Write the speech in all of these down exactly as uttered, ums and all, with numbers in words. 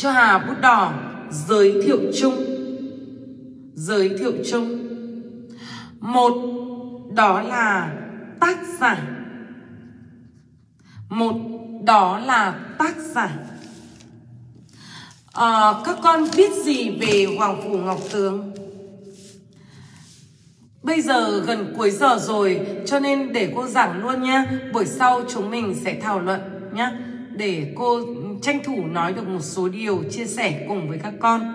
Cho Hà bút đỏ giới thiệu chung. Giới thiệu chung. Một, đó là tác giả. Một, đó là tác giả. À, các con biết gì về Hoàng Phủ Ngọc Tướng? Bây giờ gần cuối giờ rồi, cho nên để cô giảng luôn nhé. Buổi sau chúng mình sẽ thảo luận nhé, để cô tranh thủ nói được một số điều, chia sẻ cùng với các con.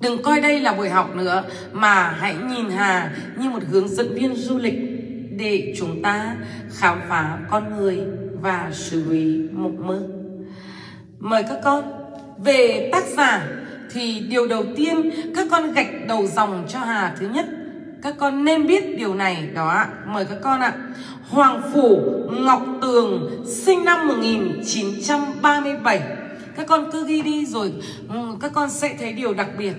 Đừng coi đây là buổi học nữa, mà hãy nhìn Hà như một hướng dẫn viên du lịch để chúng ta khám phá con người và xử lý mộng mơ. Mời các con. Về tác giả thì điều đầu tiên các con gạch đầu dòng cho Hà. Thứ nhất, các con nên biết điều này đó ạ. Mời các con ạ. Hoàng Phủ Ngọc Tường sinh năm một nghìn chín trăm ba mươi bảy. Các con cứ ghi đi rồi các con sẽ thấy điều đặc biệt.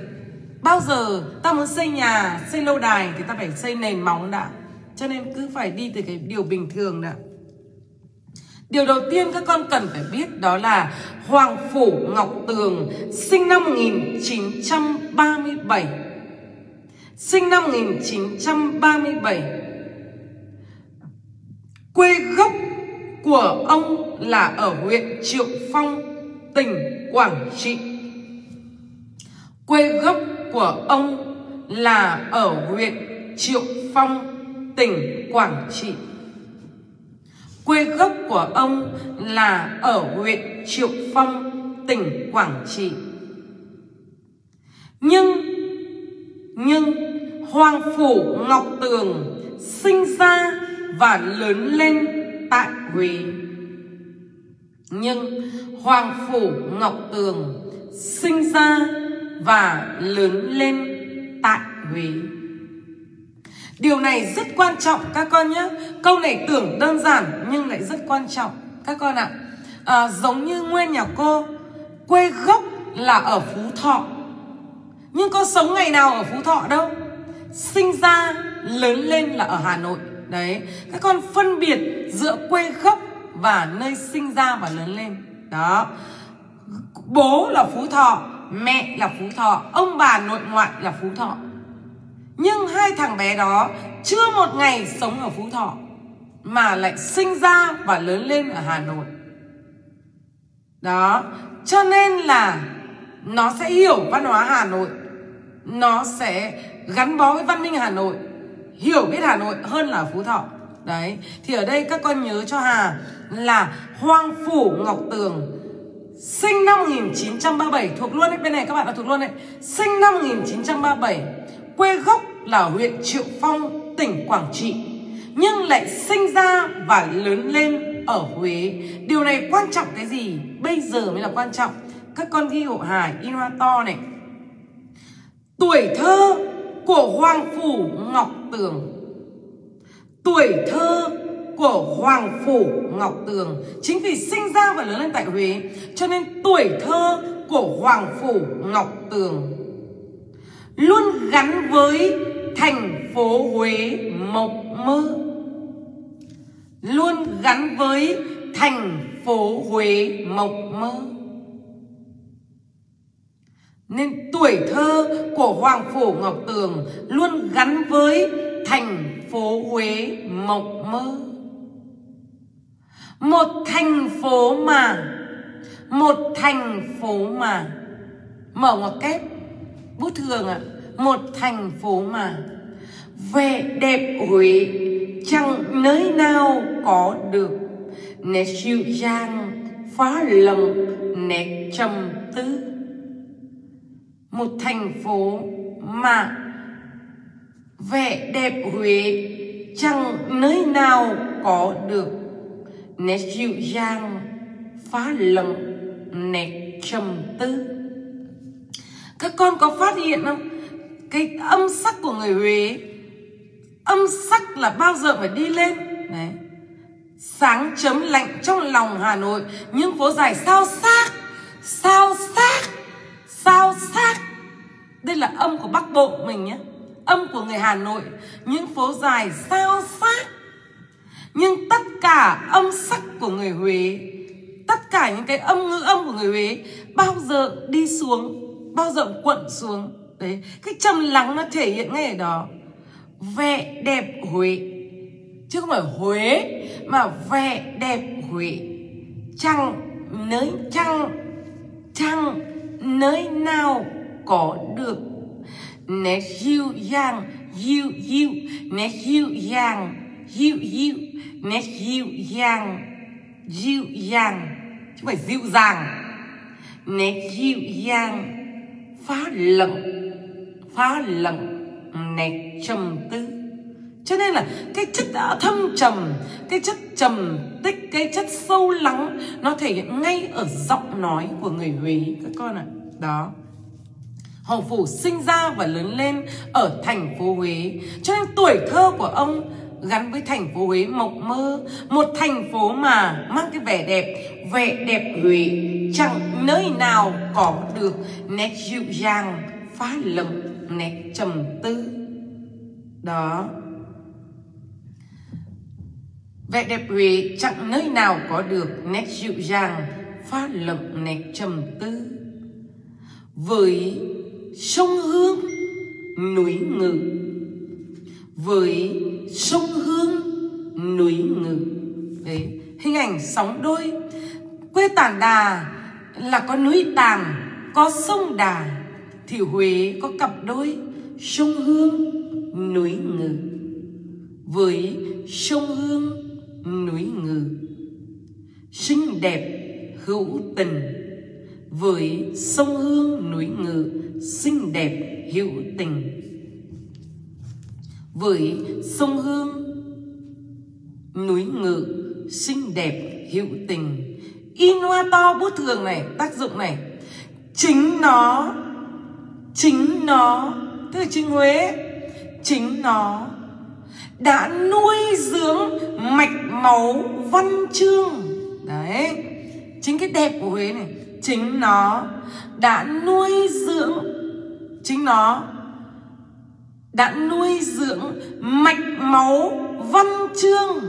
Bao giờ ta muốn xây nhà, xây lâu đài thì ta phải xây nền móng đã. Cho nên cứ phải đi từ cái điều bình thường đã. Điều đầu tiên các con cần phải biết đó là Hoàng Phủ Ngọc Tường sinh năm một nghìn chín trăm ba mươi bảy. Sinh năm một nghìn chín trăm ba mươi bảy. Quê gốc của ông là ở huyện Triệu Phong, tỉnh Quảng Trị. Quê gốc của ông là ở huyện Triệu Phong, tỉnh Quảng Trị. Quê gốc của ông là ở huyện Triệu Phong, tỉnh Quảng Trị. Nhưng Nhưng Hoàng Phủ Ngọc Tường sinh ra và lớn lên tại Huế. Nhưng Hoàng Phủ Ngọc Tường sinh ra và lớn lên tại Huế. Điều này rất quan trọng các con nhé. Câu này tưởng đơn giản nhưng lại rất quan trọng các con ạ. À, giống như Nguyên nhà cô, quê gốc là ở Phú Thọ. Nhưng con sống ngày nào ở Phú Thọ đâu. Sinh ra, lớn lên là ở Hà Nội. Đấy, các con phân biệt giữa quê gốc và nơi sinh ra và lớn lên. Đó. Bố là Phú Thọ, mẹ là Phú Thọ, ông bà nội ngoại là Phú Thọ. Nhưng hai thằng bé đó chưa một ngày sống ở Phú Thọ mà lại sinh ra và lớn lên ở Hà Nội. Đó, cho nên là nó sẽ hiểu văn hóa Hà Nội, nó sẽ gắn bó với văn minh Hà Nội, hiểu biết Hà Nội hơn là Phú Thọ. Đấy, thì ở đây các con nhớ cho Hà là Hoàng Phủ Ngọc Tường sinh năm một nghìn chín trăm ba mươi bảy. Thuộc luôn đấy, bên này các bạn đã thuộc luôn đấy. Sinh năm một nghìn chín trăm ba mươi bảy, quê gốc là huyện Triệu Phong, tỉnh Quảng Trị, nhưng lại sinh ra và lớn lên ở Huế. Điều này quan trọng cái gì? Bây giờ mới là quan trọng. Các con ghi hộ Hà in hoa to này. Tuổi thơ của Hoàng Phủ Ngọc Tường. Tuổi thơ của Hoàng Phủ Ngọc Tường. Chính vì sinh ra và lớn lên tại Huế, cho nên tuổi thơ của Hoàng Phủ Ngọc Tường luôn gắn với thành phố Huế mộng mơ. Luôn gắn với thành phố Huế mộng mơ. Nên tuổi thơ của Hoàng Phủ Ngọc Tường luôn gắn với thành phố Huế mộng mơ. Một thành phố mà, một thành phố mà, mở ngoặc kép, bút thường ạ, à, một thành phố mà, vẻ đẹp Huế chẳng nơi nào có được, nét dịu dàng, phá lòng, nét trầm tư. Một thành phố mà vẻ đẹp Huế chẳng nơi nào có được, nét dịu dàng, phá lộng, nét trầm tư. Các con có phát hiện không? Cái âm sắc của người Huế, âm sắc là bao giờ phải đi lên. Đấy. Sáng chấm lạnh trong lòng Hà Nội, những phố dài sao xác, sao xác, sao xác. Đây là âm của Bắc Bộ mình nhé, âm của người Hà Nội, những phố dài sao xác. Nhưng tất cả âm sắc của người Huế tất cả những cái âm ngữ âm của người Huế bao giờ đi xuống, bao giờ quận xuống. Đấy, cái trầm lắng nó thể hiện ngay ở đó. Vẻ đẹp Huế, chứ không phải Huế mà vẻ đẹp Huế. Chẳng nơi chẳng, chẳng nơi nào có được nét dịu dàng, dịu dịu, nét dịu dàng, dịu dịu, nét dịu dàng, dịu dàng, chứ không phải dịu dàng, nét dịu dàng phá lặng, phá lặng nét trầm tư. Cho nên là cái chất thâm trầm, cái chất trầm tích, cái chất sâu lắng nó thể hiện ngay ở giọng nói của người Huế các con ạ. Đó, Hồng Phủ sinh ra và lớn lên ở thành phố Huế, cho nên tuổi thơ của ông gắn với thành phố Huế mộng mơ, một thành phố mà mang cái vẻ đẹp, vẻ đẹp Huế. Chẳng nơi nào có được nét dịu dàng, phá lộng, nét trầm tư. Đó, vẻ đẹp Huế chẳng nơi nào có được nét dịu dàng, phá lộng, nét trầm tư. Với sông Hương núi Ngự, với sông Hương núi Ngự. Đấy, hình ảnh sóng đôi. Quê Tản Đà là có núi Tản, có sông Đà, thì Huế có cặp đôi sông Hương núi Ngự. Với sông Hương núi Ngự, xinh đẹp hữu tình. Với sông Hương núi Ngự, xinh đẹp hữu tình. Với sông Hương núi Ngự, xinh đẹp hữu tình. In hoa to bút thường này, tác dụng này, chính nó, chính nó, tức là chính Huế, chính nó đã nuôi dưỡng mạch máu văn chương. Đấy, chính cái đẹp của Huế này, chính nó đã nuôi dưỡng, chính nó đã nuôi dưỡng mạch máu văn chương.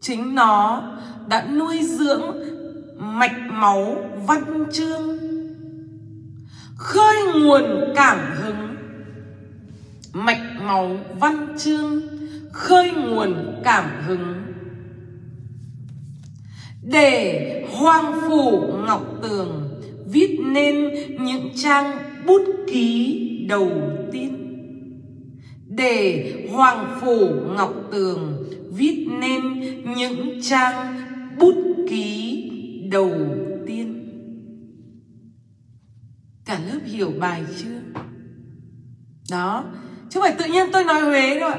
Chính nó đã nuôi dưỡng mạch máu văn chương, khơi nguồn cảm hứng. Mạch máu văn chương, khơi nguồn cảm hứng. Để Hoàng Phủ Ngọc Tường viết nên những trang bút ký đầu tiên. Để Hoàng Phủ Ngọc Tường viết nên những trang bút ký đầu tiên. Cả lớp hiểu bài chưa? Đó, chứ không phải tự nhiên tôi nói Huế đâu ạ.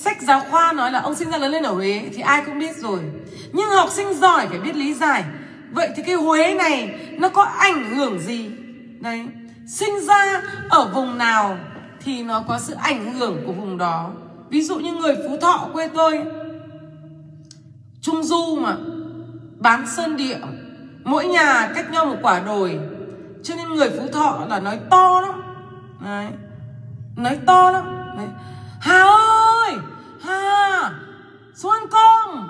Sách giáo khoa nói là ông sinh ra lớn lên ở Huế thì ai cũng biết rồi, nhưng học sinh giỏi phải biết lý giải. Vậy thì cái Huế này nó có ảnh hưởng gì? Đấy, sinh ra ở vùng nào thì nó có sự ảnh hưởng của vùng đó. Ví dụ như người Phú Thọ quê tôi, Trung Du mà, bán sơn địa, mỗi nhà cách nhau một quả đồi, cho nên người Phú Thọ là nói to lắm. Đấy, nói to lắm. Đấy, Hà ơi, Hà, xuống ăn cơm.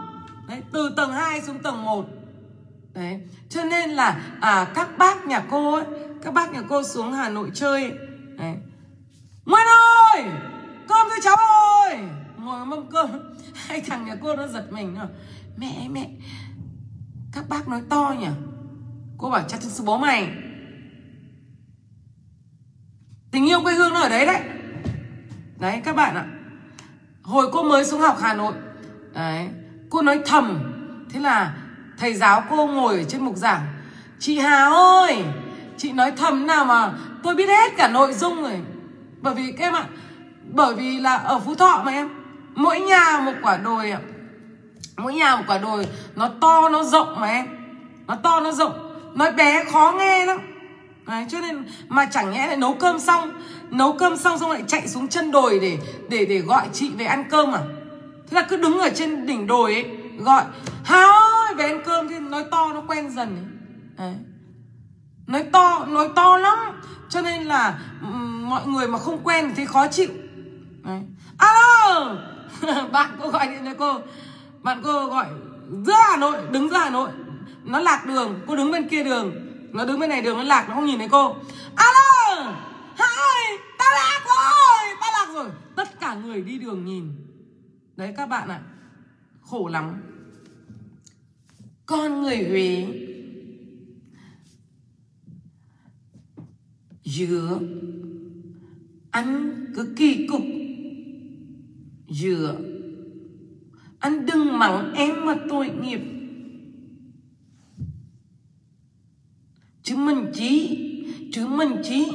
Đấy, từ tầng hai xuống tầng một. Đấy, cho nên là à, các bác nhà cô ấy, các bác nhà cô xuống Hà Nội chơi ấy. Đấy, Ngoan ơi, cơm cho cháu ơi. Ngồi mâm cơm, hai thằng nhà cô nó giật mình rồi. Mẹ, mẹ, các bác nói to nhỉ? Cô bảo chắc chắn sư bố mày. Tình yêu quê hương nó ở đấy đấy. Đấy các bạn ạ, hồi cô mới xuống học Hà Nội, đấy, cô nói thầm. Thế là thầy giáo cô ngồi ở trên mục giảng: chị Hà ơi, chị nói thầm nào mà tôi biết hết cả nội dung rồi. Bởi vì các em ạ, bởi vì là ở Phú Thọ mà em, mỗi nhà một quả đồi ạ. Mỗi nhà một quả đồi, nó to nó rộng mà em. Nó to nó rộng, nói bé khó nghe lắm. Đấy, cho nên mà chẳng nhẽ lại nấu cơm xong, nấu cơm xong xong lại chạy xuống chân đồi để để để gọi chị về ăn cơm à? Thế là cứ đứng ở trên đỉnh đồi ấy gọi Hà ơi về ăn cơm. Thế nói to nó quen dần ấy. Đấy, nói to, nói to lắm, cho nên là mọi người mà không quen thì thấy khó chịu. Đấy, alo bạn cô gọi điện cho cô, bạn cô gọi giữa Hà Nội, đứng giữa Hà Nội nó lạc đường, cô đứng bên kia đường, nó đứng bên này đường, nó lạc, nó không nhìn thấy cô. Alo, hai, ta lạc rồi, ta lạc rồi. Tất cả người đi đường nhìn. Đấy các bạn ạ, à, khổ lắm. Con người Huế giữa anh cứ kỳ cục, giữa anh đừng mắng em mà tội nghiệp. Chứ mình chí, chứ mình chí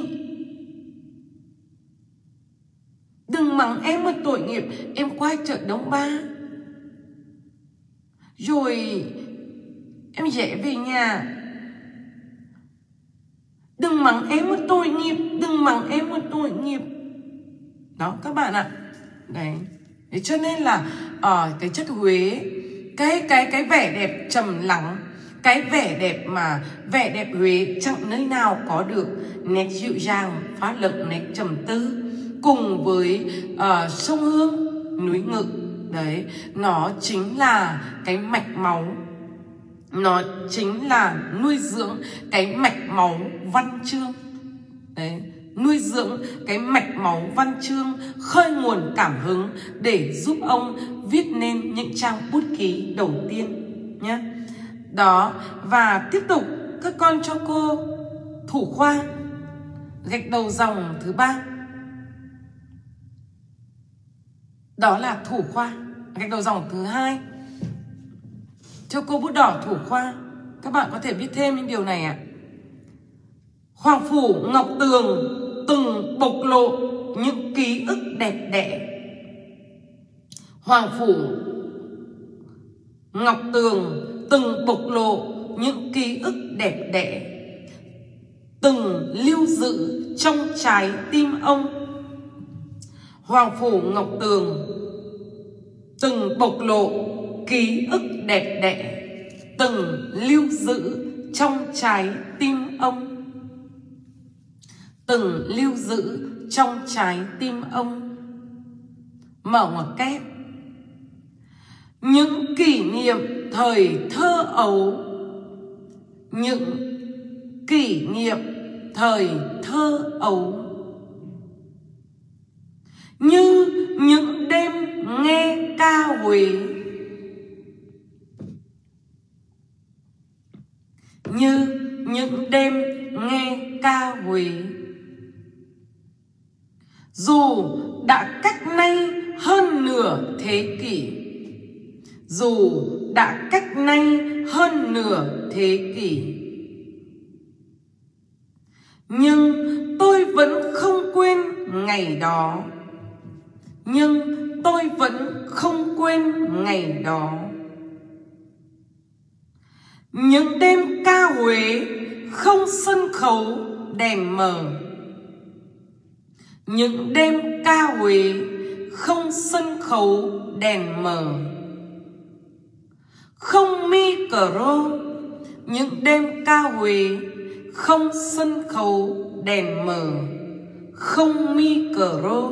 đừng mắng em mà tội nghiệp. Em qua chợ Đống Ba rồi em rẽ về nhà. Đừng mắng em một tội nghiệp, đừng mắng em một tội nghiệp. Đó các bạn ạ. Đấy. Thế cho nên là ở uh, cái chất Huế, cái cái cái vẻ đẹp trầm lắng, cái vẻ đẹp mà vẻ đẹp Huế chẳng nơi nào có được, nét dịu dàng phá lực, nét trầm tư cùng với uh, sông Hương, núi Ngự. Đấy, nó chính là cái mạch máu, nó chính là nuôi dưỡng cái mạch máu văn chương. Đấy, nuôi dưỡng cái mạch máu văn chương, khơi nguồn cảm hứng để giúp ông viết nên những trang bút ký đầu tiên nhé. Đó, và tiếp tục các con cho cô thủ khoa gạch đầu dòng thứ ba. Đó là thủ khoa gạch đầu dòng thứ hai. Cho cô bút đỏ thủ khoa. Các bạn có thể biết thêm những điều này ạ. À. Hoàng Phủ Ngọc Tường từng bộc lộ những ký ức đẹp đẽ. Hoàng Phủ Ngọc Tường từng bộc lộ những ký ức đẹp đẽ, từng lưu giữ trong trái tim ông. Hoàng Phủ Ngọc Tường từng bộc lộ ký ức đẹp đẽ, từng lưu giữ trong trái tim ông. Từng lưu giữ trong trái tim ông. Mở ngoặc kép. Những kỷ niệm thời thơ ấu, những kỷ niệm thời thơ ấu như những đêm nghe ca Huế, như những đêm nghe ca Huế. Dù đã cách nay hơn nửa thế kỷ, dù đã cách nay hơn nửa thế kỷ, nhưng tôi vẫn không quên ngày đó, nhưng tôi vẫn không quên ngày đó. Những đêm ca Huế không sân khấu đèn mờ, những đêm ca Huế không sân khấu đèn mờ, không micro. Những đêm ca Huế không sân khấu đèn mờ, không micro.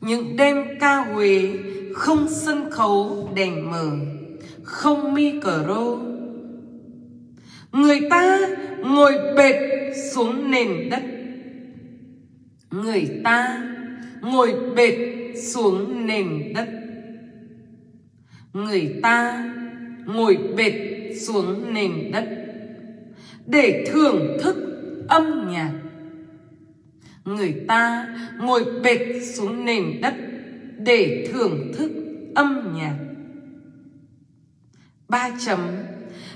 Những đêm ca Huế không sân khấu đèn mờ, không micro. Người ta ngồi bệt xuống nền đất, người ta ngồi bệt xuống nền đất, người ta ngồi bệt xuống nền đất để thưởng thức âm nhạc. Người ta ngồi bệt xuống nền đất để thưởng thức âm nhạc. Ba chấm.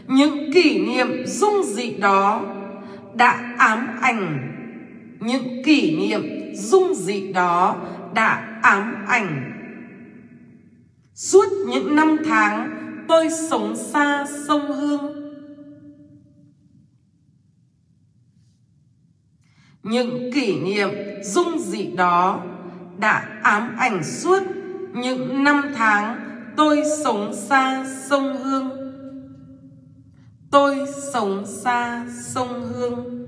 Những kỷ niệm dung dị đó đã ám ảnh, những kỷ niệm dung dị đó đã ám ảnh. Suốt những năm tháng tôi sống xa sông Hương, những kỷ niệm dung dị đó đã ám ảnh suốt những năm tháng tôi sống xa sông Hương. Tôi sống xa sông Hương.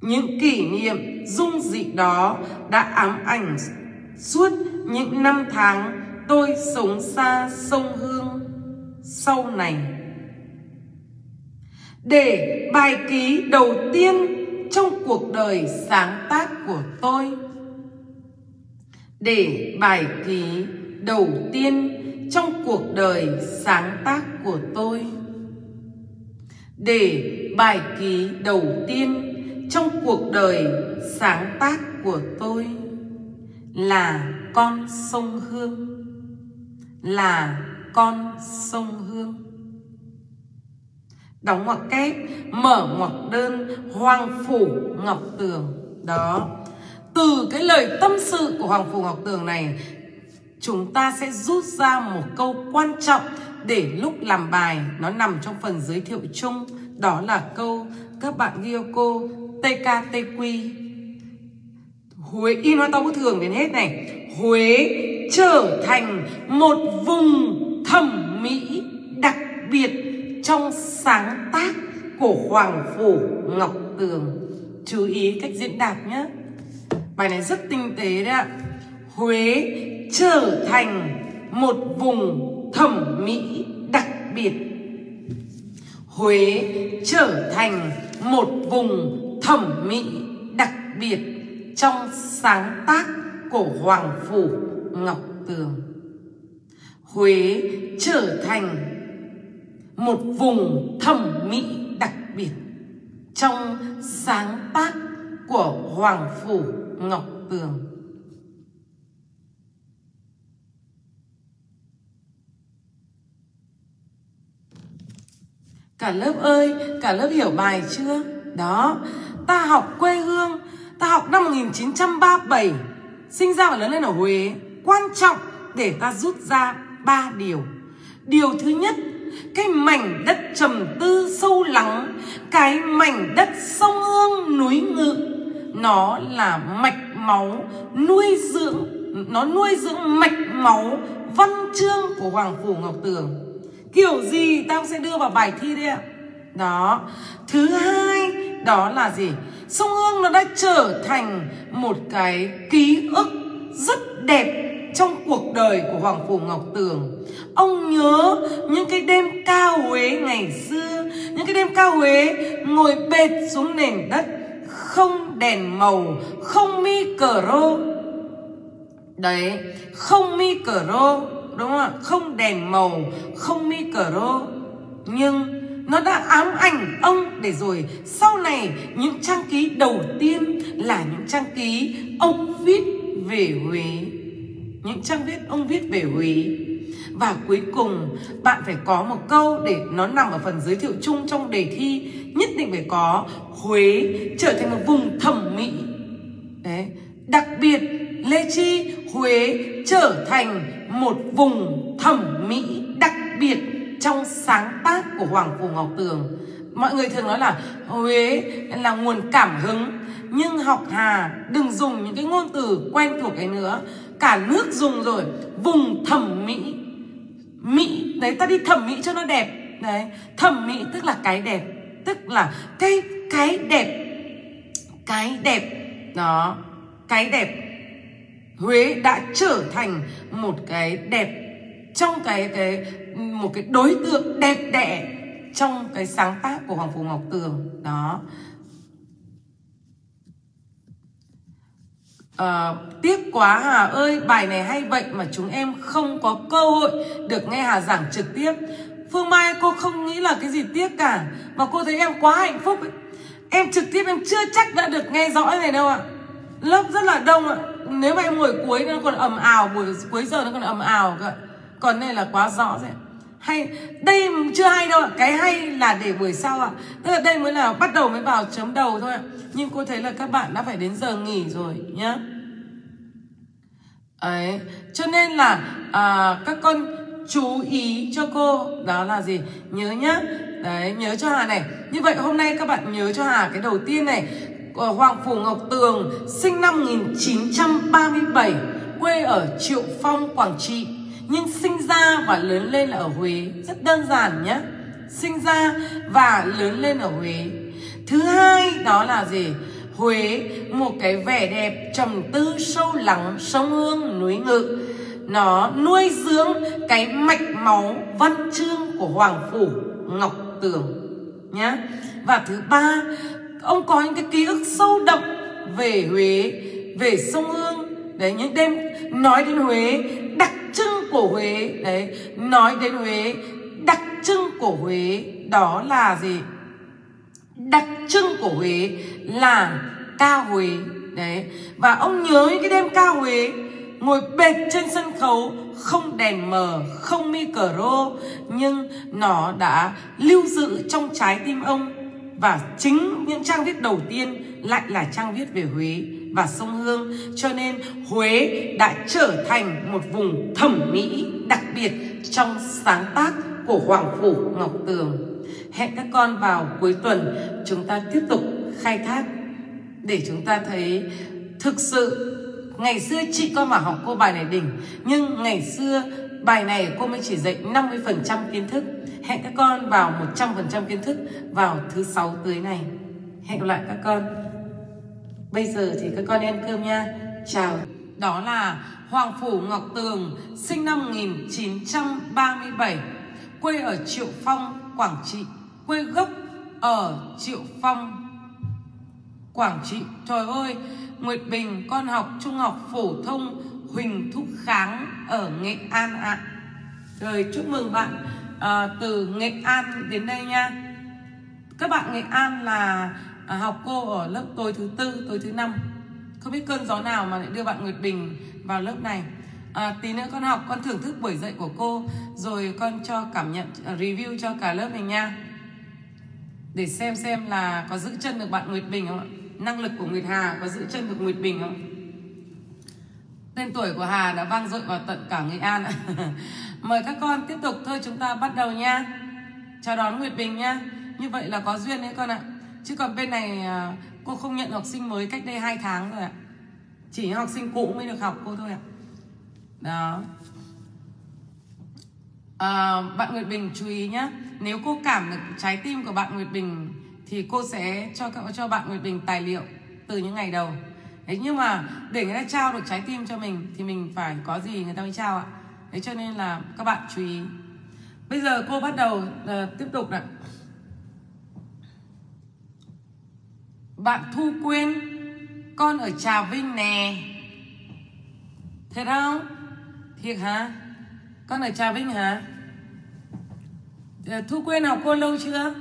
Những kỷ niệm dung dị đó đã ám ảnh suốt những năm tháng tôi sống xa sông Hương sau này. Để bài ký đầu tiên trong cuộc đời sáng tác của tôi, để bài ký đầu tiên trong cuộc đời sáng tác của tôi, để bài ký đầu tiên trong cuộc đời sáng tác của tôi là con sông Hương, là con sông Hương. Đóng ngoặc kép, mở ngoặc đơn, Hoàng Phủ Ngọc Tường. Đó, từ cái lời tâm sự của Hoàng Phủ Ngọc Tường này, chúng ta sẽ rút ra một câu quan trọng để lúc làm bài, nó nằm trong phần giới thiệu chung. Đó là câu các bạn ghi cô tê ca tê quy. Huế, in hoa to bất thường đến hết này. Huế trở thành một vùng thẩm mỹ đặc biệt trong sáng tác của Hoàng Phủ Ngọc Tường. Chú ý cách diễn đạt nhé. Bài này rất tinh tế đấy ạ. Huế trở thành một vùng thẩm mỹ đặc biệt. Huế trở thành một vùng thẩm mỹ đặc biệt trong sáng tác của Hoàng Phủ Ngọc Tường. Huế trở thành một vùng thẩm mỹ đặc biệt trong sáng tác của Hoàng Phủ Ngọc Tường. Cả lớp ơi, cả lớp hiểu bài chưa? Đó, ta học quê hương, ta học năm một nghìn chín trăm ba mươi bảy, sinh ra và lớn lên ở Huế. Quan trọng để ta rút ra ba điều. Điều thứ nhất, cái mảnh đất trầm tư sâu lắng, cái mảnh đất sông Hương núi Ngự, nó là mạch máu nuôi dưỡng, nó nuôi dưỡng mạch máu văn chương của Hoàng Phủ Ngọc Tường. Kiểu gì ta cũng sẽ đưa vào bài thi đấy ạ. Đó. Thứ hai, đó là gì? Sông Hương nó đã trở thành một cái ký ức rất đẹp trong cuộc đời của Hoàng Phủ Ngọc Tường. Ông nhớ những cái đêm ca Huế ngày xưa, những cái đêm ca Huế ngồi bệt xuống nền đất, không đèn màu, không micro. Đấy, không micro. Đúng không ạ? Không đèn màu, không micro. Nhưng nó đã ám ảnh ông để rồi sau này những trang ký đầu tiên là những trang ký ông viết về Huế. Những trang viết ông viết về Huế. Và cuối cùng bạn phải có một câu để nó nằm ở phần giới thiệu chung trong đề thi. Nhất định phải có Huế trở thành một vùng thẩm mỹ. Đấy. Đặc biệt Lê Chi, Huế trở thành một vùng thẩm mỹ đặc biệt trong sáng tác của Hoàng Phủ Ngọc Tường. Mọi người thường nói là Huế là nguồn cảm hứng, nhưng học Hà đừng dùng những cái ngôn từ quen thuộc ấy nữa. Cả nước dùng rồi, vùng thẩm mỹ. Mỹ, đấy, ta đi thẩm mỹ cho nó đẹp. Đấy, thẩm mỹ tức là cái đẹp, tức là cái, cái đẹp. Cái đẹp. Đó, cái đẹp. Huế đã trở thành một cái đẹp trong cái cái một cái đối tượng đẹp đẽ trong cái sáng tác của Hoàng Phủ Ngọc Tường. Đó. À, tiếc quá Hà ơi, bài này hay vậy mà chúng em không có cơ hội được nghe Hà giảng trực tiếp. Phương Mai, cô không nghĩ là cái gì tiếc cả, mà cô thấy em quá hạnh phúc ấy. Em trực tiếp em chưa chắc đã được nghe rõ này đâu ạ. Lớp rất là đông ạ. Nếu mà em ngồi cuối nó còn ầm ào, buổi cuối giờ nó còn ầm ào cơ. Còn đây là quá rõ rồi. Hay đây chưa hay đâu ạ. Cái hay là để buổi sau ạ. Tức là đây mới là bắt đầu mới vào chấm đầu thôi ạ. Nhưng cô thấy là các bạn đã phải đến giờ nghỉ rồi nhá. Ấy, cho nên là à, các con chú ý cho cô. Đó là gì? Nhớ nhá. Đấy, nhớ cho Hà này. Như vậy hôm nay các bạn nhớ cho Hà cái đầu tiên này. Hoàng Phủ Ngọc Tường sinh năm một nghìn chín trăm ba mươi bảy, quê ở Triệu Phong, Quảng Trị, nhưng sinh ra và lớn lên là ở Huế. Rất đơn giản nhé. Sinh ra và lớn lên ở Huế. Thứ hai, đó là gì? Huế, một cái vẻ đẹp trầm tư sâu lắng, sông Hương núi Ngự. nó nuôi dưỡng cái mạch máu văn chương của Hoàng Phủ Ngọc Tường nhá. Và thứ ba, ông có những cái ký ức sâu đậm về Huế, về sông Hương. Đấy, những đêm nói đến Huế, đặc trưng của Huế, đấy, nói đến Huế, đặc trưng của Huế đó là gì? Đặc trưng của Huế là ca Huế. Đấy, và ông nhớ những cái đêm ca Huế, ngồi bệt trên sân khấu, không đèn mờ, không micro, nhưng nó đã lưu giữ trong trái tim ông. Và chính những trang viết đầu tiên lại là trang viết về Huế và sông Hương. Cho nên Huế đã trở thành một vùng thẩm mỹ đặc biệt trong sáng tác của Hoàng Phủ Ngọc Tường. Hẹn các con vào cuối tuần chúng ta tiếp tục khai thác, để chúng ta thấy thực sự ngày xưa chị con mà học cô bài này đỉnh, nhưng ngày xưa bài này cô mới chỉ dạy năm mươi phần trăm kiến thức. Hẹn các con vào một trăm phần trăm kiến thức vào thứ sáu tới này. Hẹn gặp lại các con. Bây giờ thì các con đi ăn cơm nha. Chào. Đó là Hoàng Phủ Ngọc Tường, sinh năm một nghìn chín trăm ba mươi bảy, quê ở Triệu Phong, Quảng Trị, quê gốc ở Triệu Phong, Quảng Trị. Trời ơi, Nguyệt Bình con học trung học phổ thông Huỳnh Thúc Kháng ở Nghệ An ạ. À. Rồi, chúc mừng bạn à, từ Nghệ An đến đây nha. Các bạn Nghệ An là à, học cô ở lớp tối thứ tư, tối thứ năm. Không biết cơn gió nào mà lại đưa bạn Nguyệt Bình vào lớp này. À, tí nữa con học, con thưởng thức buổi dạy của cô, rồi con cho cảm nhận, review cho cả lớp mình nha. Để xem xem là có giữ chân được bạn Nguyệt Bình không ạ? Năng lực của Nguyệt Hà có giữ chân được Nguyệt Bình không? Tên tuổi của Hà đã vang dội vào tận cả Nghệ An. Mời các con tiếp tục thôi, chúng ta bắt đầu nha. Chào đón Nguyệt Bình nha. Như vậy là có duyên đấy con ạ. Chứ còn bên này cô không nhận học sinh mới cách đây hai tháng rồi ạ. Chỉ học sinh cũ mới được học cô thôi ạ. Đó. À, bạn Nguyệt Bình chú ý nhé. Nếu cô cảm được trái tim của bạn Nguyệt Bình thì cô sẽ cho cho bạn Nguyệt Bình tài liệu từ những ngày đầu. Đấy, nhưng mà để người ta trao được trái tim cho mình thì mình phải có gì người ta mới trao ạ. Đấy, cho nên là các bạn chú ý. Bây giờ cô bắt đầu uh, tiếp tục ạ. Bạn Thu Quyên, con ở Trà Vinh nè. Thiệt không? Thiệt hả? Con ở Trà Vinh hả? Thu Quyên học cô lâu chưa?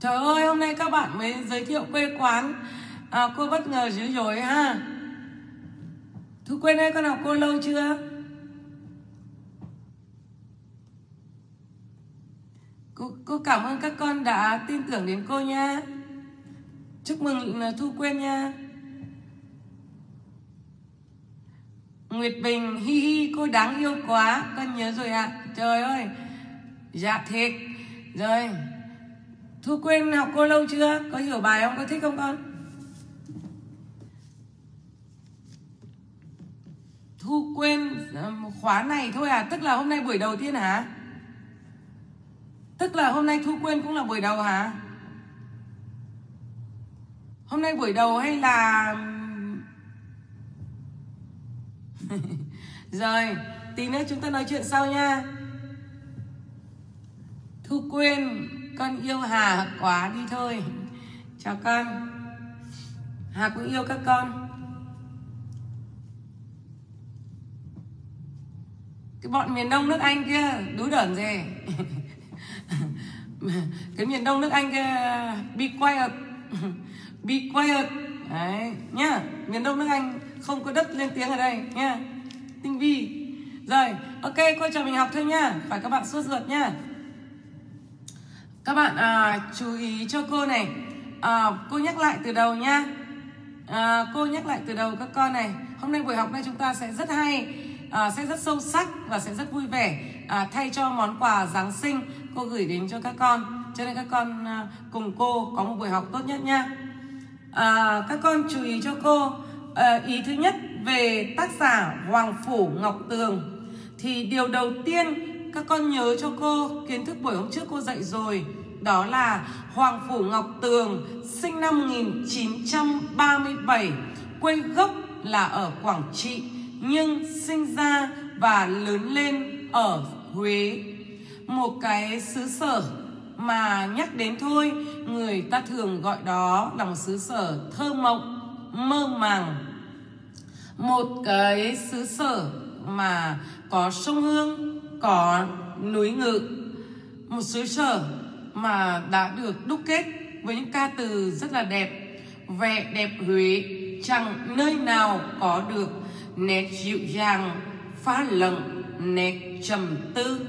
Trời ơi, hôm nay các bạn mới giới thiệu quê quán à, cô bất ngờ dữ dội ha. Thu Quyên ơi, con học cô lâu chưa? Cô, cô cảm ơn các con đã tin tưởng đến cô nha. Chúc mừng Thu Quyên nha. Nguyệt Bình, hi hi, cô đáng yêu quá. Con nhớ rồi ạ. À. Trời ơi. Dạ thiệt. Rồi. Thu Quyên học cô lâu chưa? Có hiểu bài không? Có thích không con? Thu Quyên khóa này thôi à? Tức là hôm nay buổi đầu tiên hả? Tức là hôm nay Thu Quyên cũng là buổi đầu hả? Hôm nay buổi đầu hay là... Rồi, tí nữa chúng ta nói chuyện sau nha. Thu Quyên, con yêu Hà quá đi thôi. Chào con. Hà cũng yêu các con. Cái bọn miền Đông nước Anh kia đú đởn gì. Cái miền Đông nước Anh kia be quiet. Be quiet. Đấy, nhá. Miền Đông nước Anh không có đất lên tiếng ở đây nhá. Tinh vi. Rồi, ok, cô cho mình học thôi nhá. Phải các bạn sốt ruột nhá. Các bạn à, chú ý cho cô này à, cô nhắc lại từ đầu nha à, cô nhắc lại từ đầu các con này. Hôm nay buổi học này chúng ta sẽ rất hay à, sẽ rất sâu sắc và sẽ rất vui vẻ à, thay cho món quà Giáng sinh cô gửi đến cho các con. Cho nên các con à, cùng cô có một buổi học tốt nhất nha. à, Các con chú ý cho cô à, ý thứ nhất về tác giả Hoàng Phủ Ngọc Tường. Thì điều đầu tiên các con nhớ cho cô, kiến thức buổi hôm trước cô dạy rồi, đó là Hoàng Phủ Ngọc Tường sinh năm một nghìn chín trăm ba mươi bảy, quê gốc là ở Quảng Trị, nhưng sinh ra và lớn lên ở Huế, một cái xứ sở mà nhắc đến thôi người ta thường gọi đó là một xứ sở thơ mộng, mơ màng. Một cái xứ sở mà có sông Hương, có núi Ngự. Một xứ sở mà đã được đúc kết với những ca từ rất là đẹp. Vẻ đẹp Huế chẳng nơi nào có được, nét dịu dàng pha lẫn nét trầm tư.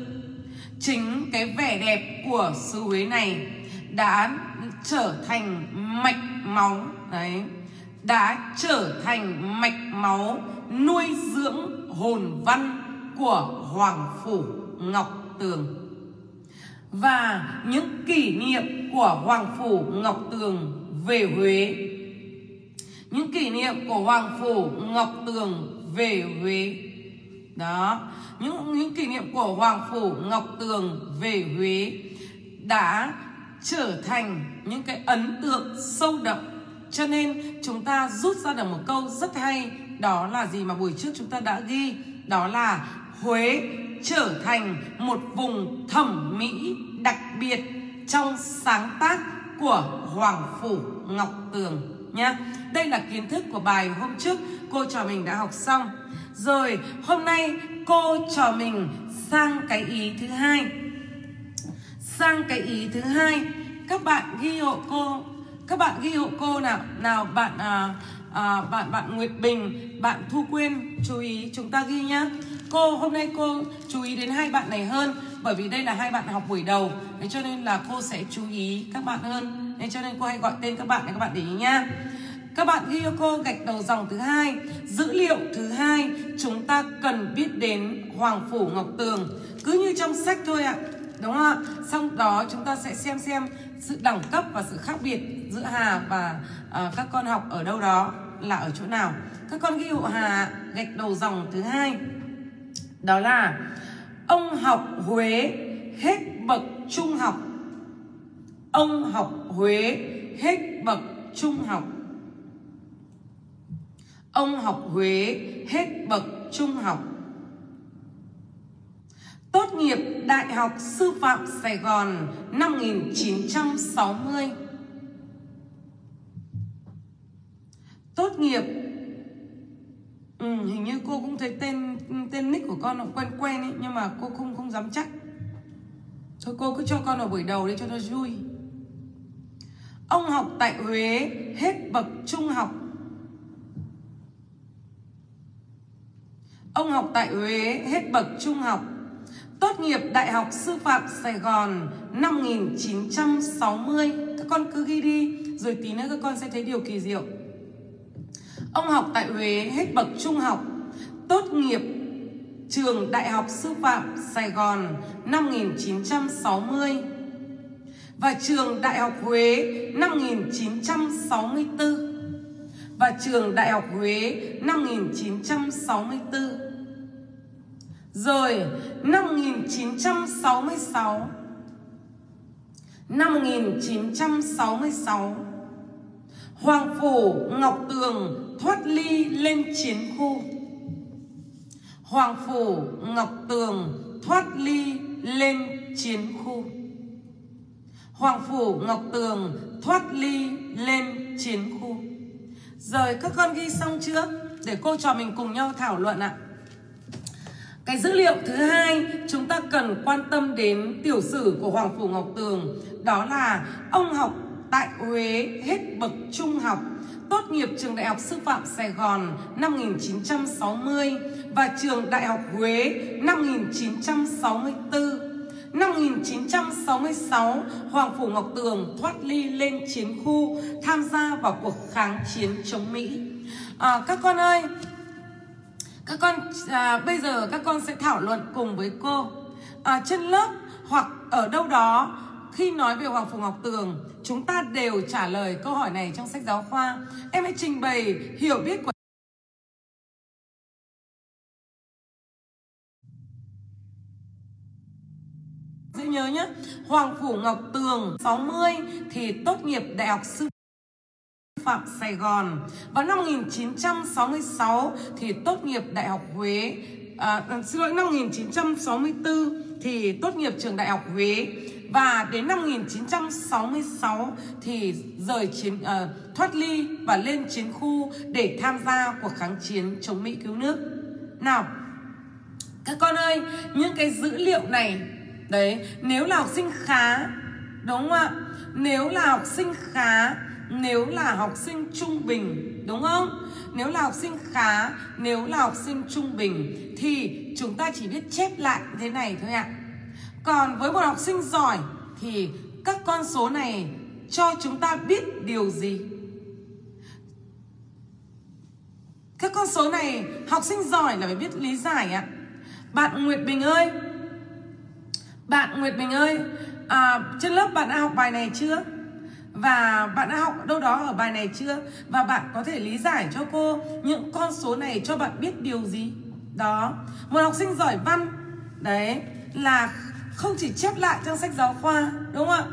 Chính cái vẻ đẹp của xứ Huế này đã trở thành mạch máu đấy, đã trở thành mạch máu nuôi dưỡng hồn văn của Hoàng Phủ Ngọc Tường. Và những kỷ niệm của Hoàng Phủ Ngọc Tường về Huế, những kỷ niệm của Hoàng Phủ Ngọc Tường về Huế đó, những, những kỷ niệm của Hoàng Phủ Ngọc Tường về Huế đã trở thành những cái ấn tượng sâu đậm. Cho nên chúng ta rút ra được một câu rất hay, đó là gì mà buổi trước chúng ta đã ghi, đó là Huế trở thành một vùng thẩm mỹ đặc biệt trong sáng tác của Hoàng Phủ Ngọc Tường nhá. Đây là kiến thức của bài hôm trước cô trò mình đã học xong. Rồi hôm nay cô trò mình sang cái ý thứ hai. Sang cái ý thứ hai, các bạn ghi hộ cô, các bạn ghi hộ cô nào, nào bạn à, à, bạn bạn Nguyệt Bình, bạn Thu Quyên, chú ý chúng ta ghi nhá. Cô hôm nay cô chú ý đến hai bạn này hơn, bởi vì đây là hai bạn học buổi đầu, nên cho nên là cô sẽ chú ý các bạn hơn, nên cho nên cô hay gọi tên các bạn để các bạn để ý nhá. Các bạn ghi cho cô gạch đầu dòng thứ hai, dữ liệu thứ hai chúng ta cần biết đến Hoàng Phủ Ngọc Tường, cứ như trong sách thôi ạ, đúng không ạ? Xong đó chúng ta sẽ xem xem sự đẳng cấp và sự khác biệt giữa Hà và uh, các con học ở đâu đó là ở chỗ nào. Các con ghi hộ Hà gạch đầu dòng thứ hai, đó là ông học Huế hết bậc trung học. Ông học Huế hết bậc trung học. Ông học Huế hết bậc trung học. Tốt nghiệp Đại học Sư phạm Sài Gòn năm một nghìn chín trăm sáu mươi. Tốt nghiệp. Ừ, hình như cô cũng thấy tên tên nick của con nó quen quen ấy, nhưng mà cô không không dám chắc. Thôi cô cứ cho con ở buổi đầu đi cho nó vui. Ông học tại Huế hết bậc trung học. Ông học tại Huế hết bậc trung học. Tốt nghiệp Đại học Sư phạm Sài Gòn năm một nghìn chín trăm sáu mươi. Các con cứ ghi đi, rồi tí nữa các con sẽ thấy điều kỳ diệu. Ông học tại Huế hết bậc trung học. Tốt nghiệp trường Đại học Sư phạm Sài Gòn năm một nghìn chín trăm sáu mươi và trường Đại học Huế năm một nghìn chín trăm sáu mươi tư. Và trường Đại học Huế năm một nghìn chín trăm sáu mươi tư. Rồi năm một nghìn chín trăm sáu mươi sáu, năm một nghìn chín trăm sáu mươi sáu Hoàng Phủ Ngọc Tường thoát ly lên chiến khu. Hoàng Phủ Ngọc Tường thoát ly lên chiến khu. Hoàng Phủ Ngọc Tường thoát ly lên chiến khu. Rồi các con ghi xong chưa? Để cô trò mình cùng nhau thảo luận ạ. Cái dữ liệu thứ hai chúng ta cần quan tâm đến tiểu sử của Hoàng Phủ Ngọc Tường, đó là ông học tại Huế hết bậc trung học, tốt nghiệp trường Đại học Sư phạm Sài Gòn năm một nghìn chín trăm sáu mươi và trường Đại học Huế năm một nghìn chín trăm sáu mươi tư. Năm một nghìn chín trăm sáu mươi sáu, Hoàng Phủ Ngọc Tường thoát ly lên chiến khu, tham gia vào cuộc kháng chiến chống Mỹ. À, các con ơi, các con à, bây giờ các con sẽ thảo luận cùng với cô. À, trên lớp hoặc ở đâu đó, khi nói về Hoàng Phủ Ngọc Tường, chúng ta đều trả lời câu hỏi này trong sách giáo khoa. Em hãy trình bày hiểu biết của... Dễ nhớ nhé, Hoàng Phủ Ngọc Tường sáu mươi thì tốt nghiệp Đại học Sư Phạm Sài Gòn. Vào năm một nghìn chín trăm sáu mươi sáu thì tốt nghiệp Đại học Huế, à, xin lỗi, năm một nghìn chín trăm sáu mươi tư thì tốt nghiệp trường Đại học Huế. Và đến năm một nghìn chín trăm sáu mươi sáu thì rời chiến, uh, thoát ly và lên chiến khu để tham gia cuộc kháng chiến chống Mỹ cứu nước. Nào, các con ơi, những cái dữ liệu này, đấy, nếu là học sinh khá, đúng không ạ? Nếu là học sinh khá, nếu là học sinh trung bình, đúng không? Nếu là học sinh khá, nếu là học sinh trung bình thì chúng ta chỉ biết chép lại thế này thôi ạ. À. Còn với một học sinh giỏi thì các con số này cho chúng ta biết điều gì? Các con số này học sinh giỏi là phải biết lý giải ạ. Bạn Nguyệt Bình ơi, bạn Nguyệt Bình ơi, à, trên lớp bạn đã học bài này chưa? Và bạn đã học đâu đó ở bài này chưa? Và bạn có thể lý giải cho cô những con số này cho bạn biết điều gì? Đó, một học sinh giỏi văn đấy là không chỉ chép lại trong sách giáo khoa, đúng không ạ?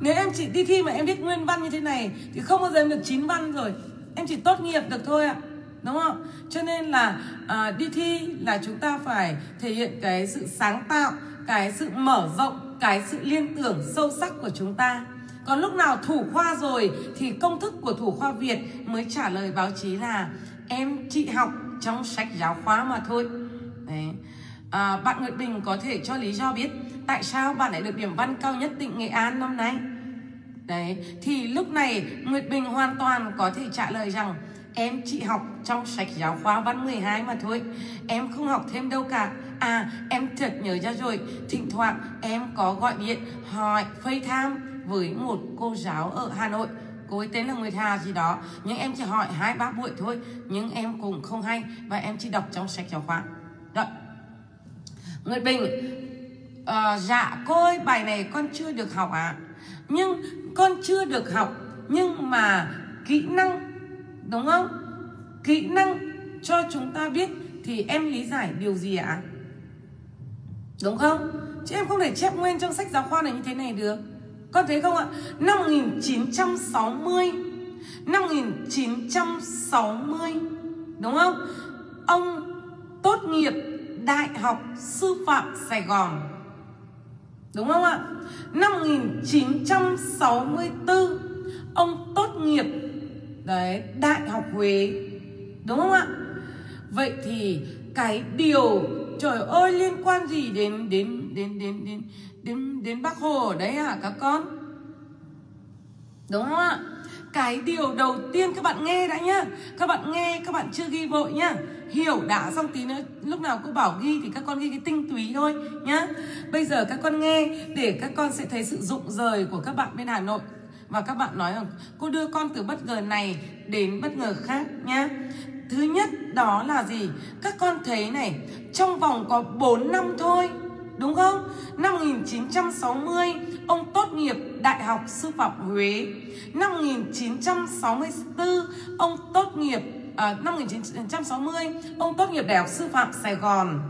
Nếu em chỉ đi thi mà em biết nguyên văn như thế này thì không bao giờ em được chín văn rồi, em chỉ tốt nghiệp được thôi ạ, đúng không? Cho nên là à, đi thi là chúng ta phải thể hiện cái sự sáng tạo, cái sự mở rộng, cái sự liên tưởng sâu sắc của chúng ta. Còn lúc nào thủ khoa rồi thì công thức của thủ khoa Việt mới trả lời báo chí là em chị học trong sách giáo khoa mà thôi. Đấy. À, bạn Nguyệt Bình có thể cho lý do biết tại sao bạn lại được điểm văn cao nhất tỉnh Nghệ An năm nay. Đấy, thì lúc này Nguyệt Bình hoàn toàn có thể trả lời rằng em chỉ học trong sách giáo khoa văn mười hai mà thôi, em không học thêm đâu cả. À, em chợt nhớ ra rồi, thỉnh thoảng em có gọi điện hỏi FaceTime với một cô giáo ở Hà Nội, cô ấy tên là Nguyệt Hà gì đó, nhưng em chỉ hỏi hai ba buổi thôi, nhưng em cũng không hay và em chỉ đọc trong sách giáo khoa. Đó. Nguyệt Bình, uh, dạ cô ơi, bài này con chưa được học ạ. À? Nhưng con chưa được học, nhưng mà kỹ năng, đúng không? Kỹ năng cho chúng ta biết thì em lý giải điều gì ạ? À? Đúng không? Chứ em không thể chép nguyên trong sách giáo khoa này như thế này được. Con thấy không ạ? Năm một nghìn chín trăm sáu mươi, năm một nghìn chín trăm sáu mươi, đúng không? Ông tốt nghiệp Đại học Sư phạm Sài Gòn, đúng không ạ? Năm một nghìn chín trăm sáu mươi tư ông tốt nghiệp đấy Đại học Huế, đúng không ạ? Vậy thì cái điều trời ơi liên quan gì đến đến đến đến đến đến đến Bác Hồ ở đấy hả các con? Đúng không ạ? Cái điều đầu tiên các bạn nghe đã nhá. Các bạn nghe, các bạn chưa ghi vội nhá. Hiểu đã xong tí nữa, lúc nào cô bảo ghi thì các con ghi cái tinh túy thôi nhá. Bây giờ các con nghe để các con sẽ thấy sự rụng rời của các bạn bên Hà Nội. Và các bạn nói rằng cô đưa con từ bất ngờ này đến bất ngờ khác nhá. Thứ nhất đó là gì? Các con thấy này, trong vòng có bốn năm thôi, đúng không? Năm một nghìn chín trăm sáu mươi, ông tốt nghiệp Đại học Sư phạm Huế. Năm một nghìn chín trăm sáu mươi tư, ông tốt nghiệp à, năm một nghìn chín trăm sáu mươi, ông tốt nghiệp Đại học Sư phạm Sài Gòn.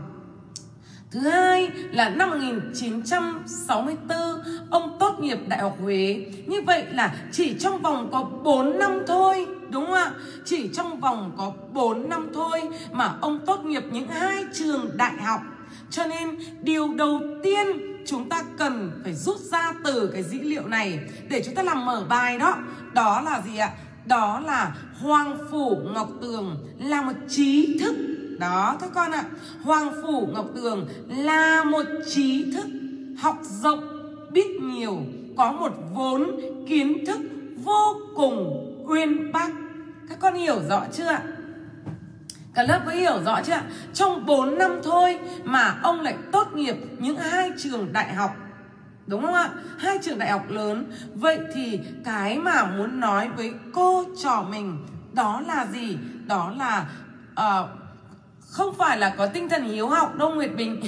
Thứ hai là năm một nghìn chín trăm sáu mươi tư, ông tốt nghiệp Đại học Huế. Như vậy là chỉ trong vòng có bốn năm thôi, đúng không ạ? Chỉ trong vòng có bốn năm thôi mà ông tốt nghiệp những hai trường đại học. Cho nên điều đầu tiên chúng ta cần phải rút ra từ cái dữ liệu này để chúng ta làm mở bài đó, đó là gì ạ? Đó là Hoàng Phủ Ngọc Tường là một trí thức. Đó các con ạ, Hoàng Phủ Ngọc Tường là một trí thức, học rộng, biết nhiều, có một vốn kiến thức vô cùng uyên bác. Các con hiểu rõ chưa ạ? Cả lớp có hiểu rõ chưa ạ? Trong bốn năm thôi mà ông lại tốt nghiệp những hai trường đại học, đúng không ạ? Hai trường đại học lớn. Vậy thì cái mà muốn nói với cô trò mình đó là gì? Đó là uh, không phải là có tinh thần hiếu học đâu Nguyệt Bình.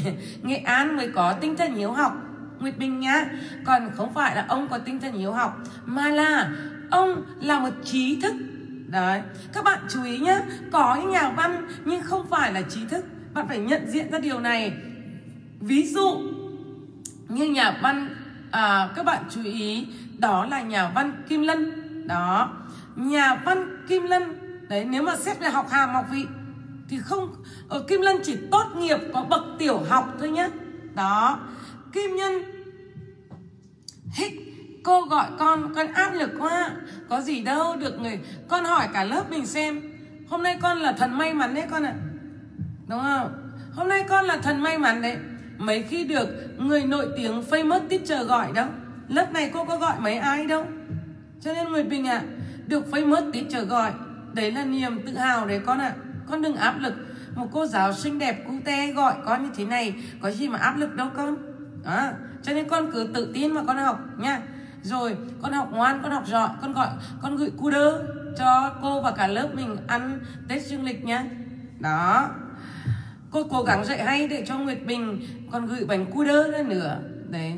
Nghệ An mới có tinh thần hiếu học Nguyệt Bình nhá. Còn không phải là ông có tinh thần hiếu học, mà là ông là một trí thức. Đấy, các bạn chú ý nhé, có những nhà văn nhưng không phải là trí thức. Bạn phải nhận diện ra điều này. Ví dụ như nhà văn à, các bạn chú ý, đó là nhà văn Kim Lân. đó. Nhà văn Kim Lân đấy, nếu mà xét về học hàm học vị thì không, ở Kim Lân chỉ tốt nghiệp có bậc tiểu học thôi nhé. Đó, Kim Nhân hích, cô gọi con, con áp lực quá, có gì đâu, được người, con hỏi cả lớp mình xem, hôm nay con là thần may mắn đấy con ạ, đúng không? Hôm nay con là thần may mắn đấy, mấy khi được người nổi tiếng famous teacher gọi đâu, lớp này cô có gọi mấy ai đâu, cho nên Nguyệt Bình ạ, à, được famous teacher gọi, đấy là niềm tự hào đấy con ạ, à. Con đừng áp lực. Một cô giáo xinh đẹp cute gọi con như thế này, có gì mà áp lực đâu con. Đó. Cho nên con cứ tự tin mà con học nha. Rồi con học ngoan, con học giỏi, con gọi, con gửi cu đơ cho cô và cả lớp mình ăn Tết dương lịch nha. Đó. Cô cố gắng dạy hay để cho Nguyệt Bình còn gửi bánh cu đơ ra nữa. Đấy,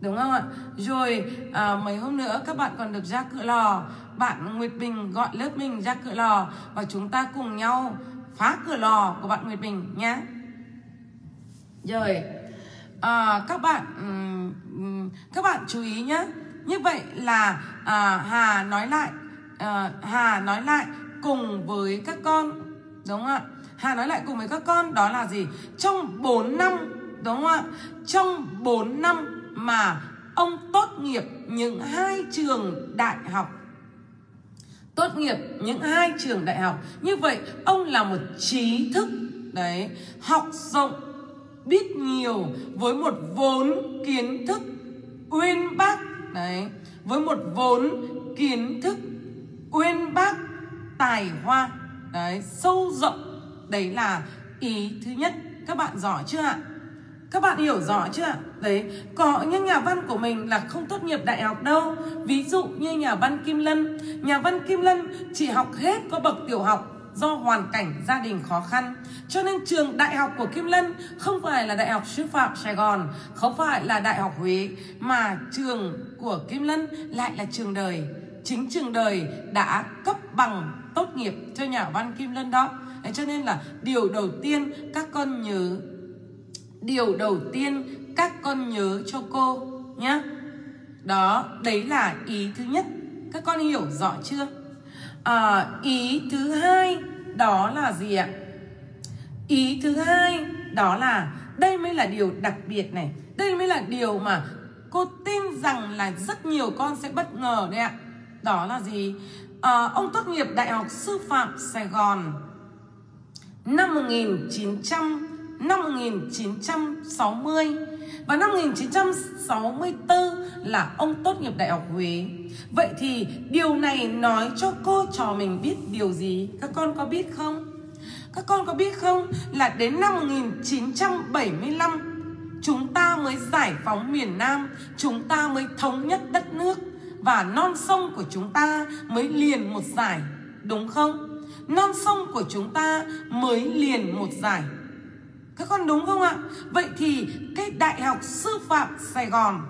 đúng không ạ? Rồi à, mấy hôm nữa các bạn còn được ra Cửa Lò. Bạn Nguyệt Bình gọi lớp mình ra Cửa Lò và chúng ta cùng nhau phá cửa lò của bạn Nguyệt Bình nhé. Rồi à, các bạn các bạn chú ý nhé. Như vậy là à, Hà nói lại à, Hà nói lại cùng với các con, đúng không ạ? Hà nói lại cùng với các con đó là gì? Trong bốn năm, đúng không ạ? Trong bốn năm mà ông tốt nghiệp những hai trường đại học, tốt nghiệp những hai trường đại học, như vậy ông là một trí thức đấy, học rộng, biết nhiều, với một vốn kiến thức uyên bác đấy, với một vốn kiến thức uyên bác, tài hoa đấy, sâu rộng. Đấy là ý thứ nhất. Các bạn giỏi chưa ạ? Các bạn hiểu rõ chưa ạ? Đấy, có những nhà văn của mình là không tốt nghiệp đại học đâu. Ví dụ như nhà văn Kim Lân. Nhà văn Kim Lân chỉ học hết có bậc tiểu học do hoàn cảnh gia đình khó khăn. Cho nên trường đại học của Kim Lân không phải là Đại học Sư phạm Sài Gòn, không phải là Đại học Huế, mà trường của Kim Lân lại là trường đời. Chính trường đời đã cấp bằng tốt nghiệp cho nhà văn Kim Lân đó. Đấy, cho nên là điều đầu tiên các con nhớ Điều đầu tiên các con nhớ cho cô nhé. Đó, đấy là ý thứ nhất. Các con hiểu rõ chưa? À, ý thứ hai đó là gì ạ? Ý thứ hai đó là đây mới là điều đặc biệt này. Đây mới là điều mà cô tin rằng là rất nhiều con sẽ bất ngờ đấy ạ. Đó là gì? À, ông tốt nghiệp Đại học Sư phạm Sài Gòn năm một nghìn chín trăm năm một nghìn chín trăm sáu mươi và năm một nghìn chín trăm sáu mươi tư là ông tốt nghiệp Đại học Huế. Vậy thì điều này nói cho cô trò mình biết điều gì? Các con có biết không? Các con có biết không là đến năm một nghìn chín trăm bảy mươi lăm chúng ta mới giải phóng miền Nam, chúng ta mới thống nhất đất nước và non sông của chúng ta mới liền một dải, đúng không? Non sông của chúng ta mới liền một dải. Các con đúng không ạ? Vậy thì cái Đại học Sư phạm Sài Gòn,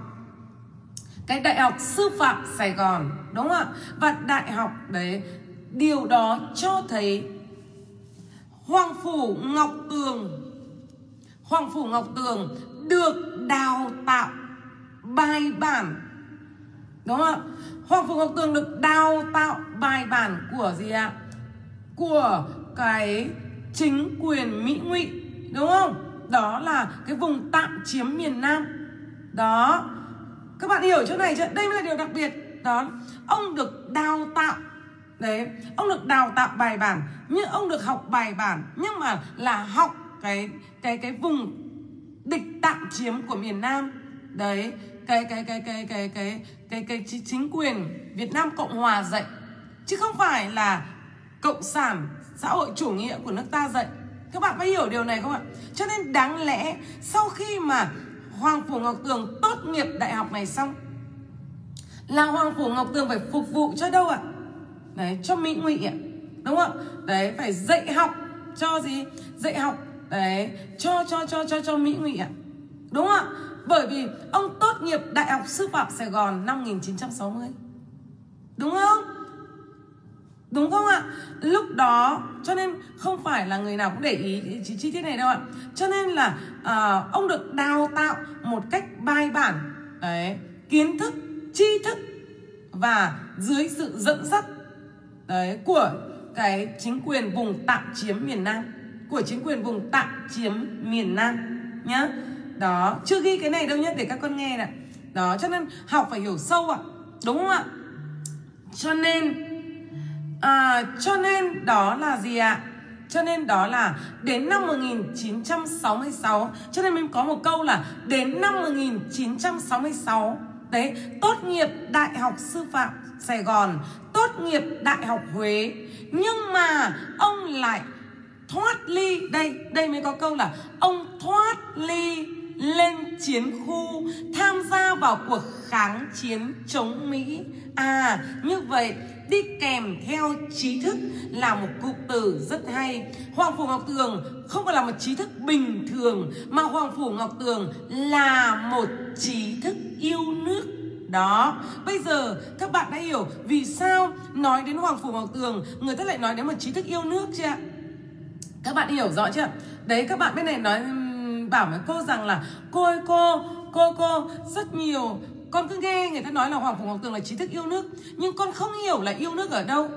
cái Đại học Sư phạm Sài Gòn, đúng không ạ? Và đại học đấy, điều đó cho thấy Hoàng Phủ Ngọc Tường, Hoàng Phủ Ngọc Tường được đào tạo bài bản, đúng không ạ? Hoàng Phủ Ngọc Tường được đào tạo bài bản của gì ạ? Của cái chính quyền Mỹ Ngụy, đúng không? Đó là cái vùng tạm chiếm miền Nam. Đó, các bạn hiểu chỗ này chưa? Đây mới là điều đặc biệt. Đó, ông được đào tạo đấy, ông được đào tạo bài bản, nhưng ông được học bài bản, nhưng mà là học cái cái cái vùng địch tạm chiếm của miền Nam đấy, cái cái cái cái cái cái cái cái chính quyền Việt Nam Cộng Hòa dạy, chứ không phải là cộng sản xã hội chủ nghĩa của nước ta dạy. Các bạn có hiểu điều này không ạ? Cho nên đáng lẽ sau khi mà Hoàng Phủ Ngọc Tường tốt nghiệp đại học này xong là Hoàng Phủ Ngọc Tường phải phục vụ cho đâu ạ? Đấy, cho Mỹ Ngụy ạ, đúng không ạ? Đấy, phải dạy học cho gì? Dạy học đấy cho cho cho cho cho Mỹ Ngụy ạ, đúng không ạ? Bởi vì ông tốt nghiệp Đại học Sư phạm Sài Gòn năm một nghìn chín trăm sáu mươi, đúng không? Đúng không ạ? Lúc đó cho nên không phải là người nào cũng để ý chi, chi tiết này đâu ạ. Cho nên là à, ông được đào tạo một cách bài bản đấy, kiến thức, tri thức và dưới sự dẫn dắt đấy, của cái chính quyền vùng tạm chiếm miền Nam, của chính quyền vùng tạm chiếm miền Nam nhá. Đó, chưa ghi cái này đâu nhé, để các con nghe này. Đó, cho nên học phải hiểu sâu ạ, à, đúng không ạ? Cho nên à, cho nên đó là gì ạ? À? Cho nên đó là đến năm một nghìn chín trăm sáu mươi sáu, cho nên mình có một câu là đến năm một nghìn chín trăm sáu mươi sáu đấy, tốt nghiệp Đại học Sư phạm Sài Gòn, tốt nghiệp Đại học Huế, nhưng mà ông lại thoát ly. Đây, đây mới có câu là ông thoát ly lên chiến khu, tham gia vào cuộc kháng chiến chống Mỹ. À, như vậy đi kèm theo trí thức là một cụm từ rất hay. Hoàng Phủ Ngọc Tường không phải là một trí thức bình thường, mà Hoàng Phủ Ngọc Tường là một trí thức yêu nước. Đó, bây giờ các bạn đã hiểu vì sao nói đến Hoàng Phủ Ngọc Tường người ta lại nói đến một trí thức yêu nước chưa ạ? Các bạn hiểu rõ chưa? Đấy, các bạn bên này nói bảo với cô rằng là cô ơi cô, cô cô rất nhiều, con cứ nghe người ta nói là Hoàng Phủ Ngọc Tường là trí thức yêu nước, nhưng con không hiểu là yêu nước ở đâu.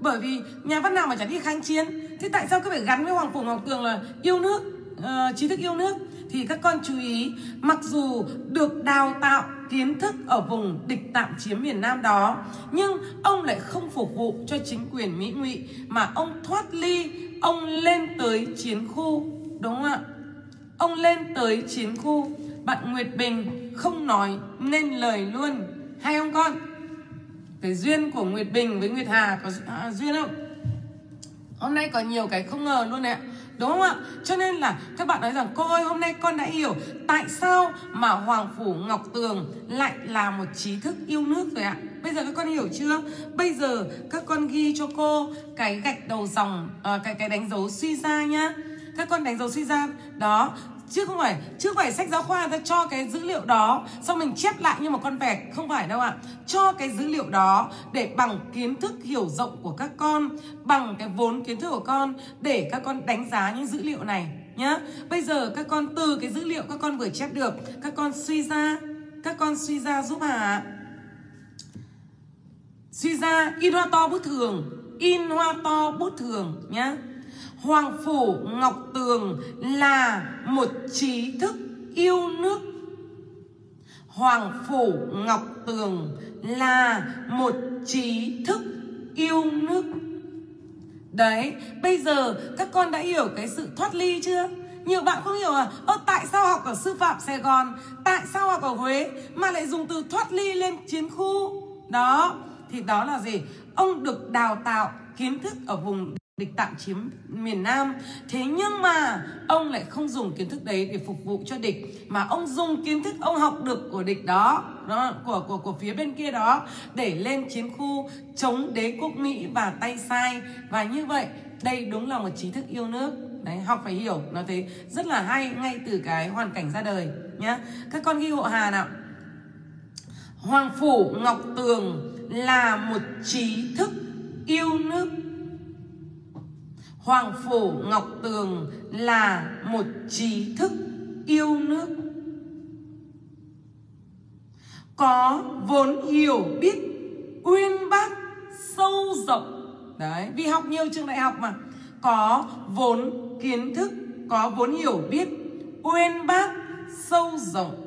Bởi vì nhà văn nào mà chả đi kháng chiến, thế tại sao cứ phải gắn với Hoàng Phủ Ngọc Tường là yêu nước, uh, trí thức yêu nước? Thì các con chú ý, mặc dù được đào tạo kiến thức ở vùng địch tạm chiếm miền Nam đó, nhưng ông lại không phục vụ cho chính quyền Mỹ ngụy, mà ông thoát ly, ông lên tới chiến khu, đúng không ạ? Ông lên tới chiến khu. Bạn Nguyệt Bình không nói nên lời luôn, hay không con? Cái duyên của Nguyệt Bình với Nguyệt Hà có à, duyên không? Hôm nay có nhiều cái không ngờ luôn đấy ạ, đúng không ạ? Cho nên là các bạn nói rằng cô ơi, hôm nay con đã hiểu tại sao mà Hoàng Phủ Ngọc Tường lại là một trí thức yêu nước rồi ạ. Bây giờ các con hiểu chưa? Bây giờ các con ghi cho cô cái gạch đầu dòng, à, cái cái đánh dấu suy ra nhá. Các con đánh dấu suy ra đó, chứ không phải chứ phải sách giáo khoa ta cho cái dữ liệu đó xong mình chép lại như một con vẹt, không phải đâu ạ. Cho cái dữ liệu đó để bằng kiến thức hiểu rộng của các con, bằng cái vốn kiến thức của con để các con đánh giá những dữ liệu này nhá. Bây giờ các con từ cái dữ liệu các con vừa chép được, các con suy ra, các con suy ra giúp Hà. Suy ra in hoa to bút thường, in hoa to bút thường nhá. Hoàng Phủ Ngọc Tường là một trí thức yêu nước. Hoàng Phủ Ngọc Tường là một trí thức yêu nước. Đấy, bây giờ các con đã hiểu cái sự thoát ly chưa? Nhiều bạn không hiểu à, ơ tại sao học ở Sư phạm Sài Gòn, tại sao học ở Huế mà lại dùng từ thoát ly lên chiến khu? Đó, thì đó là gì? Ông được đào tạo kiến thức ở vùng địch tạm chiếm miền Nam, thế nhưng mà ông lại không dùng kiến thức đấy để phục vụ cho địch, mà ông dùng kiến thức ông học được của địch đó, đó của của của phía bên kia đó để lên chiến khu chống đế quốc Mỹ và tay sai. Và như vậy đây đúng là một trí thức yêu nước đấy, học phải hiểu nó thế, rất là hay ngay từ cái hoàn cảnh ra đời nhá. Các con ghi hộ Hà nào. Hoàng Phủ Ngọc Tường là một trí thức yêu nước. Hoàng Phủ Ngọc Tường là một trí thức yêu nước. Có vốn hiểu biết uyên bác sâu rộng. Đấy, vì học nhiều trường đại học mà. Có vốn kiến thức, có vốn hiểu biết uyên bác sâu rộng.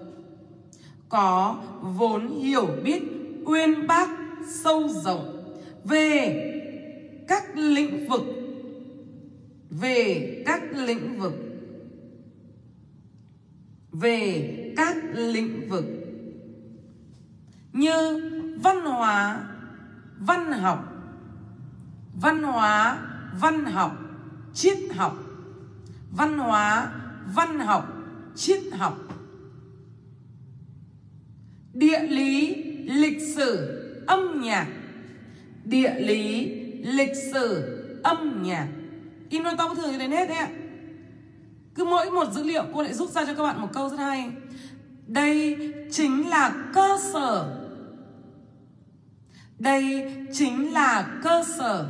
Có vốn hiểu biết uyên bác sâu rộng về các lĩnh vực, về các lĩnh vực, về các lĩnh vực như văn hóa, văn học, văn hóa, văn học, triết học, văn hóa, văn học, triết học, địa lý, lịch sử, âm nhạc, địa lý, lịch sử, âm nhạc. Im nói to bất thường như đến hết đấy ạ. Cứ mỗi một dữ liệu cô lại rút ra cho các bạn một câu rất hay. Đây chính là cơ sở, đây chính là cơ sở,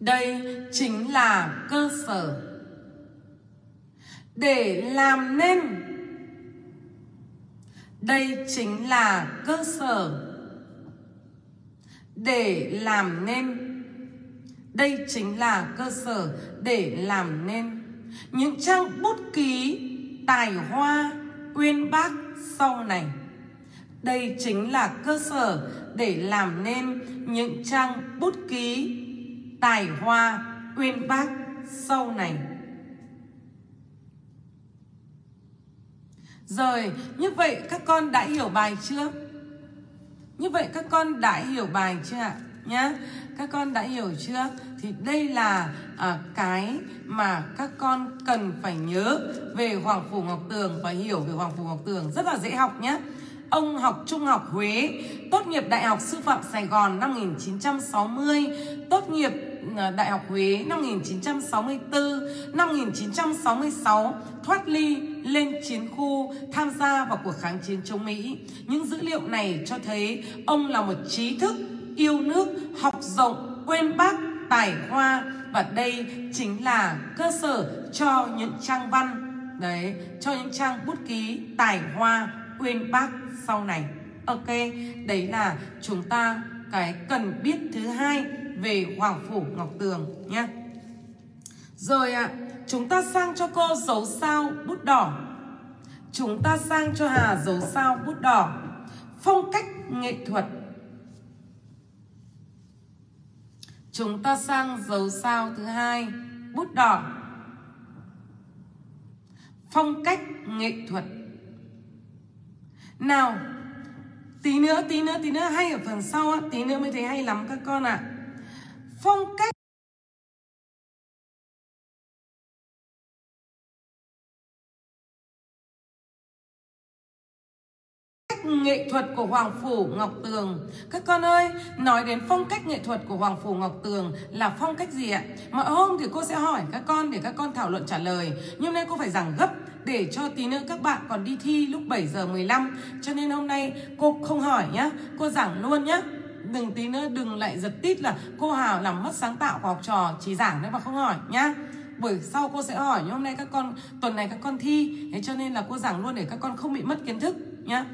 đây chính là cơ sở để làm nên, Đây chính là cơ sở để làm nên. Đây chính là cơ sở để làm nên những trang bút ký tài hoa uyên bác sau này. Đây chính là cơ sở để làm nên những trang bút ký tài hoa uyên bác sau này. Rồi, như vậy các con đã hiểu bài chưa? Như vậy các con đã hiểu bài chưa ạ? Nhá, các con đã hiểu chưa? Thì đây là à, cái mà các con cần phải nhớ về Hoàng Phủ Ngọc Tường và hiểu về Hoàng Phủ Ngọc Tường. Rất là dễ học nhé. Ông học Trung học Huế, tốt nghiệp Đại học Sư phạm Sài Gòn năm một nghìn chín trăm sáu mươi, tốt nghiệp Đại học Huế năm một nghìn chín trăm sáu mươi tư, năm một nghìn chín trăm sáu mươi sáu thoát ly lên chiến khu tham gia vào cuộc kháng chiến chống Mỹ. Những dữ liệu này cho thấy ông là một trí thức, yêu nước, học rộng, quên bác, tài hoa, và đây chính là cơ sở cho những trang văn đấy, cho những trang bút ký tài hoa uyên bác sau này. Ok, đấy là chúng ta cái cần biết thứ hai về Hoàng Phủ Ngọc Tường nhé. Rồi ạ, à, chúng ta sang cho cô dấu sao bút đỏ. Chúng ta sang cho Hà dấu sao bút đỏ. Phong cách nghệ thuật. Chúng ta sang dấu sao thứ hai, bút đỏ. Phong cách nghệ thuật. Nào, tí nữa, tí nữa, tí nữa hay ở phần sau á, tí nữa mới thấy hay lắm các con ạ. À. Phong cách nghệ thuật của Hoàng Phủ Ngọc Tường. Các con ơi, nói đến phong cách nghệ thuật của Hoàng Phủ Ngọc Tường là phong cách gì ạ? Mọi hôm thì cô sẽ hỏi các con để các con thảo luận trả lời. Nhưng hôm nay cô phải giảng gấp để cho tí nữa các bạn còn đi thi lúc bảy giờ mười lăm. Cho nên hôm nay cô không hỏi nhá, cô giảng luôn nhá. Đừng tí nữa đừng lại giật tít là cô Hào làm mất sáng tạo của học trò, chỉ giảng đấy mà không hỏi nhá. Buổi sau cô sẽ hỏi, nhưng hôm nay các con, tuần này các con thi, thế cho nên là cô giảng luôn để các con không bị mất kiến thức nhá.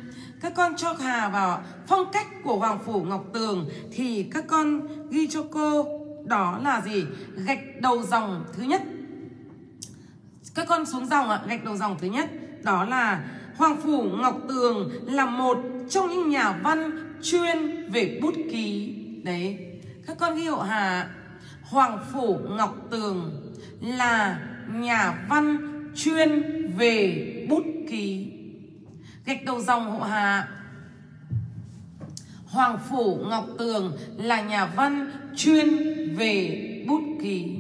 Các con cho Hà vào phong cách của Hoàng Phủ Ngọc Tường thì các con ghi cho cô đó là gì? Gạch đầu dòng thứ nhất. Các con xuống dòng ạ, gạch đầu dòng thứ nhất đó là Hoàng Phủ Ngọc Tường là một trong những nhà văn chuyên về bút ký. Đấy, các con ghi hộ Hà. Hoàng Phủ Ngọc Tường là nhà văn chuyên về bút ký. Gạch đầu dòng hộ Hà. Hoàng Phủ Ngọc Tường là nhà văn chuyên về bút ký.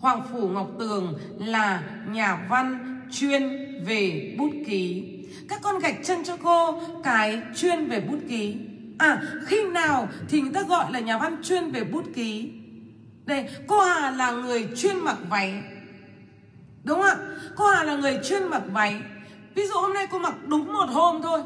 Hoàng Phủ Ngọc Tường là nhà văn chuyên về bút ký. Các con gạch chân cho cô cái chuyên về bút ký. À, khi nào thì người ta gọi là nhà văn chuyên về bút ký? Đây, cô Hà là người chuyên mặc váy. Đúng không ạ? Cô Hà là người chuyên mặc váy. Ví dụ hôm nay cô mặc đúng một hôm thôi,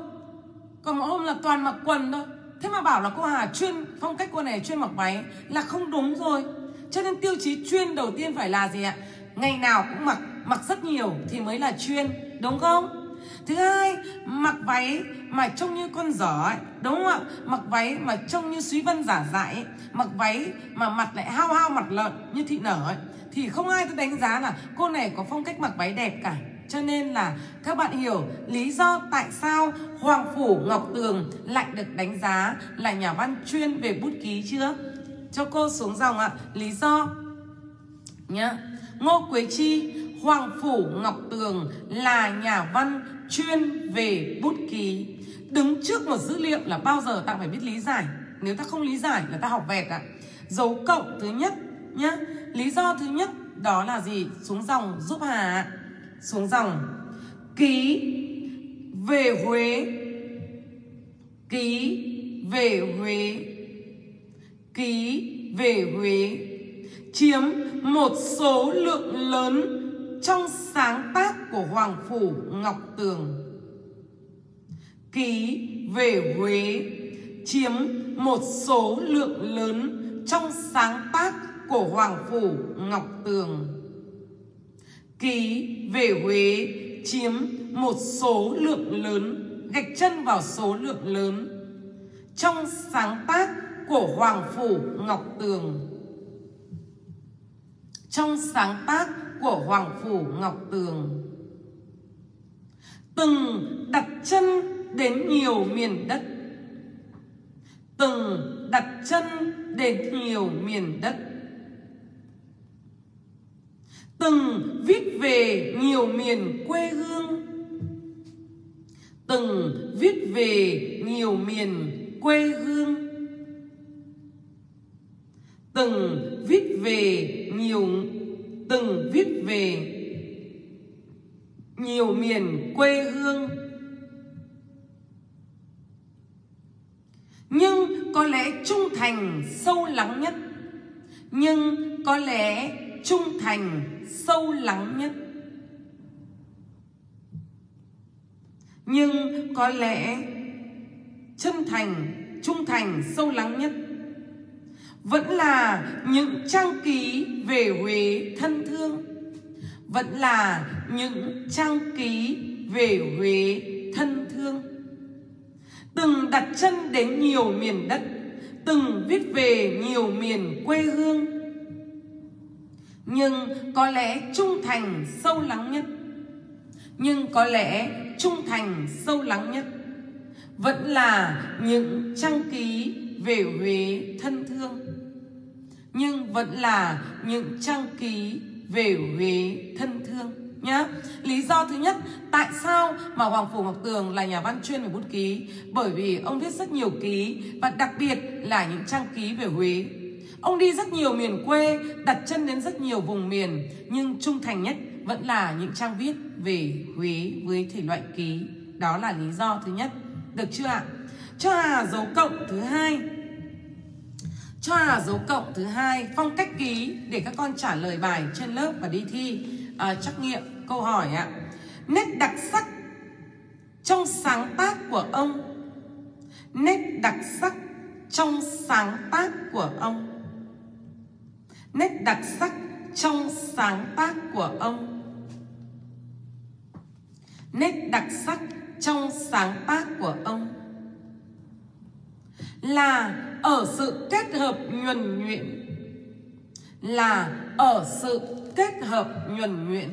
còn một hôm là toàn mặc quần thôi. Thế mà bảo là cô Hà chuyên, phong cách cô này chuyên mặc váy là không đúng rồi. Cho nên tiêu chí chuyên đầu tiên phải là gì ạ? Ngày nào cũng mặc, mặc rất nhiều thì mới là chuyên, đúng không? Thứ hai, mặc váy mà trông như con giỏ ấy, đúng không ạ? Mặc váy mà trông như Suý Vân giả dại ấy, mặc váy mà mặt lại hao hao mặt lợn như Thị Nở ấy, thì không ai đánh giá là cô này có phong cách mặc váy đẹp cả. Cho nên là các bạn hiểu lý do tại sao Hoàng Phủ Ngọc Tường lại được đánh giá là nhà văn chuyên về bút ký chưa? Cho cô xuống dòng ạ, lý do nhá. Ngô Quế Chi, Hoàng Phủ Ngọc Tường là nhà văn chuyên về bút ký. Đứng trước một dữ liệu là bao giờ ta phải biết lý giải. Nếu ta không lý giải là ta học vẹt ạ. Dấu cộng thứ nhất nhá. Lý do thứ nhất đó là gì? Xuống dòng giúp Hà ạ. Xuống dòng. Ký về Huế. Ký về Huế. Ký về Huế chiếm một số lượng lớn trong sáng tác của Hoàng Phủ Ngọc Tường. Ký về Huế chiếm một số lượng lớn trong sáng tác của Hoàng Phủ Ngọc Tường. Ký về Huế chiếm một số lượng lớn gạch chân vào số lượng lớn trong sáng tác của Hoàng Phủ Ngọc Tường. Trong sáng tác của Hoàng Phủ Ngọc Tường, từng đặt chân đến nhiều miền đất, từng đặt chân đến nhiều miền đất, từng viết về nhiều miền quê hương, từng viết về nhiều miền quê hương, từng viết về nhiều từng viết về nhiều miền quê hương. Nhưng có lẽ trung thành sâu lắng nhất, nhưng có lẽ trung thành sâu lắng nhất, nhưng có lẽ chân thành, trung thành sâu lắng nhất vẫn là những trang ký về Huế thân thương, vẫn là những trang ký về Huế thân thương. Từng đặt chân đến nhiều miền đất, từng viết về nhiều miền quê hương, nhưng có lẽ trung thành sâu lắng nhất, nhưng có lẽ trung thành sâu lắng nhất vẫn là những trang ký về Huế thân thương, nhưng vẫn là những trang ký về Huế thân thương nhá. Lý do thứ nhất, tại sao mà Hoàng Phủ Ngọc Tường là nhà văn chuyên về bút ký? Bởi vì ông viết rất nhiều ký, và đặc biệt là những trang ký về Huế. Ông đi rất nhiều miền quê, đặt chân đến rất nhiều vùng miền, nhưng trung thành nhất vẫn là những trang viết về Huế với thể loại ký. Đó là lý do thứ nhất, được chưa ạ? Cho Hà dấu cộng thứ hai. Cho Hà dấu cộng thứ hai, phong cách ký để các con trả lời bài trên lớp và đi thi à, trắc nghiệm câu hỏi ạ. Nét đặc sắc trong sáng tác của ông, nét đặc sắc trong sáng tác của ông, nét đặc sắc trong sáng tác của ông, nét đặc sắc trong sáng tác của ông là ở sự kết hợp nhuần nhuyễn, là ở sự kết hợp nhuần nhuyễn,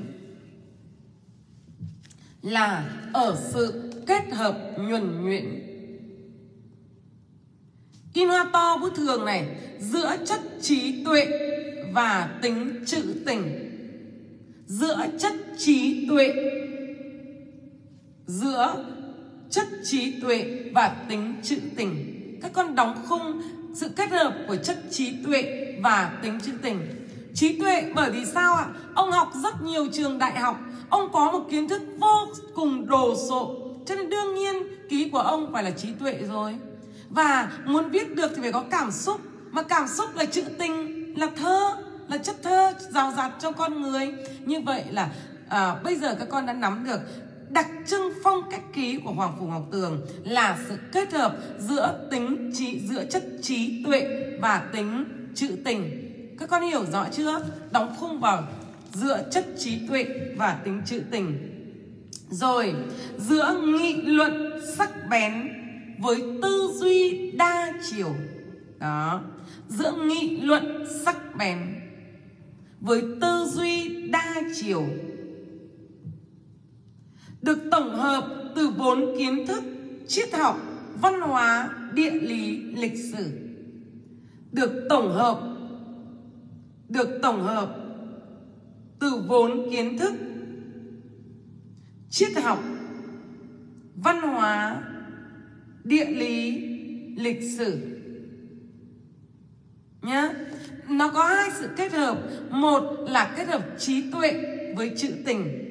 là ở sự kết hợp nhuần nhuyễn. In hoa to bút thường này, giữa chất trí tuệ và tính trữ tình, giữa chất trí tuệ, giữa chất trí tuệ và tính trữ tình. Các con đóng khung sự kết hợp của chất trí tuệ và tính trữ tình. Trí tuệ bởi vì sao ạ? Ông học rất nhiều trường đại học, ông có một kiến thức vô cùng đồ sộ, cho nên đương nhiên ký của ông phải là trí tuệ rồi. Và muốn viết được thì phải có cảm xúc, mà cảm xúc là trữ tình, là thơ, là chất thơ rào rạt trong con người. Như vậy là à, bây giờ các con đã nắm được đặc trưng phong cách ký của Hoàng Phủ Ngọc Tường là sự kết hợp giữa tính trí, giữa chất trí tuệ và tính trữ tình. Các con hiểu rõ chưa? Đóng khung vào giữa chất trí tuệ và tính trữ tình. Rồi, giữa nghị luận sắc bén với tư duy đa chiều. Đó, giữa nghị luận sắc bén với tư duy đa chiều được tổng hợp từ bốn kiến thức triết học, văn hóa, địa lý, lịch sử. Được tổng hợp, được tổng hợp từ bốn kiến thức triết học, văn hóa, địa lý, lịch sử nhá. Nó có hai sự kết hợp, một là kết hợp trí tuệ với trữ tình,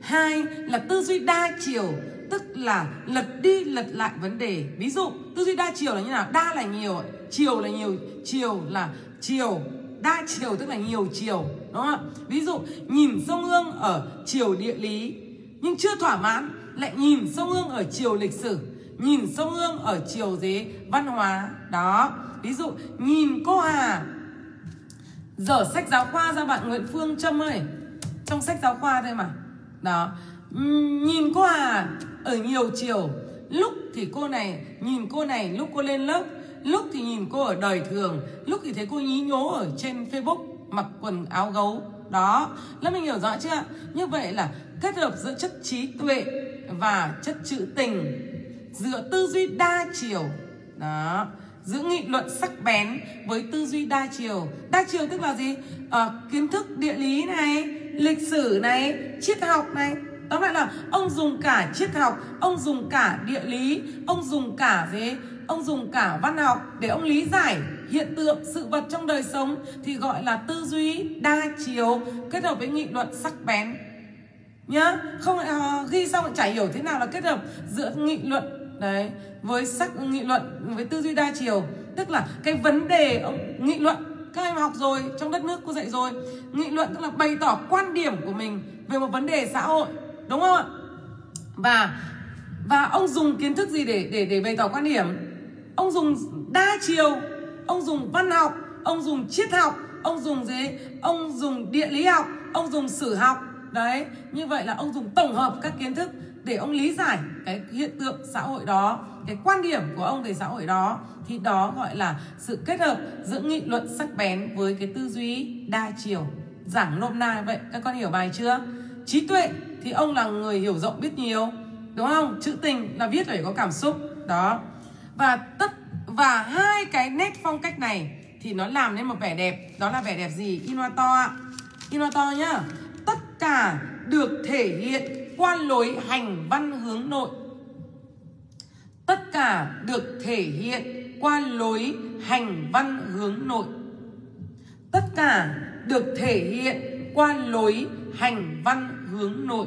hai là tư duy đa chiều, tức là lật đi lật lại vấn đề. Ví dụ tư duy đa chiều là như nào? Đa là nhiều, chiều là nhiều, chiều là chiều, đa chiều tức là nhiều chiều, đúng không? Ví dụ nhìn sông Hương ở chiều địa lý nhưng chưa thỏa mãn, lại nhìn sông Hương ở chiều lịch sử, nhìn sông Hương ở chiều gì? Văn hóa. Đó, ví dụ nhìn cô Hà, dở sách giáo khoa ra bạn Nguyễn Phương Trâm ơi, trong sách giáo khoa thôi mà. Đó, nhìn cô Hà ở nhiều chiều, Lúc thì cô này nhìn cô này lúc cô lên lớp, lúc thì nhìn cô ở đời thường, lúc thì thấy cô nhí nhố ở trên Facebook mặc quần áo gấu. Đó, lớp mình hiểu rõ chưa? Như vậy là kết hợp giữa chất trí tuệ và chất trữ tình, giữa tư duy đa chiều. Đó, giữa nghị luận sắc bén với tư duy đa chiều. Đa chiều tức là gì? À, kiến thức địa lý này, lịch sử này, triết học này. Tóm lại là ông dùng cả triết học, ông dùng cả địa lý, ông dùng cả gì? Ông dùng cả văn học để ông lý giải hiện tượng, sự vật trong đời sống thì gọi là tư duy đa chiều kết hợp với nghị luận sắc bén. Nhá, không à, ghi xong chả hiểu thế nào là kết hợp giữa nghị luận đấy với sắc nghị luận với tư duy đa chiều, tức là cái vấn đề ông nghị luận. Các em học rồi, trong đất nước cô dạy rồi. Nghị luận tức là bày tỏ quan điểm của mình về một vấn đề xã hội, đúng không ạ? Và và ông dùng kiến thức gì để để để bày tỏ quan điểm? Ông dùng đa chiều, ông dùng văn học, ông dùng triết học, ông dùng gì? Ông dùng địa lý học, ông dùng sử học. Đấy, như vậy là ông dùng tổng hợp các kiến thức để ông lý giải cái hiện tượng xã hội đó, cái quan điểm của ông về xã hội đó. Thì đó gọi là sự kết hợp giữa nghị luận sắc bén với cái tư duy đa chiều. Giảng nôm na vậy, các con hiểu bài chưa? Trí tuệ thì ông là người hiểu rộng biết nhiều, đúng không? Trữ tình là viết phải có cảm xúc. Đó, và tất và hai cái nét phong cách này thì nó làm nên một vẻ đẹp. Đó là vẻ đẹp gì? Inoto ạ. Inoto nhá. Tất cả được thể hiện qua lối hành văn hướng nội. Tất cả được thể hiện qua lối hành văn hướng nội. Tất cả được thể hiện qua lối hành văn hướng nội.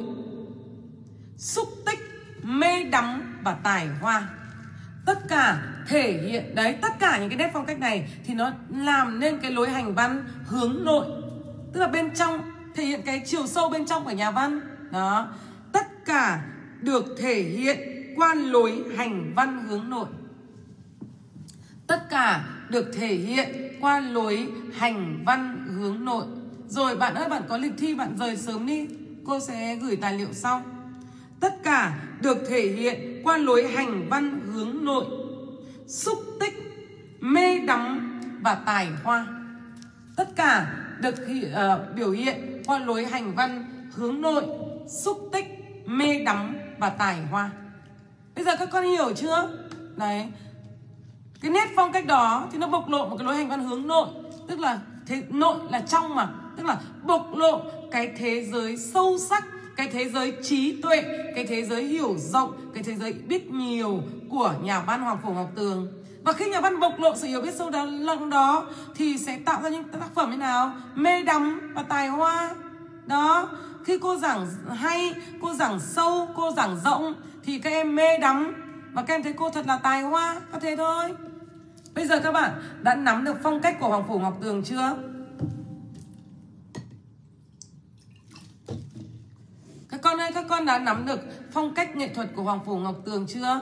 Xúc tích, mê đắm và tài hoa. Tất cả thể hiện đấy, tất cả những cái nét phong cách này thì nó làm nên cái lối hành văn hướng nội, tức là bên trong thể hiện cái chiều sâu bên trong của nhà văn. Đó, tất cả được thể hiện qua lối hành văn hướng nội. Tất cả được thể hiện qua lối hành văn hướng nội. Rồi bạn ơi, bạn có lịch thi, bạn rời sớm đi, cô sẽ gửi tài liệu sau. Tất cả được thể hiện qua lối hành văn hướng nội, xúc tích, mê đắm và tài hoa. Tất cả được uh, biểu hiện qua lối hành văn hướng nội, xúc tích, mê đắm và tài hoa. Bây giờ các con hiểu chưa? Đấy, cái nét phong cách đó thì nó bộc lộ một cái lối hành văn hướng nội, tức là thế, nội là trong mà, tức là bộc lộ cái thế giới sâu sắc, cái thế giới trí tuệ, cái thế giới hiểu rộng, cái thế giới biết nhiều của nhà văn Hoàng Phổ Ngọc Tường. Và khi nhà văn bộc lộ sự hiểu biết sâu đậm đó thì sẽ tạo ra những tác phẩm như nào? Mê đắm và tài hoa. Đó, khi cô giảng hay, cô giảng sâu, cô giảng rộng thì các em mê đắm và các em thấy cô thật là tài hoa, có thế thôi. Bây giờ các bạn đã nắm được phong cách của Hoàng Phổ Ngọc Tường chưa? Các con ơi, các con đã nắm được phong cách nghệ thuật của Hoàng Phổ Ngọc Tường chưa?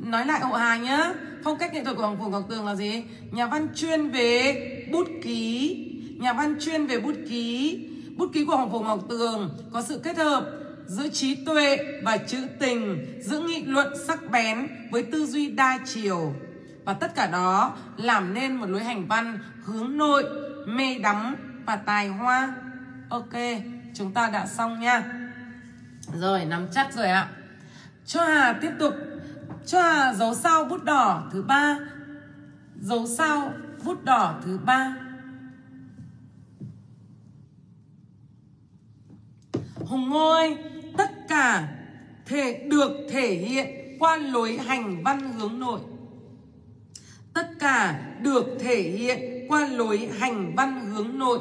Nói lại hộ hà nhá. Phong cách nghệ thuật của Hoàng Phổ Ngọc Tường là gì? Nhà văn chuyên về bút ký. Nhà văn chuyên về bút ký. Bút ký của Hoàng Phổ Ngọc Tường có sự kết hợp giữa trí tuệ và trữ tình, giữa nghị luận sắc bén với tư duy đa chiều. Và tất cả đó làm nên một lối hành văn hướng nội, mê đắm và tài hoa. Ok, chúng ta đã xong nha. Rồi, nắm chắc rồi ạ. Cho Hà tiếp tục. Cho Hà dấu sao bút đỏ thứ ba. Dấu sao bút đỏ thứ ba. Hùng ơi, tất cả thể được thể hiện qua lối hành văn hướng nội. Tất cả được thể hiện qua lối hành văn hướng nội,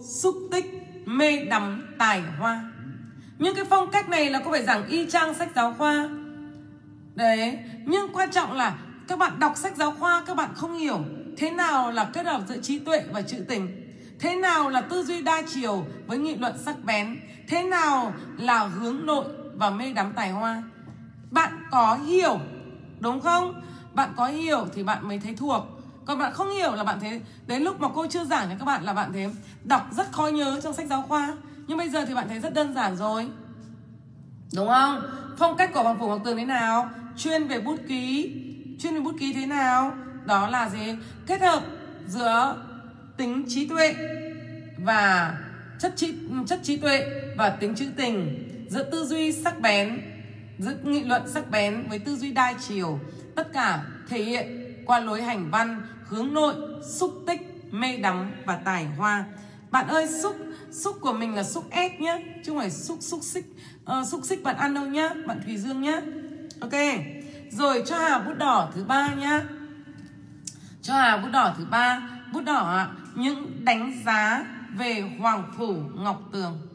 xúc tích, mê đắm, tài hoa. Nhưng cái phong cách này là có phải giảng y chang sách giáo khoa. Đấy, nhưng quan trọng là các bạn đọc sách giáo khoa các bạn không hiểu thế nào là kết hợp giữa trí tuệ và trữ tình, thế nào là tư duy đa chiều với nghị luận sắc bén, thế nào là hướng nội và mê đắm tài hoa. Bạn có hiểu, đúng không? Bạn có hiểu thì bạn mới thấy thuộc. Còn bạn không hiểu là bạn thấy, đến lúc mà cô chưa giảng cho các bạn là bạn thấy đọc rất khó nhớ trong sách giáo khoa. Nhưng bây giờ thì bạn thấy rất đơn giản rồi, đúng không? Phong cách của Hoàng Phổ Ngọc Tường thế nào? chuyên về bút ký. Chuyên về bút ký thế nào? Đó là gì? Kết hợp giữa tính trí tuệ và chất trí, chất trí tuệ và tính trữ tình, giữa tư duy sắc bén, giữa nghị luận sắc bén với tư duy đa chiều. Tất cả thể hiện qua lối hành văn, hướng nội, xúc tích, mê đắm và tài hoa. Bạn ơi, xúc xúc của mình là xúc ép nhé, chứ không phải xúc xúc xích uh, xúc xích bạn ăn đâu nhá, bạn Thùy Dương nhá. Ok, rồi cho Hà bút đỏ thứ ba nhá. Cho Hà bút đỏ thứ ba, bút đỏ những đánh giá về Hoàng Phủ Ngọc Tường.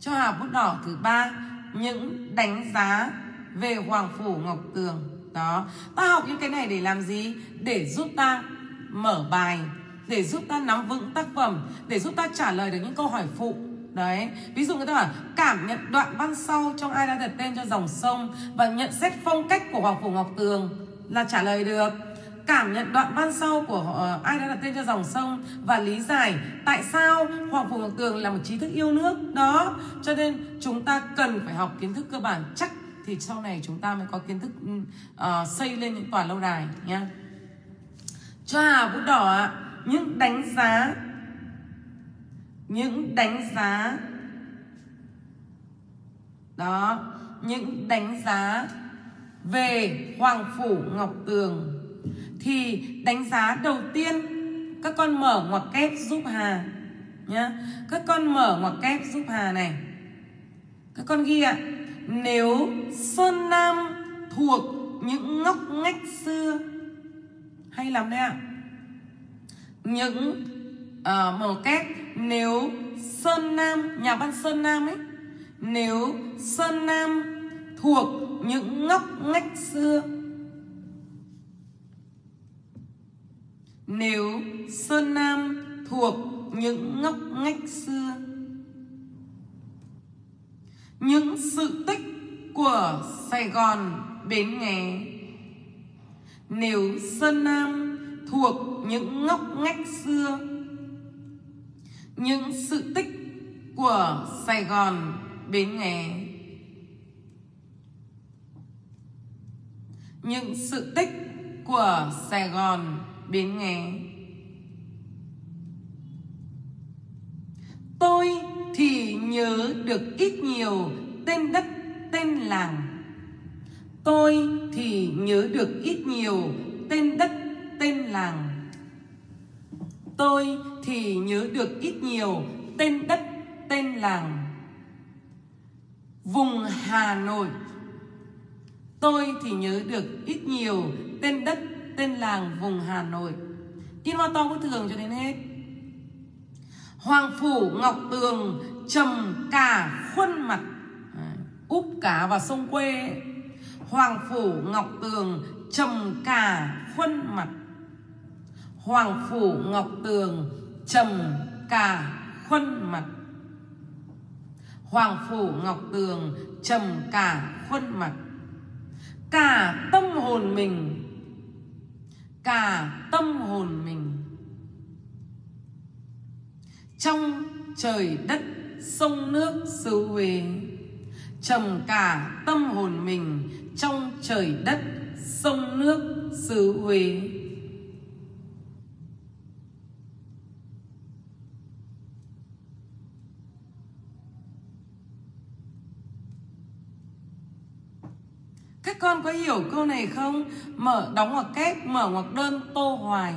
Cho Hà bút đỏ thứ ba, những đánh giá về Hoàng Phủ Ngọc Tường. Đó, ta học những cái này để làm gì? Để giúp ta mở bài, để giúp ta nắm vững tác phẩm, để giúp ta trả lời được những câu hỏi phụ. Đấy, ví dụ người ta bảo cảm nhận đoạn văn sau trong Ai Đã Đặt Tên Cho Dòng Sông và nhận xét phong cách của Hoàng Phủ Ngọc Tường là trả lời được. Cảm nhận đoạn văn sau của Ai Đã Đặt Tên Cho Dòng Sông và lý giải tại sao Hoàng Phủ Ngọc Tường là một trí thức yêu nước. Đó, cho nên chúng ta cần phải học kiến thức cơ bản chắc thì sau này chúng ta mới có kiến thức uh, xây lên những tòa lâu đài nha. Cho Hà bút đỏ những đánh giá những đánh giá đó những đánh giá về Hoàng Phủ Ngọc Tường. Thì đánh giá đầu tiên các con mở ngoặc kép giúp Hà nhá. Các con mở ngoặc kép giúp Hà này. Các con ghi ạ. Nếu Sơn Nam thuộc những ngóc ngách xưa, hay lắm đấy ạ. Những uh, mở kép. Nếu Sơn Nam, nhà văn Sơn Nam ấy, nếu Sơn Nam thuộc những ngóc ngách xưa, nếu Sơn Nam thuộc những ngóc ngách xưa, những sự tích của Sài Gòn Bến Nghé. Nếu Sơn Nam thuộc những ngóc ngách xưa, những sự tích của Sài Gòn Bến Nghé, những sự tích của Sài Gòn Bến Nghé. Tôi thì nhớ được ít nhiều tên đất tên làng. Tôi thì nhớ được ít nhiều tên đất tên làng. Tôi thì nhớ được ít nhiều tên đất tên làng. Vùng Hà Nội. Tôi thì nhớ được ít nhiều tên đất tên làng vùng Hà Nội. Tin hoa to bất thường cho đến hết. Hoàng Phủ Ngọc Tường trầm cả khuôn mặt. À, úp cả vào sông quê ấy. Hoàng Phủ Ngọc Tường trầm cả khuôn mặt. Hoàng Phủ Ngọc Tường trầm cả khuôn mặt. Hoàng Phủ Ngọc Tường trầm cả khuôn mặt. Cả tâm hồn mình. Cả tâm hồn mình. Trong trời đất sông nước xứ Huế. Trầm cả tâm hồn mình trong trời đất sông nước xứ Huế. Các con có hiểu câu này không? Mở đóng ngoặc kép, mở ngoặc đơn Tô Hoài.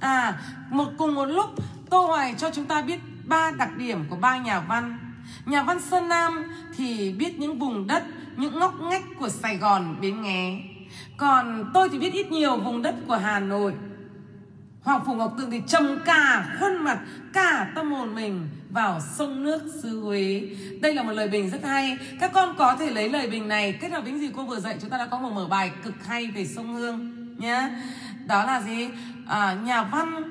À, một cùng một lúc Tô Hoài cho chúng ta biết ba đặc điểm của ba nhà văn. Nhà văn Sơn Nam thì biết những vùng đất, những ngóc ngách của Sài Gòn Bến Nghé. Còn tôi thì biết ít nhiều vùng đất của Hà Nội. Hoàng Phủ Ngọc Tường thì trầm cả khuôn mặt, cả tâm hồn mình vào sông nước xứ Huế. Đây là một lời bình rất hay. Các con có thể lấy lời bình này kết hợp với những gì cô vừa dạy. Chúng ta đã có một mở bài cực hay về sông Hương nhá. Đó là gì? À, nhà văn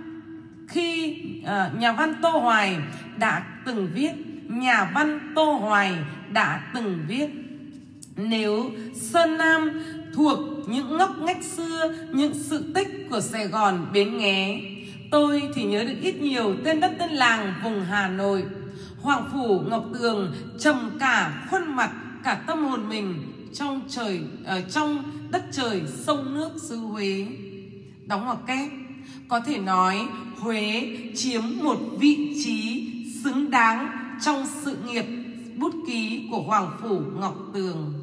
khi à, nhà văn Tô Hoài đã từng viết, nhà văn Tô Hoài đã từng viết nếu Sơn Nam thuộc những ngóc ngách xưa, những sự tích của Sài Gòn Bến Nghé. Tôi thì nhớ được ít nhiều tên đất tên làng vùng Hà Nội. Hoàng Phủ Ngọc Tường trầm cả khuôn mặt, cả tâm hồn mình trong trời ở uh, trong đất trời sông nước xứ Huế. Đóng ngoặc kép. Có thể nói Huế chiếm một vị trí xứng đáng trong sự nghiệp bút ký của Hoàng Phủ Ngọc Tường.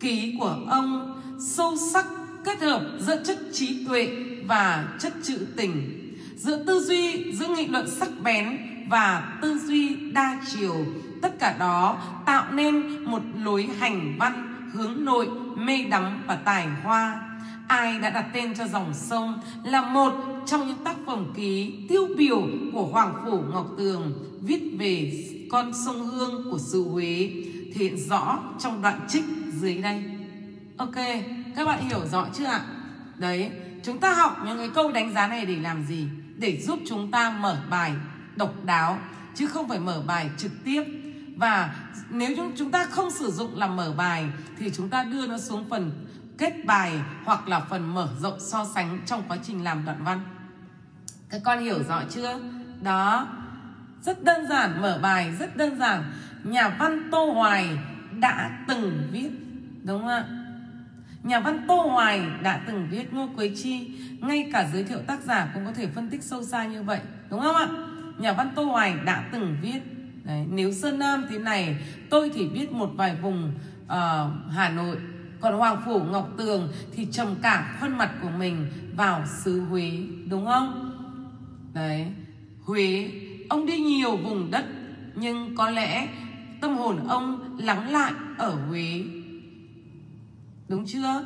Ký của ông sâu sắc kết hợp giữa chất trí tuệ và chất trữ tình, giữa tư duy, giữa nghị luận sắc bén và tư duy đa chiều. Tất cả đó tạo nên một lối hành văn hướng nội, mê đắm và tài hoa. Ai đã đặt tên cho dòng sông là một trong những tác phẩm ký tiêu biểu của Hoàng Phủ Ngọc Tường, viết về con sông Hương của xứ Huế, thể hiện rõ trong đoạn trích dưới đây. Ok, các bạn hiểu rõ chưa ạ? Đấy, chúng ta học những cái câu đánh giá này để làm gì? Để giúp chúng ta mở bài độc đáo, chứ không phải mở bài trực tiếp. Và nếu chúng ta không sử dụng làm mở bài thì chúng ta đưa nó xuống phần kết bài hoặc là phần mở rộng so sánh trong quá trình làm đoạn văn. Các con hiểu rõ chưa? Đó, rất đơn giản, mở bài rất đơn giản. Nhà văn Tô Hoài đã từng viết, đúng không ạ? Nhà văn Tô Hoài đã từng viết. Ngô Quế Chi ngay cả giới thiệu tác giả cũng có thể phân tích sâu xa như vậy, đúng không ạ? Nhà văn Tô Hoài đã từng viết. Đấy, nếu Sơn Nam thế này, tôi thì biết một vài vùng uh, Hà Nội. Còn Hoàng Phủ Ngọc Tường thì trầm cả khuôn mặt của mình vào xứ Huế, đúng không? Đấy, Huế, ông đi nhiều vùng đất, nhưng có lẽ tâm hồn ông lắng lại ở Huế, đúng chưa?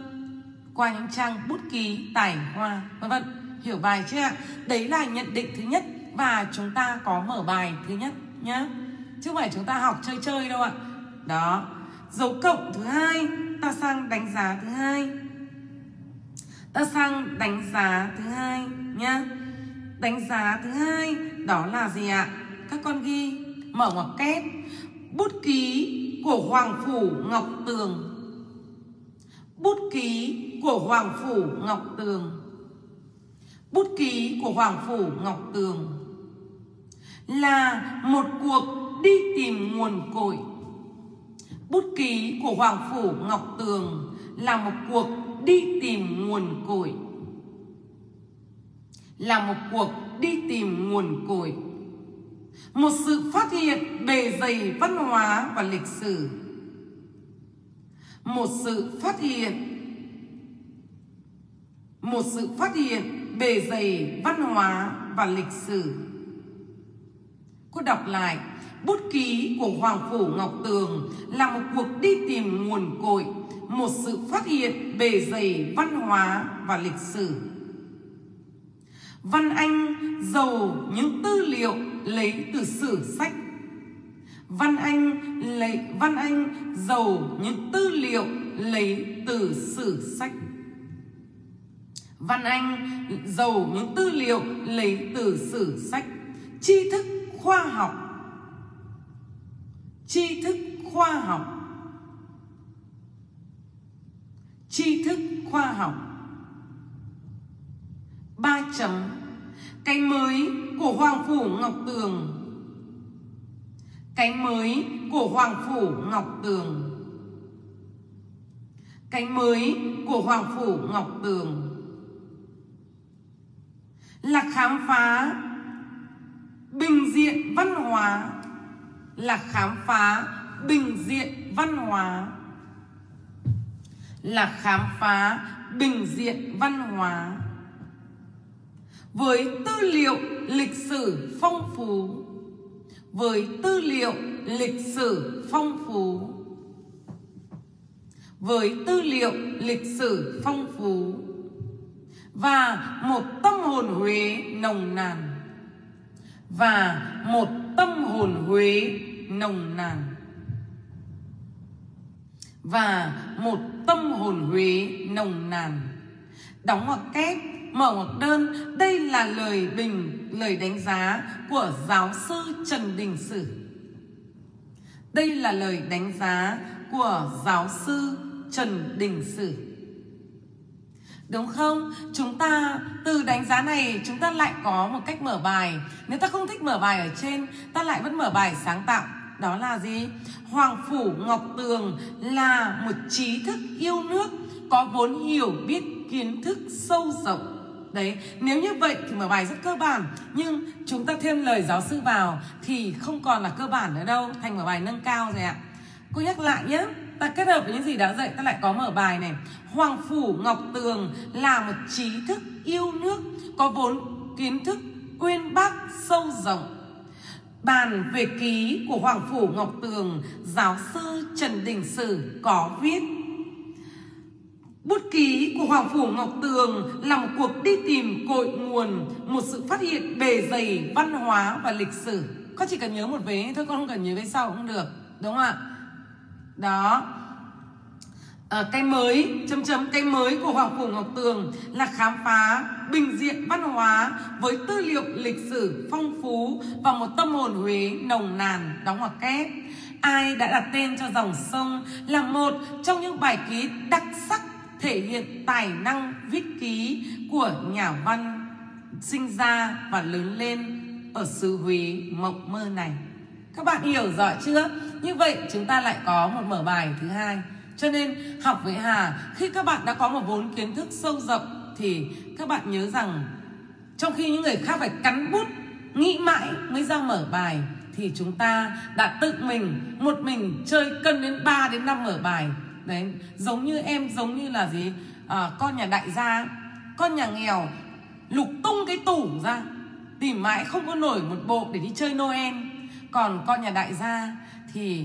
Qua những trang bút ký tài hoa, vân vân. Hiểu bài chưa ạ? Đấy là nhận định thứ nhất, và chúng ta có mở bài thứ nhất nhá, chứ không phải chúng ta học chơi chơi đâu ạ. Đó, dấu cộng thứ hai, ta sang đánh giá thứ hai. Ta sang đánh giá thứ hai nhá. Đánh giá thứ hai đó là gì ạ? Các con ghi mở ngoặc kép. Bút ký của Hoàng Phủ Ngọc Tường. Bút ký của Hoàng Phủ Ngọc Tường. Bút ký của Hoàng Phủ Ngọc Tường là một cuộc đi tìm nguồn cội. Bút ký của Hoàng Phủ Ngọc Tường là một cuộc đi tìm nguồn cội. Là một cuộc đi tìm nguồn cội. Một sự phát hiện bề dày văn hóa và lịch sử. Một sự phát hiện Một sự phát hiện bề dày văn hóa và lịch sử. Cô đọc lại. Bút ký của Hoàng Phủ Ngọc Tường là một cuộc đi tìm nguồn cội, một sự phát hiện bề dày văn hóa và lịch sử. Văn anh giàu những tư liệu lấy từ sử sách. Văn anh lấy văn anh giàu những tư liệu lấy từ sử sách. Văn anh giàu những tư liệu lấy từ sử sách. Tri thức khoa học. Tri thức khoa học. Tri thức khoa học. Ba chấm. Cái mới của Hoàng Phủ Ngọc Tường. Cái mới của Hoàng Phủ Ngọc Tường. Cái mới của Hoàng Phủ Ngọc Tường là khám phá bình diện văn hóa. Là khám phá bình diện văn hóa. Là khám phá bình diện văn hóa với tư liệu lịch sử phong phú. Với tư liệu lịch sử phong phú. Với tư liệu lịch sử phong phú. Và một tâm hồn Huế nồng nàn. Và một tâm hồn Huế nồng nàn. Và một tâm hồn Huế nồng nàn. Đóng ngoặc kép, mở ngoặc đơn. Đây là lời bình, lời đánh giá của giáo sư Trần Đình Sử. Đây là lời đánh giá của giáo sư Trần Đình Sử. Đúng không? Chúng ta từ đánh giá này chúng ta lại có một cách mở bài. Nếu ta không thích mở bài ở trên, ta lại vẫn mở bài sáng tạo. Đó là gì? Hoàng Phủ Ngọc Tường là một trí thức yêu nước, có vốn hiểu biết kiến thức sâu rộng. Đấy, nếu như vậy thì mở bài rất cơ bản, nhưng chúng ta thêm lời giáo sư vào thì không còn là cơ bản nữa đâu, thành mở bài nâng cao rồi ạ. Cô nhắc lại nhé, ta kết hợp với những gì đã dạy ta lại có mở bài này. Hoàng Phủ Ngọc Tường là một trí thức yêu nước, có vốn kiến thức uyên bác sâu rộng. Bàn về ký của Hoàng Phủ Ngọc Tường, giáo sư Trần Đình Sử có viết: bút ký của Hoàng Phủ Ngọc Tường là một cuộc đi tìm cội nguồn, một sự phát hiện bề dày văn hóa và lịch sử. Con chỉ cần nhớ một vế thôi, con không cần nhớ vế sau cũng được, đúng không ạ? Đó. À, cái mới, chấm chấm, cái mới của Hoàng Phủ Ngọc Tường là khám phá bình diện văn hóa với tư liệu lịch sử phong phú và một tâm hồn Huế nồng nàn, đóng ngoặc kép. Ai đã đặt tên cho dòng sông là một trong những bài ký đặc sắc thể hiện tài năng viết ký của nhà văn sinh ra và lớn lên ở xứ Huế mộng mơ này. Các bạn hiểu rõ chưa? Như vậy chúng ta lại có một mở bài thứ hai. Cho nên học với Hà, khi các bạn đã có một vốn kiến thức sâu rộng thì các bạn nhớ rằng trong khi những người khác phải cắn bút nghĩ mãi mới ra mở bài thì chúng ta đã tự mình một mình chơi cân đến ba đến năm mở bài. Đấy, giống như em, giống như là gì à, con nhà đại gia, con nhà nghèo lục tung cái tủ ra tìm mãi không có nổi một bộ để đi chơi Noel. Còn con nhà đại gia thì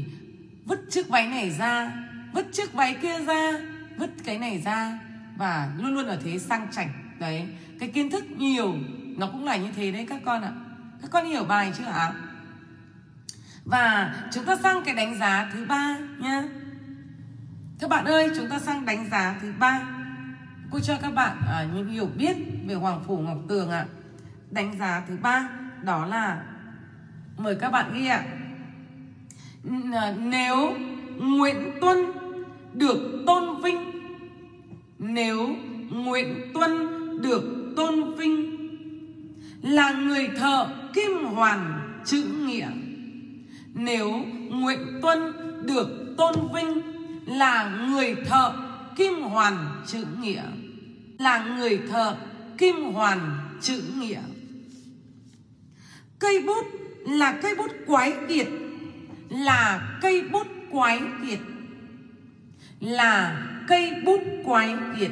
vứt chiếc váy này ra, vứt chiếc váy kia ra, vứt cái này ra, và luôn luôn ở thế sang chảnh. Đấy, cái kiến thức nhiều nó cũng là như thế đấy các con ạ. Các con hiểu bài chưa ạ? Và chúng ta sang cái đánh giá thứ ba nhá. Các bạn ơi, chúng ta sang đánh giá thứ ba. Cô cho các bạn à, những hiểu biết về Hoàng Phủ Ngọc Tường ạ. Đánh giá thứ ba đó là, mời các bạn ghi ạ. Nếu Nguyễn Tuân được tôn vinh, nếu Nguyễn Tuân được tôn vinh là người thợ kim hoàn chữ nghĩa, nếu Nguyễn Tuân được tôn vinh là người thợ kim hoàn chữ nghĩa, là người thợ kim hoàn chữ nghĩa. Cây bút là cây bút quái kiệt, là cây bút quái kiệt, là cây bút quái kiệt,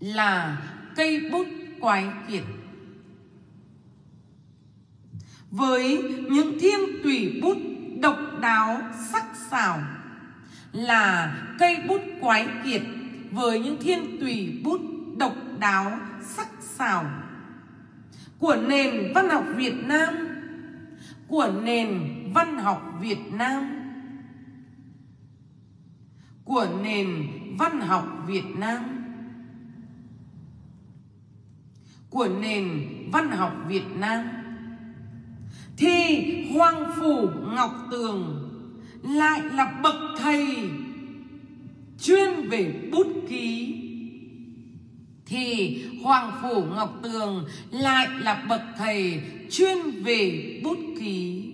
là cây bút quái kiệt. Với những thiêm tùy bút độc đáo sắc sảo, là cây bút quái kiệt với những thiên tùy bút độc đáo sắc sảo của nền văn học Việt Nam, của nền văn học Việt Nam, của nền văn học Việt Nam, của nền văn học Việt Nam, thì Hoàng Phủ Ngọc Tường lại là bậc thầy chuyên về bút ký, thì Hoàng Phủ Ngọc Tường lại là bậc thầy chuyên về bút ký,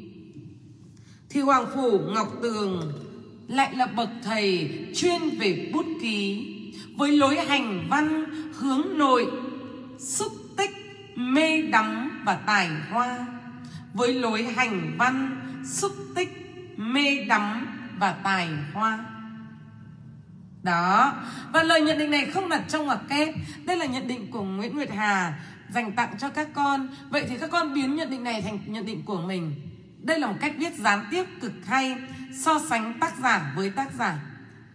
thì Hoàng Phủ Ngọc Tường lại là bậc thầy chuyên về bút ký với lối hành văn hướng nội, xúc tích, mê đắm và tài hoa, với lối hành văn xúc tích, mê đắm và tài hoa. Đó, và lời nhận định này không đặt trong ngoặc kép. Đây là nhận định của Nguyễn Nguyệt Hà dành tặng cho các con. Vậy thì các con biến nhận định này thành nhận định của mình. Đây là một cách viết gián tiếp cực hay, so sánh tác giả với tác giả,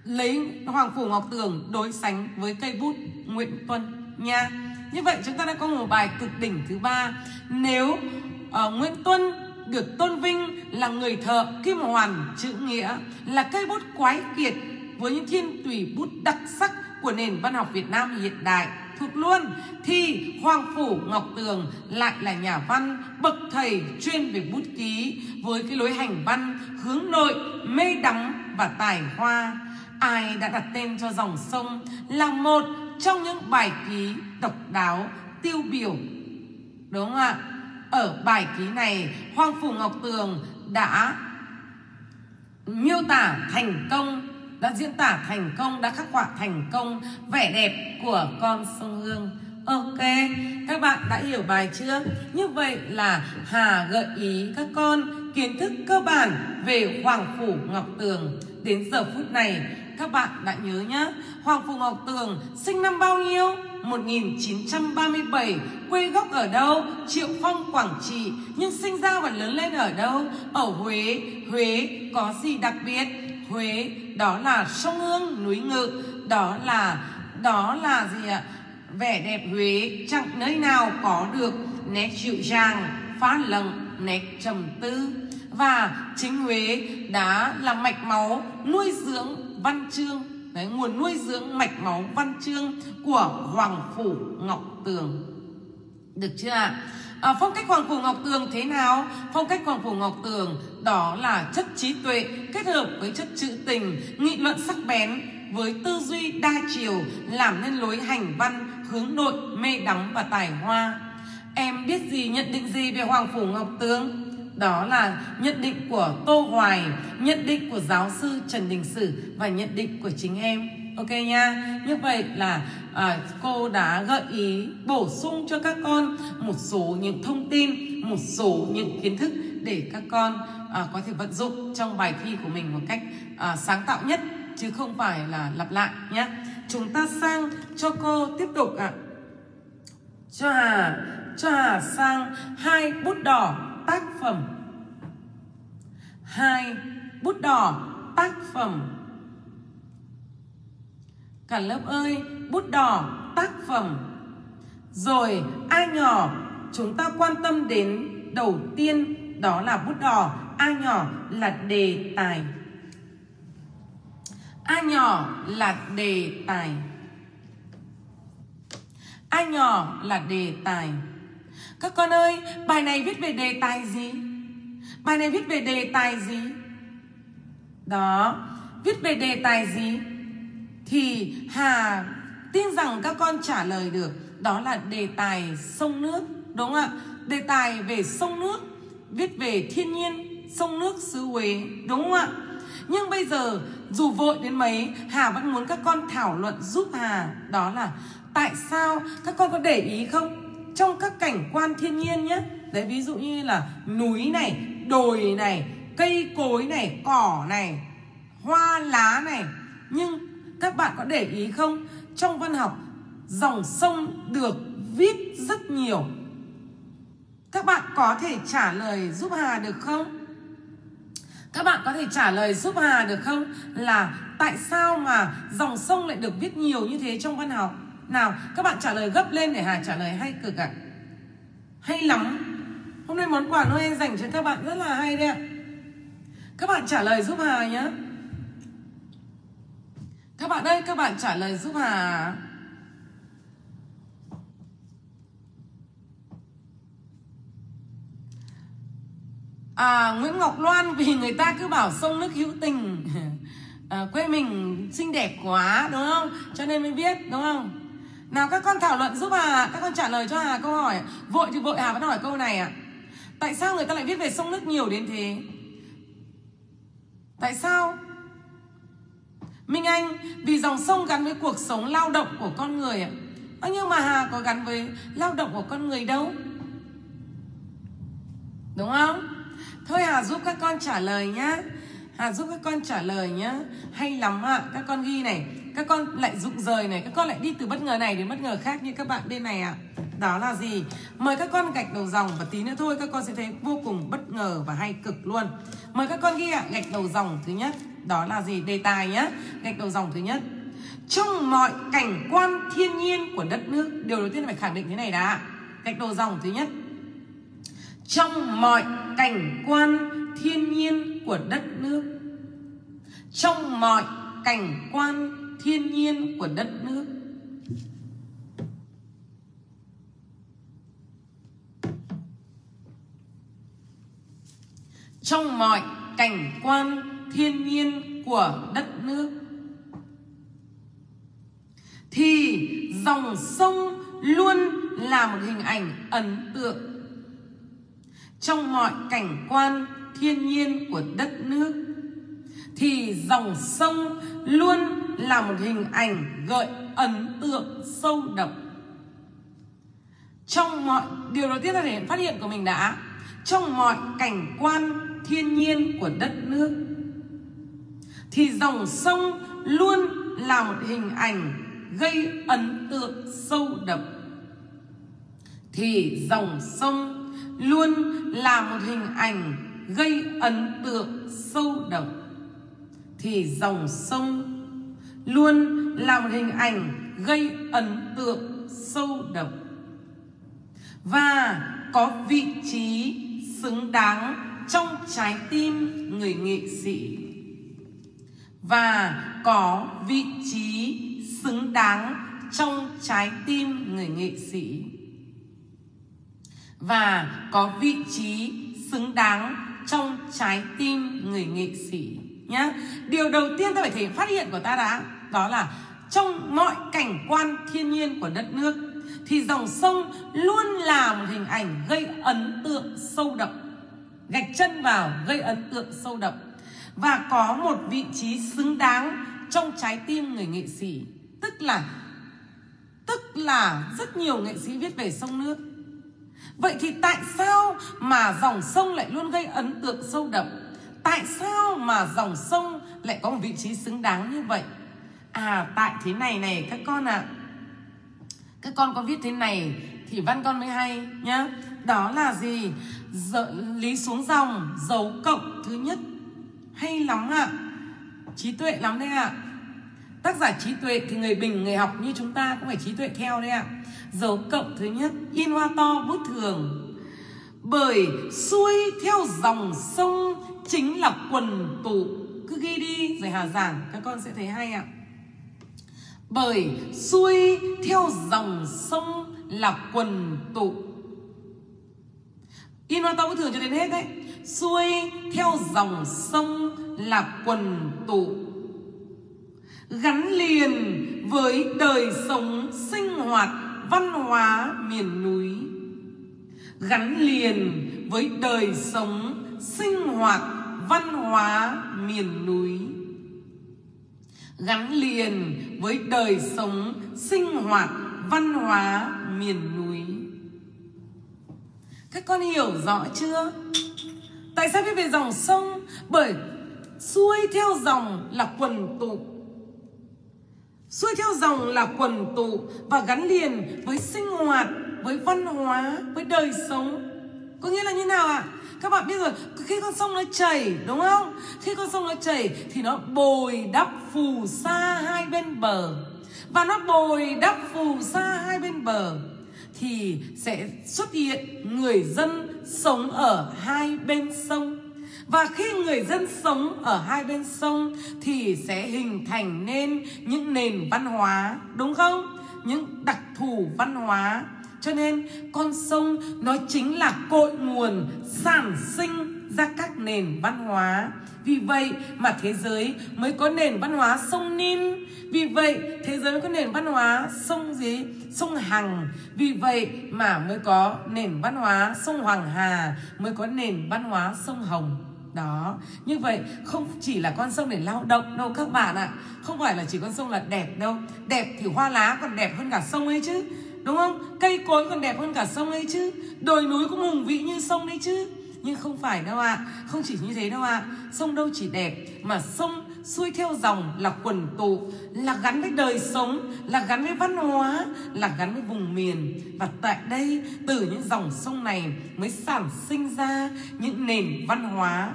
lấy Hoàng Phủ Ngọc Tường đối sánh với cây bút Nguyễn Tuân nha. Như vậy chúng ta đã có một bài cực đỉnh thứ ba. Nếu uh, Nguyễn Tuân được tôn vinh là người thợ kim hoàn chữ nghĩa, là cây bút quái kiệt với những thiên tùy bút đặc sắc của nền văn học Việt Nam hiện đại, thuộc luôn, thì Hoàng Phủ Ngọc Tường lại là nhà văn bậc thầy chuyên về bút ký với cái lối hành văn hướng nội, mê đắm và tài hoa. Ai đã đặt tên cho dòng sông là một trong những bài ký độc đáo tiêu biểu, đúng không ạ? Ở bài ký này, Hoàng Phủ Ngọc Tường đã miêu tả thành công đã diễn tả thành công, đã khắc họa thành công vẻ đẹp của con sông Hương. Ok, các bạn đã hiểu bài chưa? Như vậy là Hà gợi ý các con kiến thức cơ bản về Hoàng Phủ Ngọc Tường. Đến giờ phút này, các bạn đã nhớ nhé, Hoàng Phủ Ngọc Tường sinh năm bao nhiêu? một nghìn chín trăm ba mươi bảy, quê gốc ở đâu? Triệu Phong, Quảng Trị. Nhưng sinh ra và lớn lên ở đâu? Ở Huế. Huế có gì đặc biệt? Huế đó là sông Hương, núi Ngự, đó là đó là gì ạ? Vẻ đẹp Huế chẳng nơi nào có được, nét dịu dàng, pha lẫn nét trầm tư. Và chính Huế đã là mạch máu nuôi dưỡng văn chương, đấy, nguồn nuôi dưỡng mạch máu văn chương của Hoàng Phủ Ngọc Tường. Được chưa ạ? À, phong cách Hoàng Phủ Ngọc Tường thế nào? Phong cách Hoàng Phủ Ngọc Tường đó là chất trí tuệ kết hợp với chất trữ tình, nghị luận sắc bén với tư duy đa chiều, làm nên lối hành văn hướng nội, mê đắm và tài hoa. Em biết gì, nhận định gì về Hoàng Phủ Ngọc Tường? Đó là nhận định của Tô Hoài, nhận định của giáo sư Trần Đình Sử và nhận định của chính em. Ok nha. Như vậy là à, cô đã gợi ý bổ sung cho các con một số những thông tin, một số những kiến thức để các con à, có thể vận dụng trong bài thi của mình một cách à, sáng tạo nhất, chứ không phải là lặp lại nhé. Chúng ta sang cho cô tiếp tục ạ. À. Cho Hà, cho Hà sang hai bút đỏ tác phẩm. Hai bút đỏ tác phẩm. Cả lớp ơi, bút đỏ tác phẩm. Rồi A nhỏ, chúng ta quan tâm đến đầu tiên đó là bút đỏ. A nhỏ là đề tài. A nhỏ là đề tài. A nhỏ là đề tài. Các con ơi, bài này viết về đề tài gì? Bài này viết về đề tài gì? Đó, viết về đề tài gì? Thì Hà tin rằng các con trả lời được. Đó là đề tài sông nước, đúng không ạ? Đề tài về sông nước, viết về thiên nhiên, sông nước xứ Huế, đúng không ạ? Nhưng bây giờ, dù vội đến mấy, Hà vẫn muốn các con thảo luận giúp Hà. Đó là tại sao, các con có để ý không? Trong các cảnh quan thiên nhiên nhé. Đấy, ví dụ như là núi này, đồi này, cây cối này, cỏ này, hoa lá này. Nhưng các bạn có để ý không? Trong văn học, dòng sông được viết rất nhiều. Các bạn có thể trả lời giúp Hà được không? Các bạn có thể trả lời giúp Hà được không? Là tại sao mà dòng sông lại được viết nhiều như thế trong văn học? Nào, các bạn trả lời gấp lên để Hà trả lời hay cực ạ. Hay lắm. Hôm nay món quà Noel dành cho các bạn rất là hay đấy ạ. Các bạn trả lời giúp Hà nhé. Các bạn ơi, các bạn trả lời giúp Hà. À, Nguyễn Ngọc Loan, vì người ta cứ bảo sông nước hữu tình. À, quê mình xinh đẹp quá, đúng không? Cho nên mới biết, đúng không? Nào các con thảo luận giúp Hà, các con trả lời cho Hà câu hỏi. Vội thì vội, Hà vẫn hỏi câu này ạ. À. Tại sao người ta lại viết về sông nước nhiều đến thế? Tại sao? Minh Anh, vì dòng sông gắn với cuộc sống lao động của con người ạ. À. Nhưng mà Hà có gắn với lao động của con người đâu. Đúng không? Thôi Hà giúp các con trả lời nhá. Hà giúp các con trả lời nhá. Hay lắm ạ. À. Các con ghi này. Các con lại rụng rời này. Các con lại đi từ bất ngờ này đến bất ngờ khác như các bạn bên này ạ. À. Đó là gì? Mời các con gạch đầu dòng. Và tí nữa thôi các con sẽ thấy vô cùng bất ngờ và hay cực luôn. Mời các con ghi ạ. À. Gạch đầu dòng thứ nhất. Đó là gì? Đề tài nhá. Gạch đầu dòng thứ nhất. Trong mọi cảnh quan thiên nhiên của đất nước. Điều đầu tiên phải khẳng định thế này đã. Gạch đầu dòng thứ nhất. Trong mọi cảnh quan thiên nhiên của đất nước. Trong mọi cảnh quan thiên nhiên của đất nước. Trong mọi cảnh quan thiên nhiên của đất nước thì dòng sông luôn là một hình ảnh ấn tượng. Trong mọi cảnh quan thiên nhiên của đất nước thì dòng sông luôn là một hình ảnh gợi ấn tượng sâu đậm. Trong mọi điều đầu tiên ta thể phát hiện của mình đã, trong mọi cảnh quan thiên nhiên của đất nước thì dòng sông luôn là một hình ảnh gây ấn tượng sâu đậm. Thì dòng sông luôn là một hình ảnh gây ấn tượng sâu đậm. Thì dòng sông luôn là một hình ảnh gây ấn tượng sâu đậm. Và có vị trí xứng đáng trong trái tim người nghệ sĩ. Và có vị trí xứng đáng trong trái tim người nghệ sĩ. Và có vị trí xứng đáng trong trái tim người nghệ sĩ nhá. Điều đầu tiên ta phải thể phát hiện của ta đã, đó là trong mọi cảnh quan thiên nhiên của đất nước thì dòng sông luôn là một hình ảnh gây ấn tượng sâu đậm. Gạch chân vào gây ấn tượng sâu đậm. Và có một vị trí xứng đáng trong trái tim người nghệ sĩ. Tức là Tức là rất nhiều nghệ sĩ viết về sông nước. Vậy thì tại sao mà dòng sông lại luôn gây ấn tượng sâu đậm? Tại sao mà dòng sông lại có một vị trí xứng đáng như vậy? À, tại thế này này các con ạ à. Các con có viết thế này thì văn con mới hay nhá. Đó là gì? D- lý xuống dòng, dấu cộng thứ nhất. Hay lắm ạ à. Trí tuệ lắm đấy ạ à. Tác giả trí tuệ thì người bình, người học như chúng ta cũng phải trí tuệ theo đấy ạ à. Dấu cộng thứ nhất, in hoa to bút thường. Bởi xuôi theo dòng sông chính là quần tụ. Cứ ghi đi rồi hà giảng, các con sẽ thấy hay ạ à. Bởi xuôi theo dòng sông là quần tụ. In hoa to bút thường cho đến hết đấy. Xuôi theo dòng sông là quần tụ, gắn liền với đời sống sinh hoạt văn hóa miền núi. Gắn liền với đời sống sinh hoạt văn hóa miền núi. Gắn liền với đời sống sinh hoạt văn hóa miền núi. Các con hiểu rõ chưa? Tại sao viết về dòng sông? Bởi xuôi theo dòng là quần tụ. Xuôi theo dòng là quần tụ và gắn liền với sinh hoạt, với văn hóa, với đời sống. Có nghĩa là như nào ạ? À? Các bạn biết rồi, khi con sông nó chảy, đúng không? Khi con sông nó chảy thì nó bồi đắp phù sa hai bên bờ. Và nó bồi đắp phù sa hai bên bờ thì sẽ xuất hiện người dân sống ở hai bên sông. Và khi người dân sống ở hai bên sông thì sẽ hình thành nên những nền văn hóa, đúng không? Những đặc thù văn hóa. Cho nên con sông nó chính là cội nguồn sản sinh ra các nền văn hóa. Vì vậy mà thế giới mới có nền văn hóa sông Nin. Vì vậy thế giới mới có nền văn hóa sông gì? Sông Hằng. Vì vậy mà mới có nền văn hóa sông Hoàng Hà, mới có nền văn hóa sông Hồng. Đó, như vậy không chỉ là con sông để lao động đâu các bạn ạ. Không phải là chỉ con sông là đẹp đâu. Đẹp thì hoa lá còn đẹp hơn cả sông ấy chứ, đúng không? Cây cối còn đẹp hơn cả sông ấy chứ. Đồi núi cũng hùng vĩ như sông đấy chứ. Nhưng không phải đâu ạ à. Không chỉ như thế đâu ạ à. Sông đâu chỉ đẹp, mà sông xuôi theo dòng là quần tụ, là gắn với đời sống, là gắn với văn hóa, là gắn với vùng miền. Và tại đây, từ những dòng sông này mới sản sinh ra những nền văn hóa.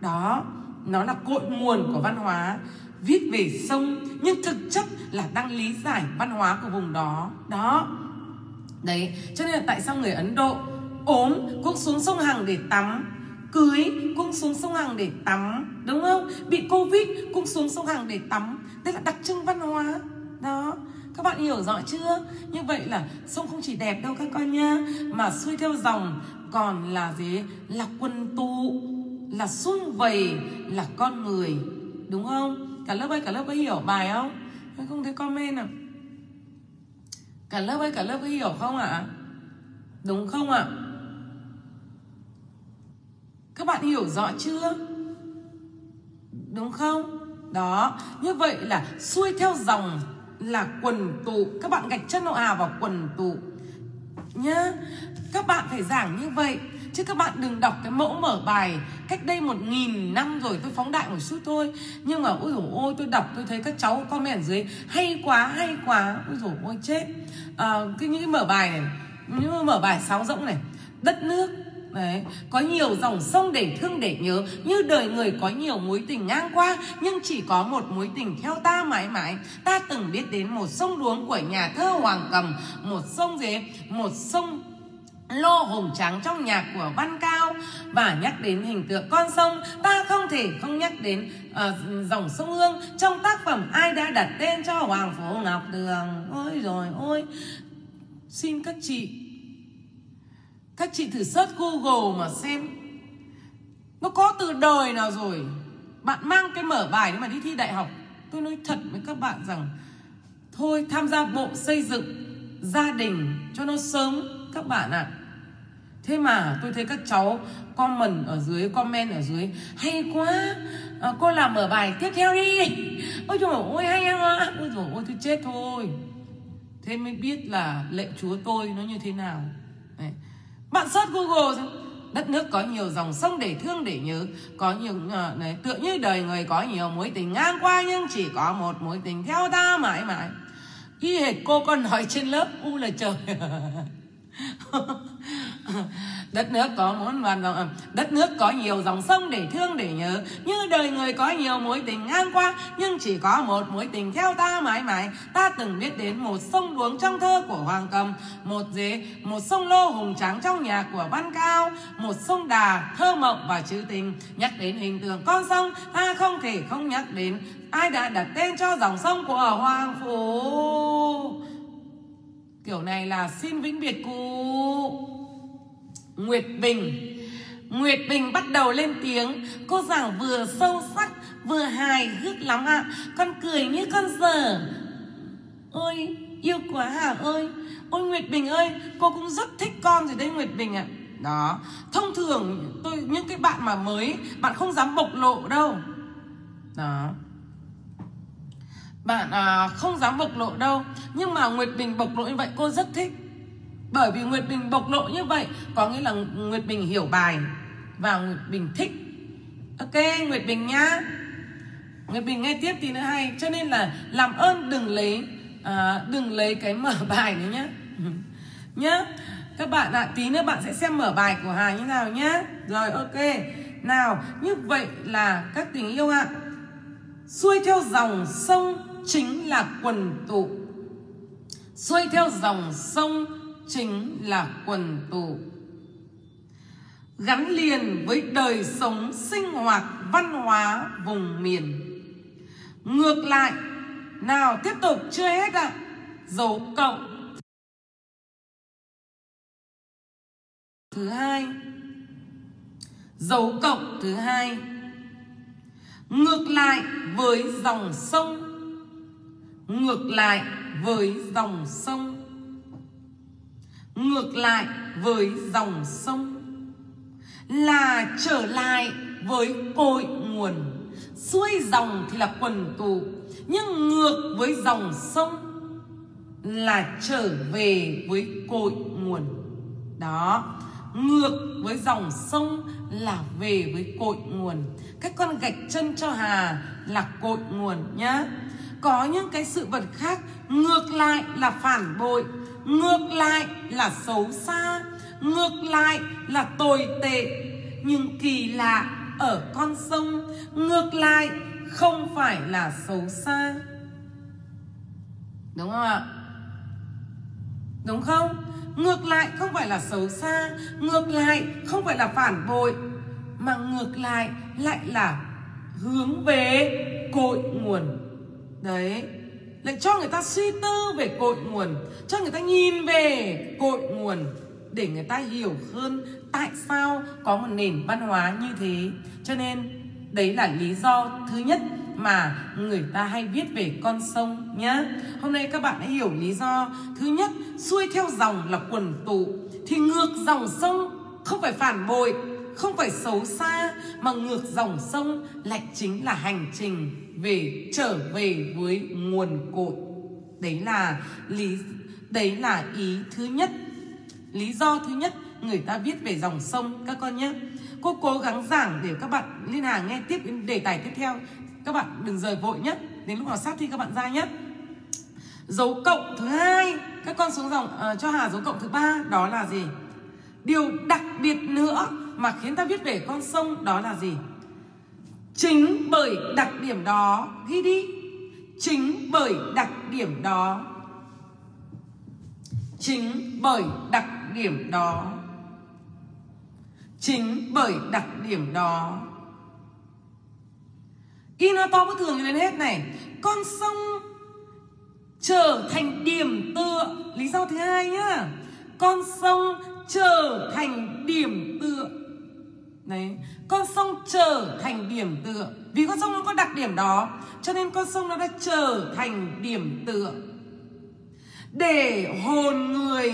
Đó, nó là cội nguồn của văn hóa. Viết về sông nhưng thực chất là đang lý giải văn hóa của vùng đó. Đó, đấy, cho nên là tại sao người Ấn Độ ốm cũng xuống sông Hằng để tắm, cưới cũng xuống sông Hằng để tắm, đúng không? Bị Covid cũng xuống sông Hằng để tắm. Đây là đặc trưng văn hóa. Đó, các bạn hiểu rõ chưa? Như vậy là sông không chỉ đẹp đâu các con nha, mà xuôi theo dòng còn là gì? Là quần tụ, là sum vầy, là con người, đúng không? Cả lớp ơi, cả lớp có hiểu bài không? Tôi không thấy comment à. Cả lớp ơi, cả lớp có hiểu không ạ? À? Đúng không ạ? À? Các bạn hiểu rõ chưa? đúng không? Đó, như vậy là xuôi theo dòng là quần tụ. Các bạn gạch chân ô à vào quần tụ nhá. Các bạn phải giảng như vậy, chứ các bạn đừng đọc cái mẫu mở bài cách đây một nghìn năm rồi. Tôi phóng đại một chút thôi, nhưng mà ôi dồi ôi, tôi đọc tôi thấy các cháu comment ở dưới hay quá hay quá, ôi dồi ôi chết. À, cái những cái mở bài này, những mở bài sáo rỗng này, đất nước đấy, có nhiều dòng sông để thương để nhớ, như đời người có nhiều mối tình ngang qua, nhưng chỉ có một mối tình theo ta mãi mãi. Ta từng biết đến một sông Đuống của nhà thơ Hoàng Cầm, một sông gì, một sông Lô hùng tráng trong nhạc của Văn Cao. Và nhắc đến hình tượng con sông, ta không thể không nhắc đến uh, dòng sông Hương trong tác phẩm Ai đã đặt tên cho Hoàng Phố Ngọc Đường. Ôi rồi ôi, xin các chị các chị thử search Google mà xem nó có từ đời nào rồi. Bạn mang cái mở bài mà đi thi đại học, tôi nói thật với các bạn rằng thôi tham gia bộ xây dựng gia đình cho nó sớm các bạn ạ. À, thế mà tôi thấy các cháu comment ở dưới, comment ở dưới hay quá, à, cô làm mở bài tiếp theo đi. Ôi trời ơi hay quá, ôi trời ơi tôi chết thôi. Thế mới biết là lệ chúa tôi nó như thế nào. Đấy, bạn search Google. Đất nước có nhiều dòng sông để thương để nhớ, có nhiều này, tựa như đời người có nhiều mối tình ngang qua, nhưng chỉ có một mối tình theo ta mãi mãi. Y hệt cô con nói trên lớp. U là trời. Đất nước có muốn bàn dòng, đất nước có nhiều dòng sông để thương để nhớ, như đời người có nhiều mối tình ngang qua, nhưng chỉ có một mối tình theo ta mãi mãi. Ta từng biết đến một sông Đuống trong thơ của Hoàng Cầm, một dế, một sông Lô hùng tráng trong nhà của Văn Cao, một sông Đà, thơ mộng và trữ tình. Nhắc đến hình tượng con sông, ta không thể không nhắc đến Ai đã đặt tên cho dòng sông của Hoàng Phố. Kiểu này là xin vĩnh biệt cụ Nguyệt Bình. Nguyệt Bình bắt đầu lên tiếng. Cô giảng vừa sâu sắc vừa hài hước lắm ạ. À, con cười như con dở. Ôi yêu quá hả ơi. Ôi Nguyệt Bình ơi, cô cũng rất thích con rồi đấy Nguyệt Bình ạ. À, đó, thông thường tôi những cái bạn mà mới, bạn không dám bộc lộ đâu. Đó, bạn à, không dám bộc lộ đâu. Nhưng mà Nguyệt Bình bộc lộ như vậy cô rất thích. Bởi vì Nguyệt Bình bộc lộ như vậy có nghĩa là Nguyệt Bình hiểu bài và Nguyệt Bình thích. Ok Nguyệt Bình nhá. Nguyệt Bình nghe tiếp thì nữa hay. Cho nên là làm ơn đừng lấy à, đừng lấy cái mở bài nữa nhá. Nhá các bạn ạ. À, tí nữa bạn sẽ xem mở bài của Hà như nào nhá. Rồi ok. Nào, như vậy là các tình yêu ạ. À, xuôi theo dòng sông chính là quần tụ. Xuôi theo dòng sông chính là quần tụ. Gắn liền với đời sống sinh hoạt văn hóa vùng miền. Ngược lại, nào tiếp tục, chưa hết ạ. À, dấu cộng thứ hai. Dấu cộng thứ hai. Ngược lại với dòng sông. Ngược lại với dòng sông. Ngược lại với dòng sông là trở lại với cội nguồn. Xuôi dòng thì là quần tụ, nhưng ngược với dòng sông là trở về với cội nguồn. Đó, ngược với dòng sông là về với cội nguồn. Các con gạch chân cho Hà là cội nguồn nhá. Có những cái sự vật khác ngược lại là phản bội, ngược lại là xấu xa, ngược lại là tồi tệ. Nhưng kỳ lạ ở con sông, ngược lại không phải là xấu xa. Đúng không ạ? Đúng không? Ngược lại không phải là xấu xa, ngược lại không phải là phản bội, mà ngược lại lại là hướng về cội nguồn. Đấy, lại cho người ta suy tư về cội nguồn, cho người ta nhìn về cội nguồn để người ta hiểu hơn tại sao có một nền văn hóa như thế. Cho nên đấy là lý do thứ nhất mà người ta hay viết về con sông nhá. Hôm nay các bạn hãy hiểu lý do thứ nhất, xuôi theo dòng là quần tụ, thì ngược dòng sông không phải phản bội, không phải xấu xa mà ngược dòng sông lại chính là hành trình về trở về với nguồn cội. Đấy là lý đấy là ý thứ nhất. Lý do thứ nhất người ta viết về dòng sông các con nhé. Cô cố gắng giảng để các bạn Liên Hà nghe tiếp đến đề tài tiếp theo. Các bạn đừng rời vội nhất, đến lúc nào sát thi các bạn ra nhất. Dấu cộng thứ hai, các con xuống dòng uh, cho Hà dấu cộng thứ ba, đó là gì? Điều đặc biệt nữa mà khiến ta viết về con sông đó là gì? Chính bởi đặc điểm đó, ghi đi. Chính bởi đặc điểm đó. Chính bởi đặc điểm đó. Chính bởi đặc điểm đó. Y nó to bất thường cho đến hết này. Con sông trở thành điểm tựa. Lý do thứ hai nhá. Con sông trở thành điểm tựa. Đấy, con sông trở thành điểm tựa. Vì con sông nó có đặc điểm đó, cho nên con sông nó đã trở thành điểm tựa. Để hồn người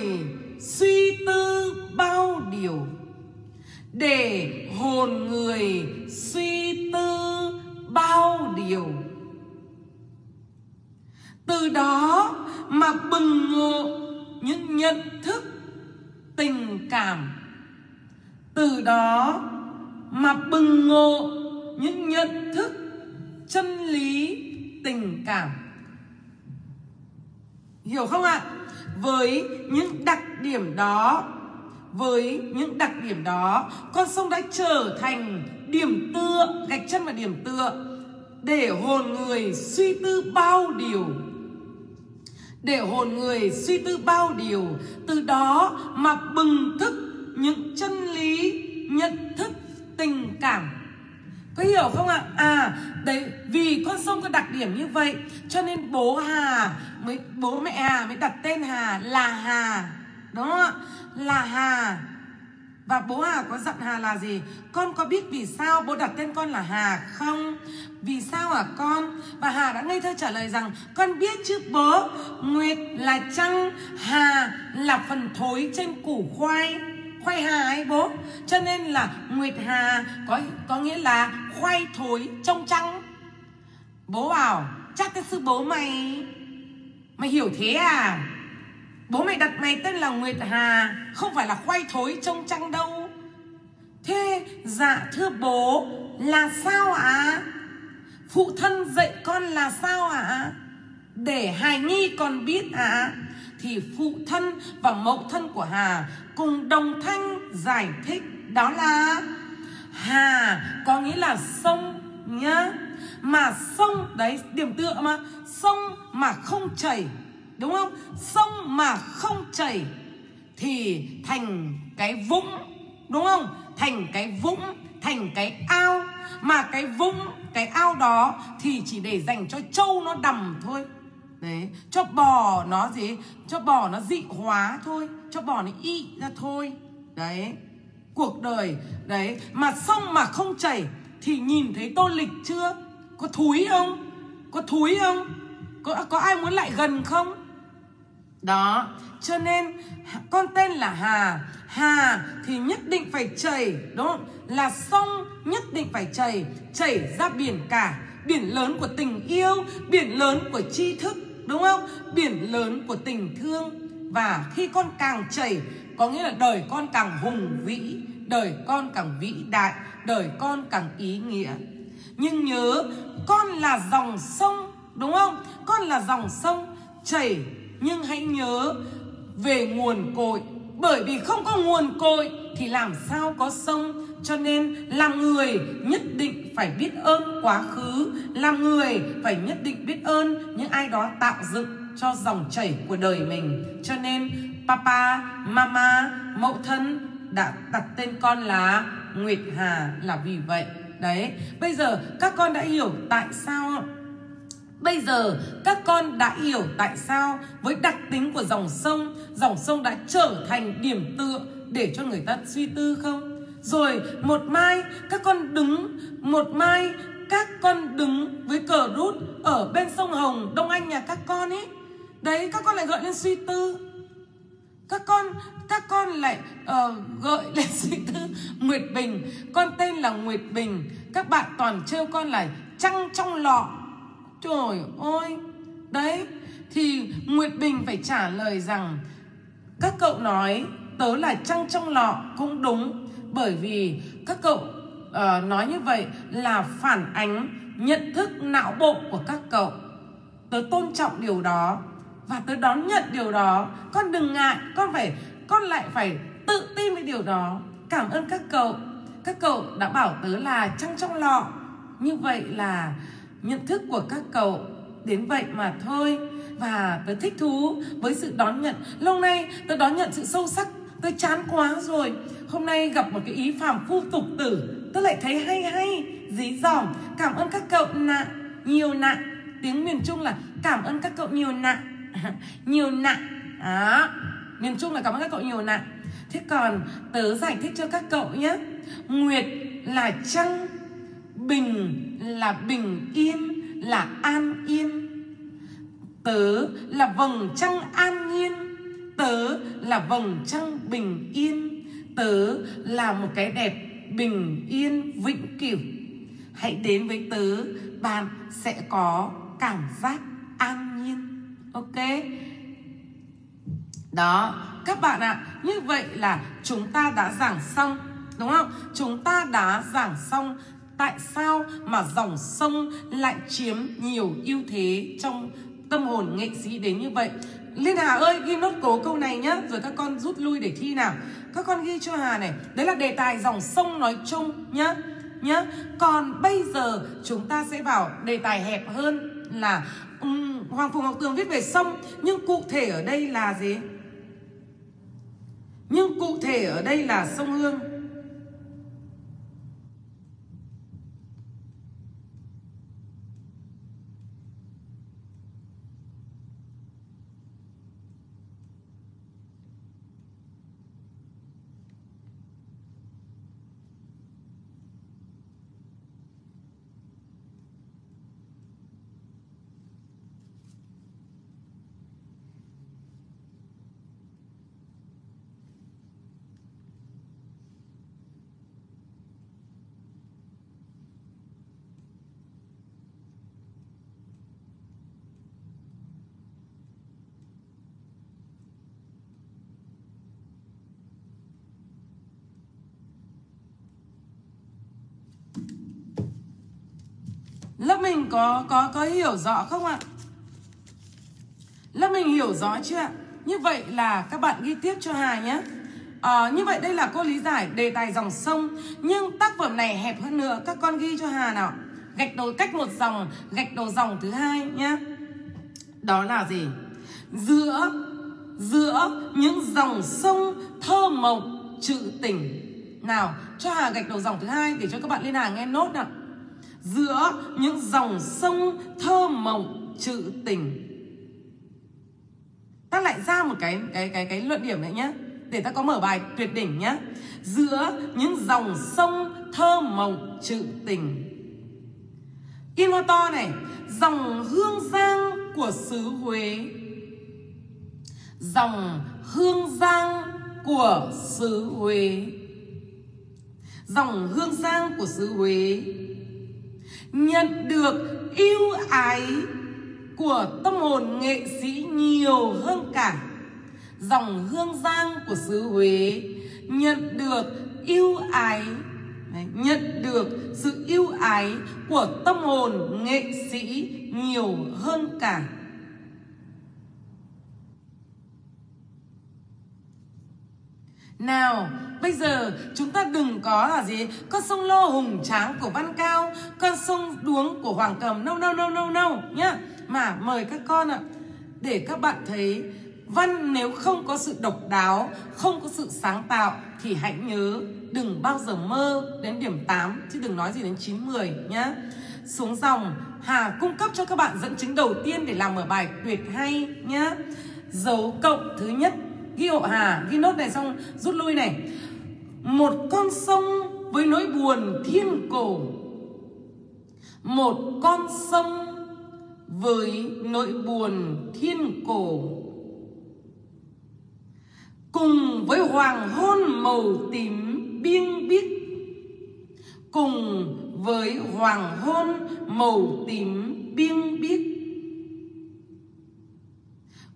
suy tư bao điều. Để hồn người suy tư bao điều. Từ đó mà bừng ngộ những nhận thức tình cảm. Từ đó mà bừng ngộ những nhận thức chân lý tình cảm. Hiểu không ạ? Với những đặc điểm đó, với những đặc điểm đó, con sông đã trở thành điểm tựa, gạch chân và điểm tựa, để hồn người suy tư bao điều. Để hồn người suy tư bao điều, từ đó mà bừng thức những chân lý, nhận thức, tình cảm. Có hiểu không ạ? À, đấy, vì con sông có đặc điểm như vậy, cho nên bố Hà, mới, bố mẹ Hà mới đặt tên Hà là Hà. Đúng không ạ? Là Hà. Và bố Hà có dặn Hà là gì? Con có biết vì sao bố đặt tên con là Hà không? Vì sao hả con? Và Hà đã ngây thơ trả lời rằng: con biết chứ bố, nguyệt là trăng, Hà là phần thối trên củ khoai. Khoai Hà ấy bố. Cho nên là nguyệt Hà có, có nghĩa là khoai thối trong trăng. Bố bảo: chắc cái sư bố mày Mày hiểu thế à? Bố mày đặt mày tên là nguyệt Hà, không phải là khoai thối trong trăng đâu. Thế dạ thưa bố là sao ạ? À? Phụ thân dạy con là sao ạ? À? Để hài nhi còn biết ạ? À? Thì phụ thân và mẫu thân của Hà cùng đồng thanh giải thích đó là Hà có nghĩa là sông nhá. Mà sông, đấy điểm tựa mà, sông mà không chảy, đúng không? Sông mà không chảy thì thành cái vũng, đúng không? Thành cái vũng, thành cái ao. Mà cái vũng, cái ao đó thì chỉ để dành cho trâu nó đầm thôi. Đấy, cho bò nó gì? Cho bò nó dị hóa thôi, cho bò nó y ra thôi. Đấy, cuộc đời. Đấy, mà sông mà không chảy thì nhìn thấy tô lịch chưa? Có thúi không? Có thúi không? Có, có ai muốn lại gần không? Đó, cho nên con tên là Hà. Hà thì nhất định phải chảy, đúng không? Là sông nhất định phải chảy, chảy ra biển cả. Biển lớn của tình yêu, biển lớn của tri thức, đúng không? Biển lớn của tình thương. Và khi con càng chảy, có nghĩa là đời con càng hùng vĩ, đời con càng vĩ đại, đời con càng ý nghĩa. Nhưng nhớ, con là dòng sông, đúng không? Con là dòng sông chảy, nhưng hãy nhớ về nguồn cội. Bởi vì không có nguồn cội thì làm sao có sông. Cho nên làm người nhất định phải biết ơn quá khứ. Làm người phải nhất định biết ơn những ai đó tạo dựng cho dòng chảy của đời mình. Cho nên papa, mama, mẫu thân đã đặt tên con là Nguyệt Hà là vì vậy. Đấy, bây giờ các con đã hiểu tại sao không? Bây giờ các con đã hiểu tại sao với đặc tính của dòng sông, dòng sông đã trở thành điểm tựa để cho người ta suy tư không? Rồi một mai các con đứng, một mai các con đứng với cờ rút ở bên sông Hồng Đông Anh nhà các con ấy. Đấy, các con lại gợi lên suy tư. Các con các con lại uh, gợi lên suy tư. Nguyệt Bình, con tên là Nguyệt Bình, các bạn toàn trêu con là trăng trong lọ. Trời ơi. Đấy, thì Nguyệt Bình phải trả lời rằng các cậu nói tớ là trăng trong lọ cũng đúng, bởi vì các cậu uh, nói như vậy là phản ánh nhận thức não bộ của các cậu. Tớ tôn trọng điều đó và tớ đón nhận điều đó. Con đừng ngại, con phải con lại phải tự tin với điều đó. Cảm ơn các cậu. Các cậu đã bảo tớ là trăng trong lọ. Như vậy là nhận thức của các cậu đến vậy mà thôi. Và tớ thích thú với sự đón nhận. Lâu nay tớ đón nhận sự sâu sắc, tớ chán quá rồi. Hôm nay gặp một cái ý phàm phu tục tử, tớ lại thấy hay hay, dí dỏm. Cảm ơn các cậu nạ, nhiều nạ. Tiếng miền Trung là cảm ơn các cậu nhiều nạ. Nhiều nạ à, miền Trung là cảm ơn các cậu nhiều nạ. Thế còn tớ giải thích cho các cậu nhé. Nguyệt là trăng, bình là bình yên, là an yên. Tớ là vầng trăng an nhiên, tớ là vầng trăng bình yên, tớ là một cái đẹp bình yên vĩnh cửu. Hãy đến với tớ, bạn sẽ có cảm giác an nhiên. Ok. Đó, các bạn ạ, à, như vậy là chúng ta đã giảng xong, đúng không? Chúng ta đã giảng xong tại sao mà dòng sông lại chiếm nhiều ưu thế trong tâm hồn nghệ sĩ đến như vậy. Liên Hà ơi, ghi nốt cố câu này nhá, rồi các con rút lui để thi nào. Các con ghi cho Hà này, đấy là đề tài dòng sông nói chung nhá. Nhá. Còn bây giờ chúng ta sẽ vào đề tài hẹp hơn là um, Hoàng Phùng Ngọc Tường viết về sông, nhưng cụ thể ở đây là gì? Nhưng cụ thể ở đây là sông Hương. Lớp mình có có có hiểu rõ không ạ? Lớp mình hiểu rõ chưa ạ? Như vậy là các bạn ghi tiếp cho Hà nhé. À, như vậy đây là cô lý giải đề tài dòng sông, nhưng tác phẩm này hẹp hơn nữa, các con ghi cho Hà nào. Gạch đầu cách một dòng, gạch đầu dòng thứ hai nhé. Đó là gì? Giữa giữa những dòng sông thơ mộng trữ tình. Nào, cho Hà gạch đầu dòng thứ hai để cho các bạn Liên Hà nghe nốt nào. Giữa những dòng sông thơ mộng trữ tình. Ta lại ra một cái cái cái cái luận điểm này nhé, để ta có mở bài tuyệt đỉnh nhé. Giữa những dòng sông thơ mộng trữ tình. In hoa to này, dòng hương giang của xứ Huế. Dòng hương giang của xứ Huế. Dòng hương giang của xứ Huế nhận được yêu ái của tâm hồn nghệ sĩ nhiều hơn cả. Dòng hương giang của xứ Huế nhận được yêu ái, nhận được sự yêu ái của tâm hồn nghệ sĩ nhiều hơn cả. Nào, bây giờ chúng ta đừng có là gì? Con sông Lô hùng tráng của Văn Cao, con sông Đuống của Hoàng Cầm. No, no, no, no, no nhá. Mà mời các con ạ, để các bạn thấy văn nếu không có sự độc đáo, không có sự sáng tạo thì hãy nhớ đừng bao giờ mơ đến điểm tám, chứ đừng nói gì đến chín, mười nhá. Xuống dòng, Hà cung cấp cho các bạn dẫn chứng đầu tiên để làm mở bài tuyệt hay nhá. Dấu cộng thứ nhất, ghi hộ Hà, ghi nốt này xong rút lui này. Một con sông với nỗi buồn thiên cổ. Một con sông với nỗi buồn thiên cổ. cùng với hoàng hôn màu tím biêng biếc, cùng với hoàng hôn màu tím biêng biếc,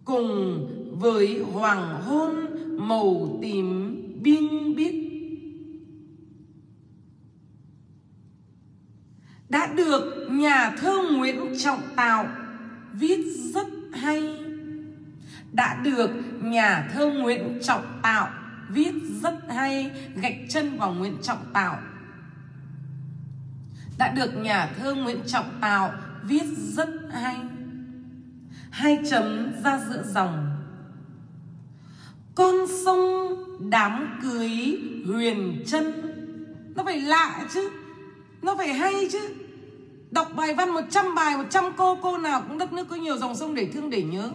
cùng với hoàng hôn màu tím biêng biếc, đã được nhà thơ Nguyễn Trọng Tạo viết rất hay, đã được nhà thơ Nguyễn Trọng Tạo viết rất hay, gạch chân vào Nguyễn Trọng Tạo, đã được nhà thơ Nguyễn Trọng Tạo viết rất hay. Hai chấm ra giữa dòng. Con sông đám cưới huyền chân, nó phải lạ chứ, nó phải hay chứ. Đọc bài văn một trăm bài, một trăm cô, cô nào cũng đất nước có nhiều dòng sông để thương để nhớ,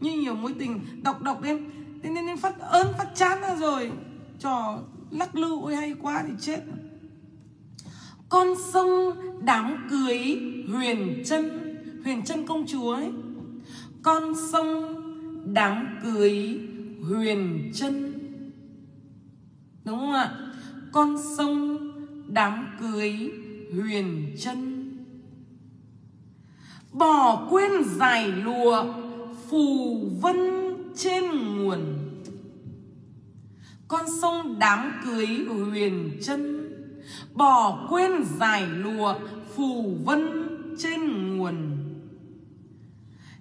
như nhiều mối tình. Đọc đọc em thế nên, nên phát ớn phát chán ra rồi, trò lắc lư ôi hay quá thì chết. Con sông đám cưới huyền chân, Huyền Chân công chúa ấy. Con sông đám cưới Huyền Chân, đúng không ạ? Con sông đám cưới Huyền Chân. Bỏ quên dải lụa phù vân trên nguồn. Con sông đám cưới Huyền Chân, bỏ quên dải lụa phù vân trên nguồn.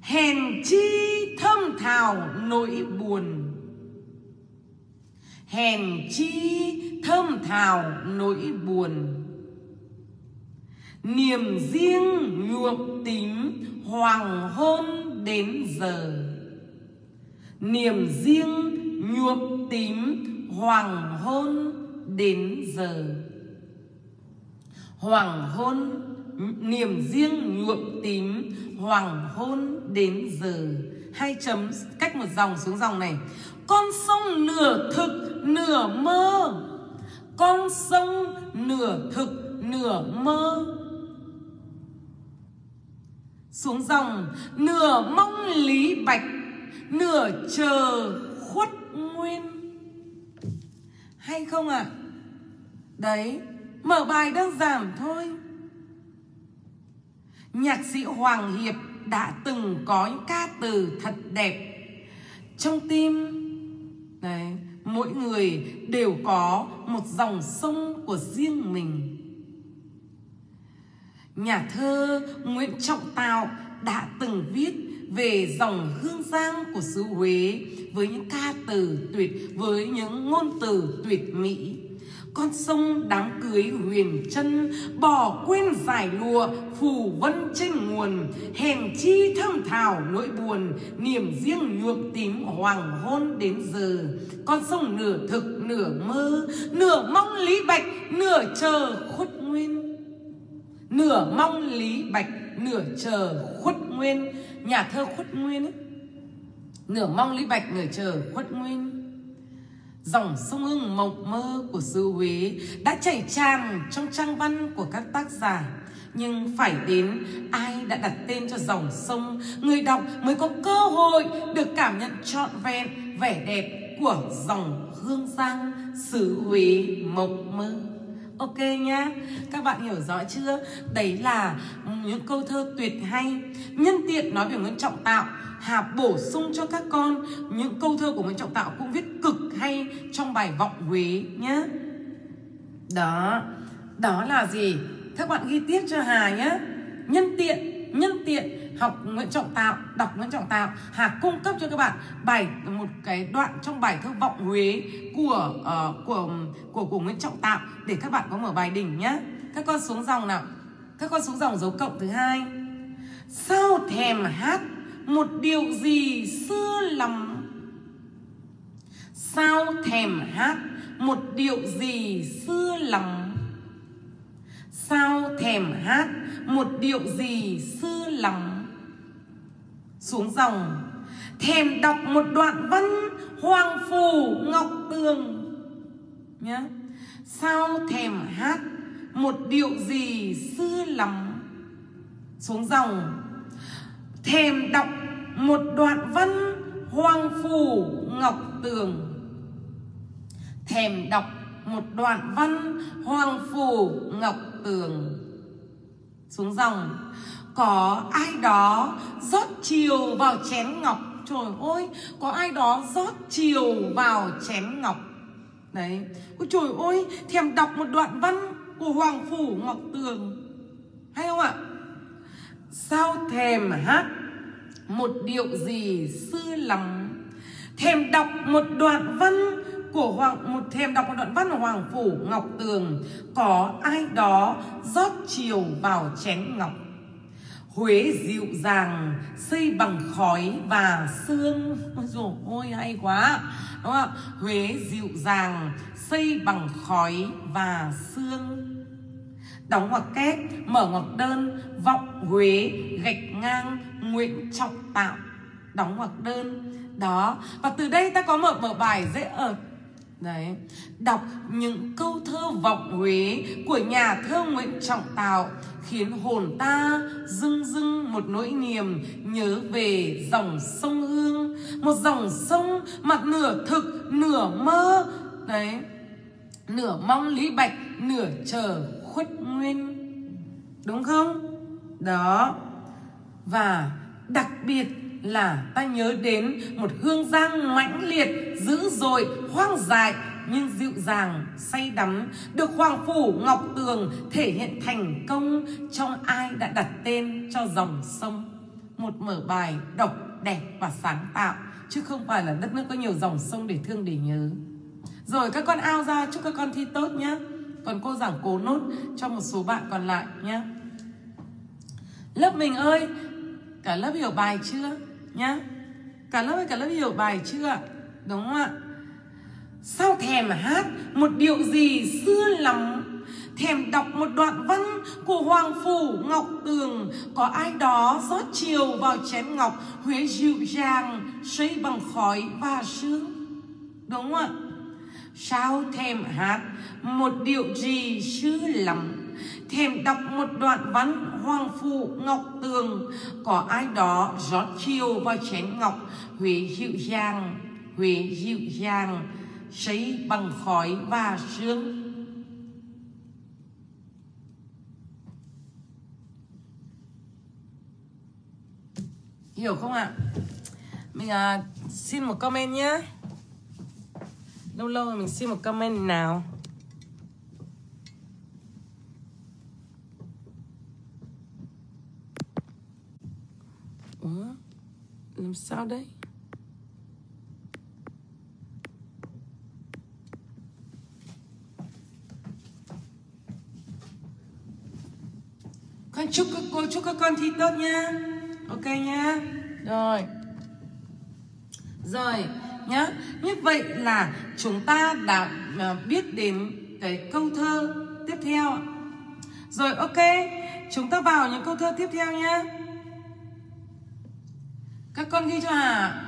Hèn chi thơm thào nỗi buồn, hèn chi thơm thào nỗi buồn. Niềm riêng nhuộm tím hoàng hôn đến giờ, niềm riêng nhuộm tím hoàng hôn đến giờ. Hoàng hôn, niềm riêng nhuộm tím hoàng hôn đến giờ. Hai chấm cách một dòng xuống dòng này. Con sông nửa thực nửa mơ, con sông nửa thực nửa mơ. Xuống dòng. Nửa mong lý bạch, nửa chờ khuất nguyên. Hay không ạ? À? Đấy, mở bài đơn giản thôi. Nhạc sĩ Hoàng Hiệp đã từng có những ca từ thật đẹp. Trong tim đấy, mỗi người đều có một dòng sông của riêng mình. Nhà thơ Nguyễn Trọng Tạo đã từng viết về dòng Hương Giang của xứ Huế với những ca từ tuyệt, với những ngôn từ tuyệt mỹ. Con sông đám cưới Huyền Chân, bỏ quên dải lụa phù vân trên nguồn. Hèn chi thâm thảo nỗi buồn, niềm riêng nhuộm tím hoàng hôn đến giờ. Con sông nửa thực nửa mơ, nửa mong lý bạch, nửa chờ khuất nguyên. Nửa mong lý bạch, nửa chờ khuất nguyên. Nhà thơ Khuất Nguyên ấy. Nửa mong lý bạch, nửa chờ khuất nguyên. Dòng sông Hương mộng mơ của xứ Huế đã chảy tràn trong trang văn của các tác giả. Nhưng phải đến ai đã đặt tên cho dòng sông, người đọc mới có cơ hội được cảm nhận trọn vẹn vẻ đẹp của dòng Hương Giang xứ Huế mộng mơ. Ok nhá, các bạn hiểu rõ chưa? Đấy là những câu thơ tuyệt hay. Nhân tiện nói về Nguyễn Trọng Tạo, Hà bổ sung cho các con những câu thơ của Nguyễn Trọng Tạo cũng viết cực hay trong bài Vọng Huế nhé. Đó, đó là gì? Các bạn ghi tiếp cho Hà nhé. Nhân tiện, nhân tiện học Nguyễn Trọng Tạo, đọc Nguyễn Trọng Tạo, Hà cung cấp cho các bạn bài một cái đoạn trong bài thơ Vọng Huế của uh, của của của Nguyễn Trọng Tạo để các bạn có mở bài đỉnh nhé. Các con xuống dòng nào. Các con xuống dòng dấu cộng thứ hai. Sao thèm hát một điều gì xưa lắm, sao thèm hát một điều gì xưa lắm, sao thèm hát một điều gì xưa lắm. Xuống dòng. Thèm đọc một đoạn văn Hoàng Phủ Ngọc Tường nhá. Sao thèm hát một điều gì xưa lắm. Xuống dòng. Thèm đọc một đoạn văn Hoàng Phủ Ngọc Tường. thèm đọc một đoạn văn Hoàng Phủ Ngọc Tường. Xuống dòng: có ai đó rót chiều vào chén ngọc. Trời ơi, có ai đó rót chiều vào chén ngọc. Đấy, ôi trời ơi, thèm đọc một đoạn văn của Hoàng Phủ Ngọc Tường. Hay không ạ? Sao thèm hát một điệu gì xưa lắm. Thèm đọc một đoạn văn của Hoàng một thèm đọc một đoạn văn của Hoàng Phủ Ngọc Tường. Có ai đó rót chiều vào chén ngọc. Huế dịu dàng xây bằng khói và sương. Ôi dồi ôi, hay quá, đúng không? Huế dịu dàng xây bằng khói và sương. Đóng ngoặc kép, mở ngoặc đơn, vọng Huế gạch ngang Nguyễn Trọng Tạo. Đóng ngoặc đơn. Đó, và từ đây ta có một mở bài dễ ở. Đấy, đọc những câu thơ vọng Huế của nhà thơ Nguyễn Trọng Tạo khiến hồn ta dưng dưng một nỗi niềm nhớ về dòng sông Hương, một dòng sông mặt nửa thực nửa mơ. Đấy, nửa mong Lý Bạch, nửa chờ Khuất Nguyên, đúng không? Đó. Và đặc biệt là ta nhớ đến một hương giang mãnh liệt, dữ dội, hoang dại nhưng dịu dàng, say đắm, được Hoàng Phủ Ngọc Tường thể hiện thành công trong Ai Đã Đặt Tên Cho Dòng Sông. Một mở bài độc, đẹp và sáng tạo, chứ không phải là đất nước có nhiều dòng sông để thương để nhớ. Rồi, các con ao ra, chúc các con thi tốt nhé. Còn cô giảng cố nốt cho một số bạn còn lại nhé. Lớp mình ơi, cả lớp hiểu bài chưa nhá? Cả lớp ơi, cả lớp hiểu bài chưa? Đúng không ạ? Sao thèm hát một điệu gì xưa lắm. Thèm đọc một đoạn văn của Hoàng Phủ Ngọc Tường. Có ai đó rót chiều vào chén ngọc. Huế dịu dàng xây bằng khói và sương. Đúng không ạ? Sao thèm hát một điệu gì xưa lắm. Thèm đọc một đoạn văn Hoàng Phủ Ngọc Tường. Có ai đó rót chiều vào chén ngọc. Huế dịu dàng, Huế dịu dàng sấy bằng khói và sương. Hiểu không ạ? Mình à, xin một comment nhé. Lâu lâu rồi mình xin một comment nào. Ủa? Làm sao đấy? Con chúc các cô, chúc các con thi tốt nha. Ok nha. Rồi. Rồi nhá. Như vậy là chúng ta đã biết đến cái câu thơ tiếp theo. Rồi, ok. Chúng ta vào những câu thơ tiếp theo nhá. Các con ghi cho Hà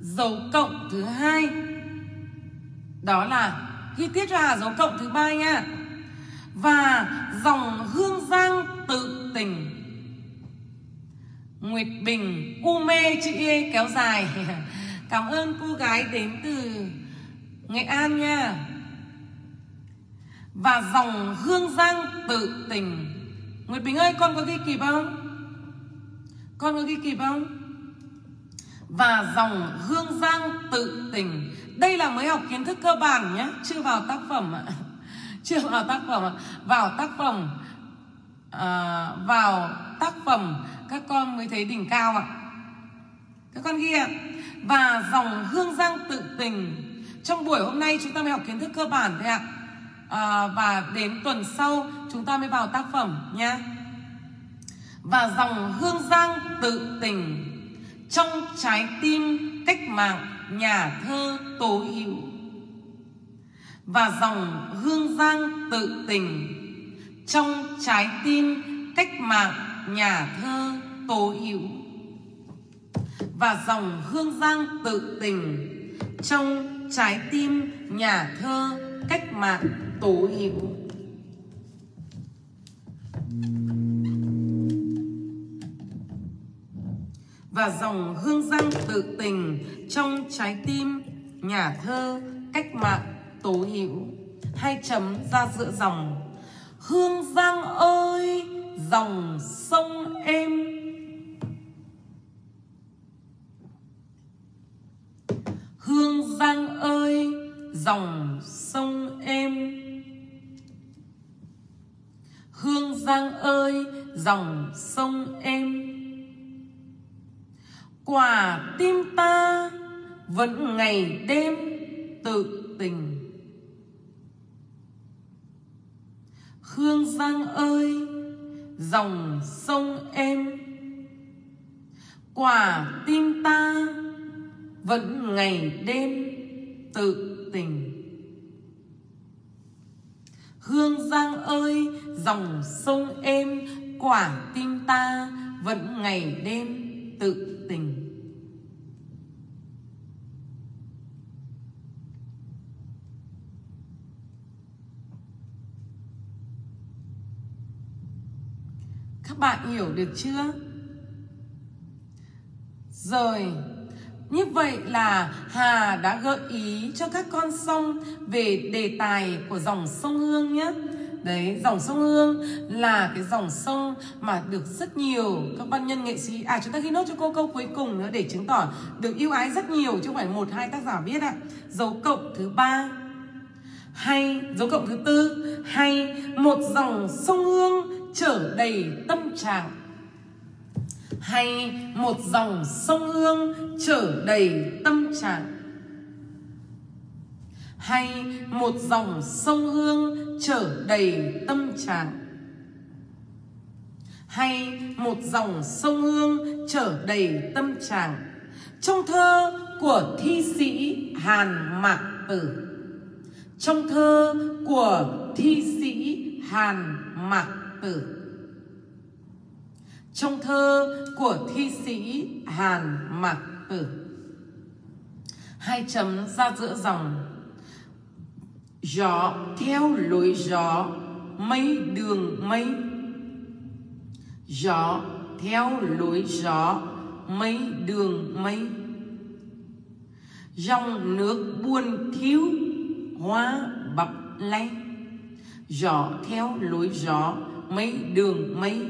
dấu cộng thứ hai. Đó là ghi tiếp cho Hà dấu cộng thứ ba nha. Và dòng hương giang tự tình. Nguyệt Bình u mê chữ e kéo dài. Cảm ơn cô gái đến từ Nghệ An nha. Và dòng hương giang tự tình. Nguyệt Bình ơi, con có ghi kịp không? Con có ghi kịp không? Và dòng hương giang tự tình. Đây là mới học kiến thức cơ bản nhé, chưa vào tác phẩm ạ. Chưa vào tác phẩm ạ. Vào tác phẩm à, Vào tác phẩm các con mới thấy đỉnh cao ạ. Các con ghi ạ. Và dòng hương giang tự tình. Trong buổi hôm nay chúng ta mới học kiến thức cơ bản thôi ạ. à, Và đến tuần sau chúng ta mới vào tác phẩm nha. Và dòng hương giang tự tình trong trái tim cách mạng nhà thơ Tố Hữu. Và dòng hương giang tự tình trong trái tim cách mạng nhà thơ Tố Hữu. Và dòng hương giang tự tình trong trái tim nhà thơ cách mạng Tố Hữu. Và dòng hương giang tự tình trong trái tim nhà thơ cách mạng tố hữu. Hai chấm ra giữa dòng: Hương Giang ơi dòng sông êm, Hương Giang ơi dòng sông êm, Hương Giang ơi dòng sông êm. Quả tim ta vẫn ngày đêm tự tình, Hương Giang ơi dòng sông êm. Quả tim ta vẫn ngày đêm tự tình, Hương Giang ơi dòng sông êm. Quả tim ta vẫn ngày đêm tự tình. Các bạn hiểu được chưa? Rồi, như vậy là Hà đã gợi ý cho các con sông về đề tài của dòng sông Hương nhé. Đấy, dòng sông Hương là cái dòng sông mà được rất nhiều các văn nhân nghệ sĩ... À, chúng ta ghi nốt cho cô câu cuối cùng nữa để chứng tỏ được ưu ái rất nhiều, chứ không phải một hai tác giả viết ạ. Dấu cộng thứ ba hay dấu cộng thứ tư hay một dòng sông Hương chở đầy tâm trạng, hay một dòng sông Hương chở đầy tâm trạng, hay một dòng sông Hương chở đầy tâm trạng, hay một dòng sông Hương chở đầy tâm trạng. Trong thơ của thi sĩ Hàn Mạc Tử, trong thơ của thi sĩ Hàn Mạc Tử, trong thơ của thi sĩ Hàn Mạc Tử. Hai chấm ra giữa dòng: Gió theo lối gió mây đường mây, gió theo lối gió mây đường mây. Dòng nước buồn thiếu hoa bập lay, gió theo lối gió mây đường mây.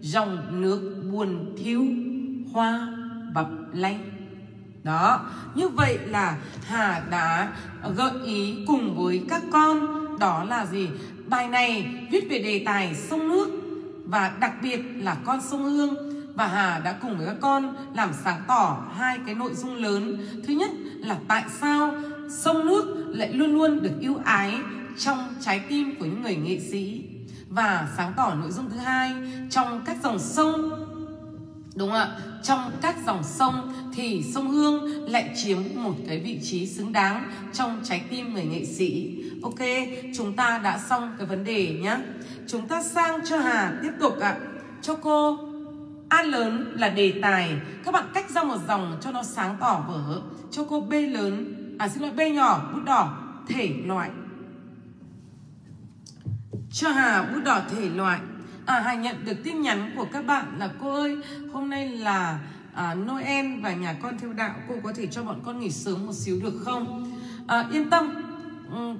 Dòng nước buồn thiếu hoa bập lay. Đó, như vậy là Hà đã gợi ý cùng với các con, đó là gì? Bài này viết về đề tài sông nước và đặc biệt là con sông Hương, và Hà đã cùng với các con làm sáng tỏ hai cái nội dung lớn. Thứ nhất là tại sao sông nước lại luôn luôn được ưu ái trong trái tim của những người nghệ sĩ, và sáng tỏ nội dung thứ hai trong các dòng sông, đúng không ạ? Trong các dòng sông thì sông Hương lại chiếm một cái vị trí xứng đáng trong trái tim người nghệ sĩ. Ok, chúng ta đã xong cái vấn đề nhé. Chúng ta sang cho Hà tiếp tục ạ. Cho cô A lớn là đề tài, các bạn cách ra một dòng cho nó sáng tỏ vở. Cho cô B lớn, à xin lỗi B nhỏ, bút đỏ, thể loại. Cho Hà bút đỏ thể loại. À, Hà nhận được tin nhắn của các bạn là: cô ơi, hôm nay là à, Noel và nhà con theo đạo, cô có thể cho bọn con nghỉ sớm một xíu được không? À, yên tâm,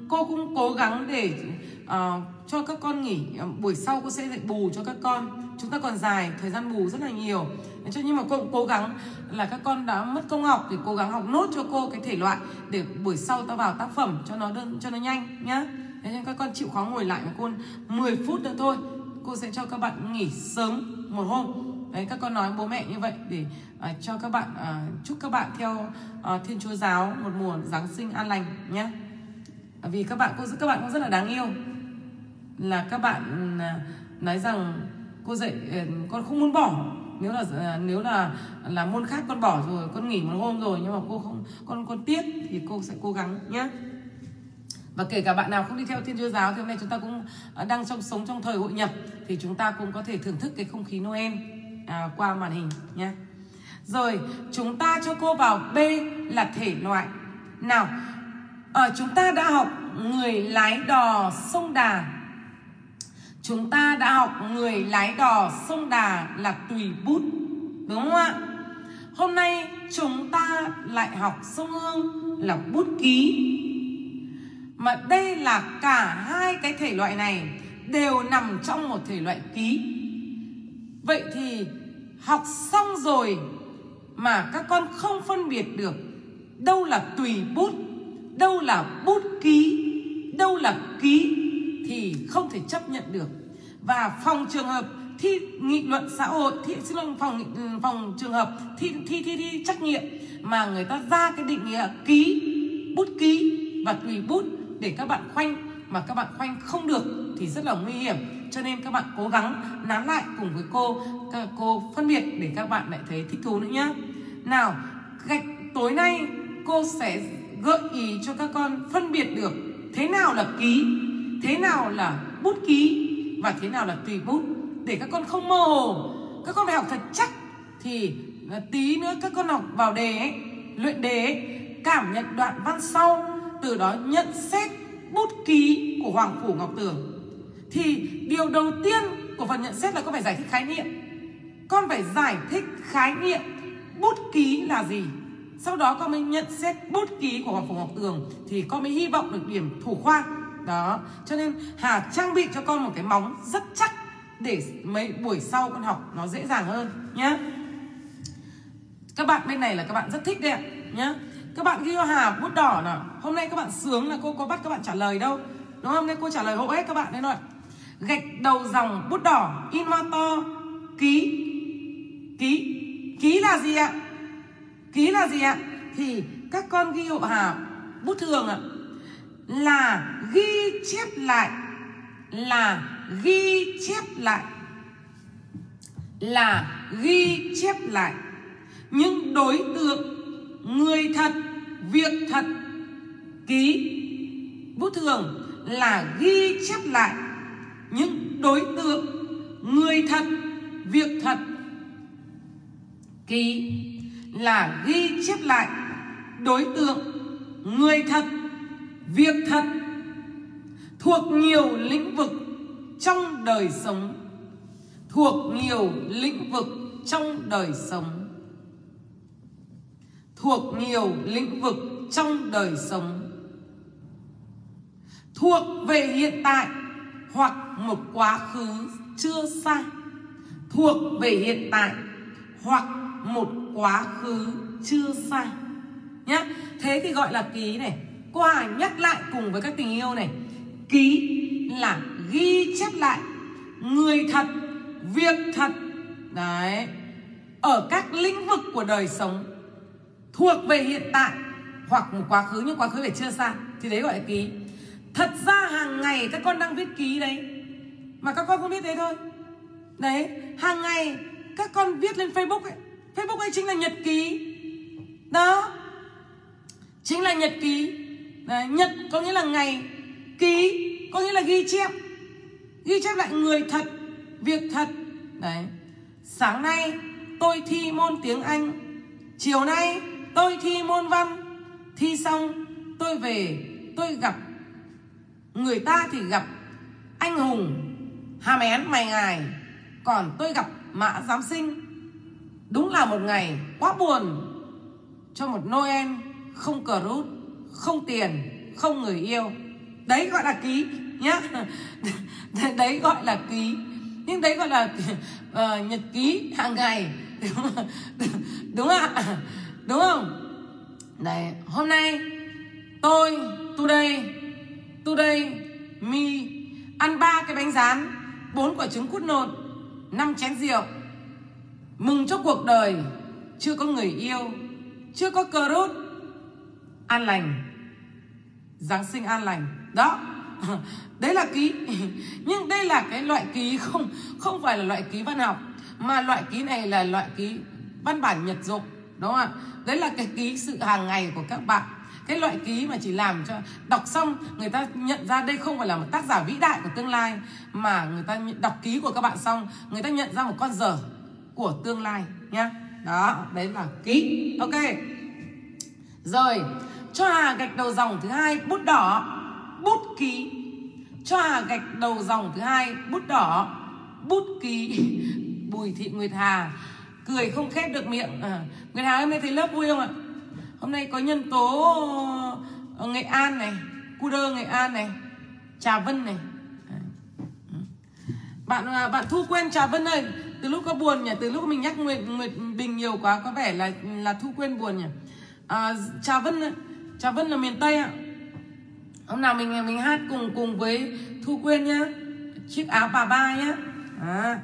cô cũng cố gắng để à, cho các con nghỉ. Buổi sau cô sẽ dạy bù cho các con. Chúng ta còn dài, thời gian bù rất là nhiều. Nhưng mà cô cũng cố gắng là các con đã mất công học thì cố gắng học nốt cho cô cái thể loại, để buổi sau ta vào tác phẩm cho nó đơn, cho nó nhanh nhá. Thế nên các con chịu khó ngồi lại với cô mười phút nữa thôi. Cô sẽ cho các bạn nghỉ sớm một hôm. Đấy, các con nói bố mẹ như vậy để à, cho các bạn à, chúc các bạn theo à, Thiên Chúa giáo một mùa Giáng sinh an lành nhé. À, vì các bạn cô các bạn cũng rất là đáng yêu, là các bạn à, nói rằng cô dạy à, con không muốn bỏ. Nếu là à, nếu là là môn khác con bỏ rồi, con nghỉ một hôm rồi, nhưng mà cô không con con tiếc thì cô sẽ cố gắng nhé. Và kể cả bạn nào không đi theo Thiên Chúa giáo thì hôm nay chúng ta cũng đang trong sống trong thời hội nhập, thì chúng ta cũng có thể thưởng thức cái không khí Noel à, qua màn hình nhé. Rồi, chúng ta cho cô vào B là thể loại. Nào, à, chúng ta đã học người lái đò sông Đà. Chúng ta đã học người lái đò sông Đà là Tùy Bút, đúng không ạ? Hôm nay chúng ta lại học sông Hương là Bút Ký. Mà đây là cả hai cái thể loại này đều nằm trong một thể loại ký. Vậy thì học xong rồi mà các con không phân biệt được đâu là tùy bút, đâu là bút ký, đâu là ký thì không thể chấp nhận được. Và phòng trường hợp thi nghị luận xã hội, thi xin lỗi, phòng phòng trường hợp thi thi thi thi trắc nghiệm mà người ta ra cái định nghĩa ký, bút ký và tùy bút để các bạn khoanh, mà các bạn khoanh không được thì rất là nguy hiểm. Cho nên các bạn cố gắng nán lại cùng với cô, cô phân biệt để các bạn lại thấy thích thú nữa nhá. Nào, gạch tối nay cô sẽ gợi ý cho các con phân biệt được thế nào là ký, thế nào là bút ký và thế nào là tùy bút, để các con không mơ hồ. Các con phải học thật chắc thì tí nữa các con học vào đề ấy, luyện đề ấy, cảm nhận đoạn văn sau, từ đó nhận xét bút ký của Hoàng Phủ Ngọc Tường. Thì điều đầu tiên của phần nhận xét là con phải giải thích khái niệm. Con phải giải thích khái niệm bút ký là gì, sau đó con mới nhận xét bút ký của Hoàng Phủ Ngọc Tường thì con mới hy vọng được điểm thủ khoa. Đó, cho nên Hà trang bị cho con một cái móng rất chắc để mấy buổi sau con học nó dễ dàng hơn nhá. Các bạn bên này là các bạn rất thích đấy ạ nhá. Các bạn ghi cho Hà bút đỏ nào. Hôm nay các bạn sướng là cô có bắt các bạn trả lời đâu, đúng không? Nên cô trả lời hộ hết các bạn đấy rồi. Gạch đầu dòng bút đỏ, in hoa to, ký. Ký Ký là gì ạ? Ký là gì ạ? Thì các con ghi hộ Hà bút thường ạ, là ghi chép lại, là ghi chép lại, là ghi chép lại những đối tượng, người thật, việc thật. Ký bút thường là ghi chép lại những đối tượng, người thật, việc thật. Ký là ghi chép lại đối tượng, người thật, việc thật thuộc nhiều lĩnh vực trong đời sống, thuộc nhiều lĩnh vực trong đời sống, thuộc nhiều lĩnh vực trong đời sống, thuộc về hiện tại hoặc một quá khứ chưa xa, thuộc về hiện tại hoặc một quá khứ chưa xa nhá. Thế thì gọi là ký này. Cô Hà nhắc lại cùng với các tình yêu này, ký là ghi chép lại người thật, việc thật đấy, ở các lĩnh vực của đời sống, thuộc về hiện tại hoặc một quá khứ, nhưng quá khứ phải chưa xa thì đấy gọi là ký. Thật ra hàng ngày các con đang viết ký đấy mà các con không biết thế thôi. Đấy, hàng ngày các con viết lên Facebook ấy, Facebook ấy chính là nhật ký. Đó, chính là nhật ký đấy. Nhật có nghĩa là ngày, ký có nghĩa là ghi chép, ghi chép lại người thật, việc thật đấy. Sáng nay tôi thi môn tiếng Anh, chiều nay tôi thi môn văn, thi xong tôi về tôi gặp người ta thì gặp anh hùng hàm én mày ngài, còn tôi gặp Mã Giáng Sinh. Đúng là một ngày quá buồn cho một Noel không cờ rút, không tiền, không người yêu. Đấy gọi là ký nhá. Đấy gọi là ký. Nhưng đấy gọi là uh, nhật ký hàng ngày. Đúng ạ, đúng không? Đấy, hôm nay tôi today today me ăn ba cái bánh rán, bốn quả trứng cút nộn, năm chén rượu, mừng cho cuộc đời chưa có người yêu, chưa có cờ rút. An lành, Giáng sinh an lành. Đó, đấy là ký. Nhưng đây là cái loại ký không không phải là loại ký văn học, mà loại ký này là loại ký văn bản nhật dụng, đúng không ạ? Đấy là cái ký sự hàng ngày của các bạn. Cái loại ký mà chỉ làm cho đọc xong người ta nhận ra đây không phải là một tác giả vĩ đại của tương lai, mà người ta đọc ký của các bạn xong người ta nhận ra một con dở của tương lai nhá. Đó, đấy là ký. Ok, rồi cho Hà gạch đầu dòng thứ hai bút đỏ, bút ký. Cho Hà gạch đầu dòng thứ hai bút đỏ, bút ký. Bùi Thị Nguyệt Hà cười không khép được miệng. À, Nguyệt Hà hôm nay thấy lớp vui không ạ? Hôm nay có nhân tố Nghệ An này, Cu Đơ, Nghệ An này, Trà Vân này. Bạn bạn Thu Quên Trà Vân ơi, từ lúc có buồn nhỉ, từ lúc mình nhắc Nguyệt, Nguyệt Bình nhiều quá có vẻ là là Thu Quên buồn nhỉ. À, Trà Vân ơi, Trà Vân là miền Tây ạ. Hôm nào mình mình hát cùng cùng với Thu Quên nhá. Chiếc áo bà ba nhá. À,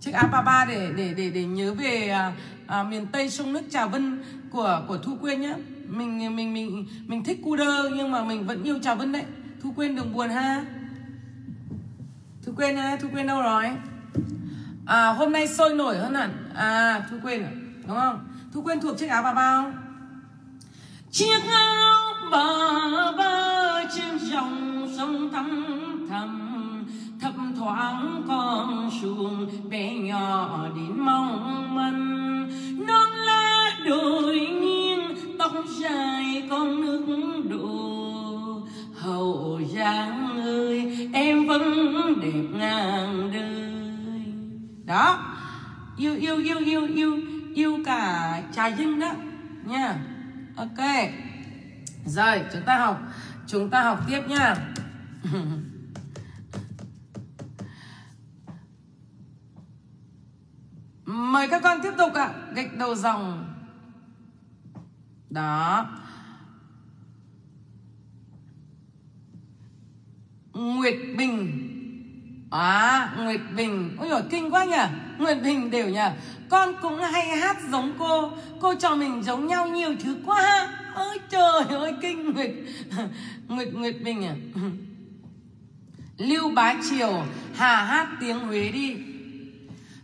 chiếc áo bà ba để để để để nhớ về à, à, miền Tây sông nước Trà Vân của của Thu Quên nhá. Mình mình mình mình thích Cu Đơ nhưng mà mình vẫn yêu Trà Vân đấy. Thu Quên đừng buồn ha. Thu Quên ha, Thu Quên đâu rồi? À, hôm nay sôi nổi hơn hẳn. À, Thu Quên à, đúng không? Thu Quên thuộc chiếc áo bà ba không? Chiếc áo bà ba trên dòng sông thắm thầm, thấp thoáng con xuồng bé nhỏ đến mong manh, non lá đồi nghiêng tóc dài con nước đổ. Hậu Giang ơi em vẫn đẹp ngang đời. Đó, yêu yêu yêu yêu yêu yêu cả Trà Vinh đó nha. Ok, rồi chúng ta học chúng ta học tiếp nha. Mời các con tiếp tục ạ. À, gạch đầu dòng. Đó, Nguyệt Bình. À, Nguyệt Bình. Ôi dồi, kinh quá nhỉ. Nguyệt Bình đều nhỉ. Con cũng hay hát giống cô. Cô cho mình giống nhau nhiều thứ quá. Ôi trời ơi, kinh. Nguyệt Nguyệt, Nguyệt Bình à. Lưu Bá Triều, Hà hát tiếng Huế đi.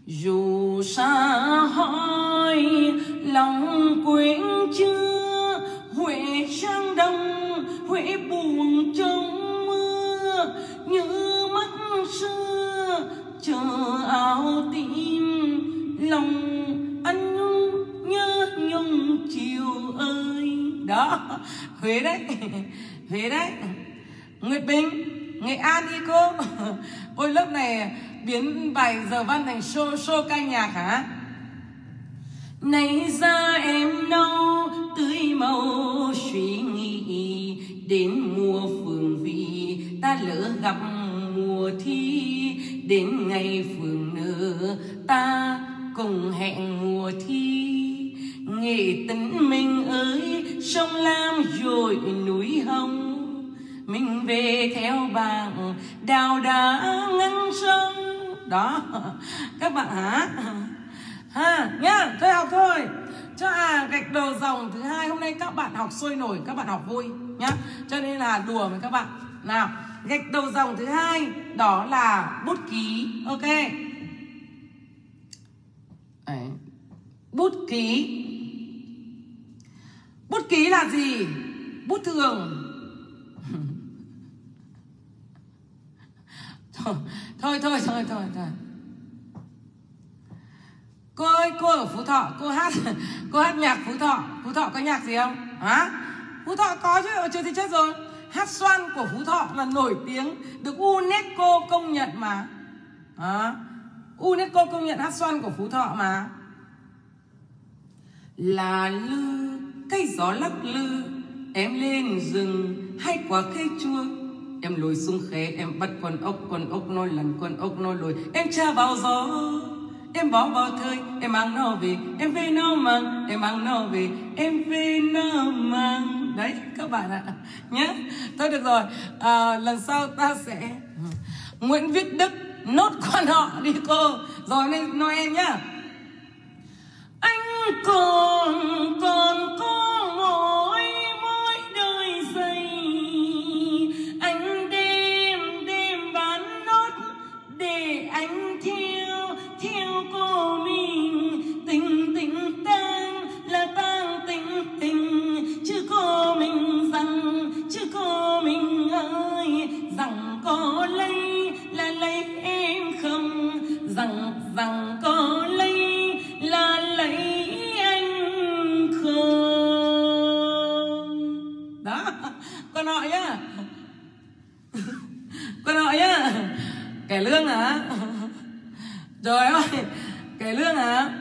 Dù xa hỏi lòng quyến chưa, Huế sang đông, Huế buồn trong mưa, như mắt xưa chờ áo tím, lòng anh nhung nhớ nhung chiều ơi. Đó, Huế đấy. Huế đấy. Nguyệt Bình, Nghệ An đi cô. Ôi lớp này biến bài giờ văn thành show, show ca nhạc hả? Này da em nâu tươi màu suy nghĩ, đến mùa phường vị ta lỡ gặp mùa thi, đến ngày phường nở ta cùng hẹn mùa thi. Nghệ tính mình ơi sông lam rồi núi hồng, mình về theo bạn đào đá ngăn sông. Đó, các bạn hả? Ha, nhá, thôi học thôi. Cho à, gạch đầu dòng thứ hai hôm nay các bạn học sôi nổi, các bạn học vui nhá. Cho nên là đùa với các bạn. Nào, gạch đầu dòng thứ hai đó là bút ký, ok. Đấy. Bút ký. Bút ký là gì? Bút thường. Thôi thôi thôi thôi thôi. Cô ơi, cô ở Phú Thọ, cô hát cô hát nhạc Phú Thọ. Phú Thọ có nhạc gì không? Hả? Phú Thọ có chứ, chưa thì chết rồi. Hát xoan của Phú Thọ là nổi tiếng, được UNESCO công nhận mà. Hả? UNESCO công nhận hát xoan của Phú Thọ mà. Là lư, cây gió lắc lư, em lên rừng hay quả cây chua. Em lùi xuống khế, em bắt con ốc, con ốc nôi lằn, con ốc nôi lùi. Em tra vào gió, em bó vào thơi, em mang nó về, em về nó mang, em mang nó về, em về nó mang. Đấy các bạn ạ, nhé. Thôi được rồi, à, lần sau ta sẽ Nguyễn Viết Đức nốt con họ đi cô. Rồi nên Noel nhá. Anh còn còn có mỗi mỗi đời giây, anh đêm đêm bán nốt để anh theo theo cô mình. Tình tình tang là tang tình tình, chứ cô mình rằng chứ cô mình ơi, rằng có lấy là lấy em không, rằng rằng có lấy là lấy anh không. Đó, con họ nhá. Con họ nhá. Kẻ lương hả? Trời ơi, kẻ lương hả?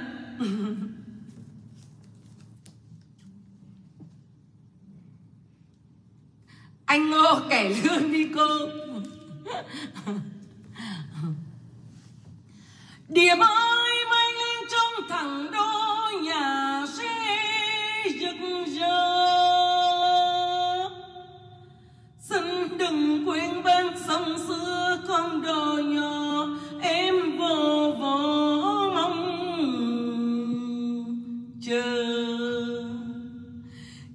Anh Ngô kẻ lương đi cư. Điệp ơi mai lên trong thẳng đô nhà xe giật giờ. Xin đừng quên bên sông xưa con đồ nhỏ em vô vô mong chờ.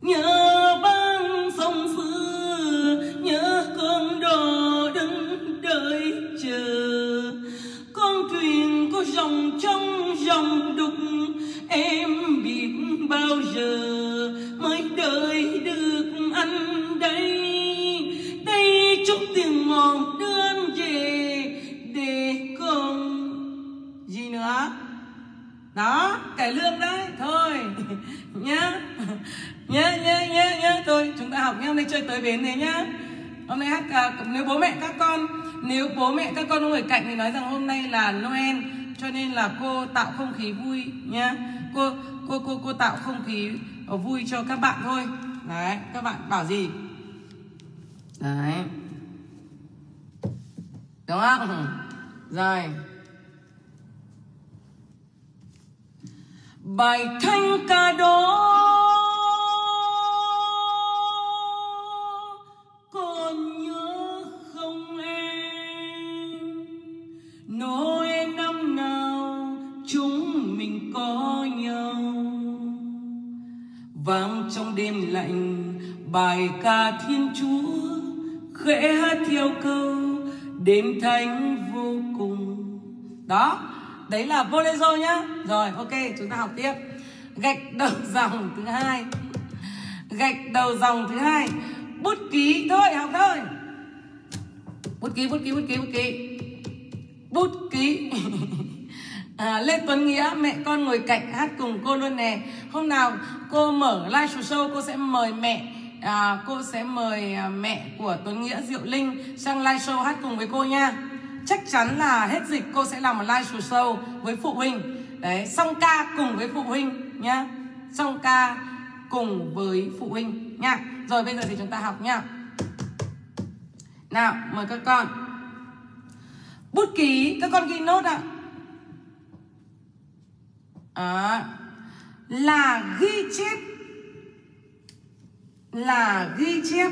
Nhớ băng sông xưa, nhớ con đồ đứng đợi chờ. Con thuyền có dòng trong dòng đục, em biết bao giờ mới đợi được anh đây. Đây chút tiền mòn đơn về để con gì nữa. Đó, cải lương đấy, thôi nhá. Nhá, nhá, nhá, nhá. Thôi, chúng ta học nhá, hôm nay chơi tới bến thế nhá. Hôm nay hát, à, nếu bố mẹ các con Nếu bố mẹ các con không ở cạnh thì nói rằng hôm nay là Noel, cho nên là cô tạo không khí vui nhá. Cô cô cô cô tạo không khí vui cho các bạn thôi. Đấy, các bạn bảo gì? Đấy, đúng không? Rồi. Bài thanh ca đố con nhớ không em, Noel năm nào chúng mình có nhau, vang trong đêm lạnh bài ca Thiên Chúa khẽ hát theo câu đêm thánh vô cùng. Đó, đấy là bolero nhá. Rồi, ok, chúng ta học tiếp. Gạch đầu dòng thứ hai. Gạch đầu dòng thứ hai. Bút ký thôi, học thôi. Bút ký, bút ký, bút ký, bút ký. Bút ký. À, Lê Tuấn Nghĩa, mẹ con ngồi cạnh hát cùng cô luôn nè. Hôm nào cô mở live show cô sẽ mời mẹ. À, cô sẽ mời mẹ của Tuấn Nghĩa, Diệu Linh sang live show hát cùng với cô nha. Chắc chắn là hết dịch cô sẽ làm một live show với phụ huynh. Đấy, song ca cùng với phụ huynh nhá. Song ca cùng với phụ huynh nha. Rồi bây giờ thì chúng ta học nha. Nào, mời các con. Bút ký, các con ghi nốt ạ. À, là ghi chép. Là ghi chép.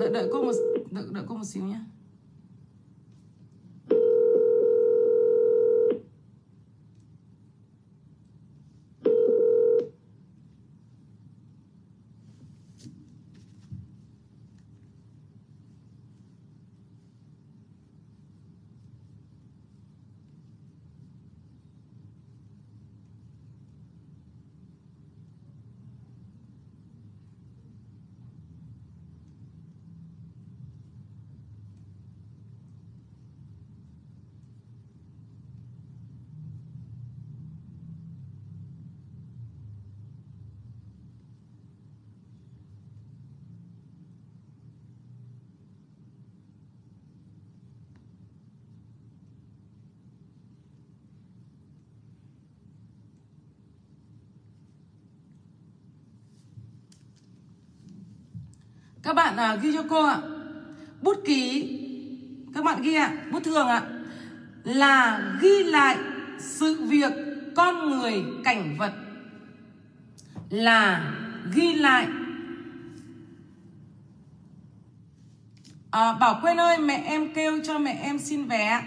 Đợi, đợi cô một đợi, đợi cô một xíu nhé. Các bạn à, ghi cho cô ạ. Bút ký, các bạn ghi ạ. Bút thường ạ. Là ghi lại sự việc, con người, cảnh vật. Là ghi lại. à, Bảo Quyên ơi, mẹ em kêu cho mẹ em xin vé.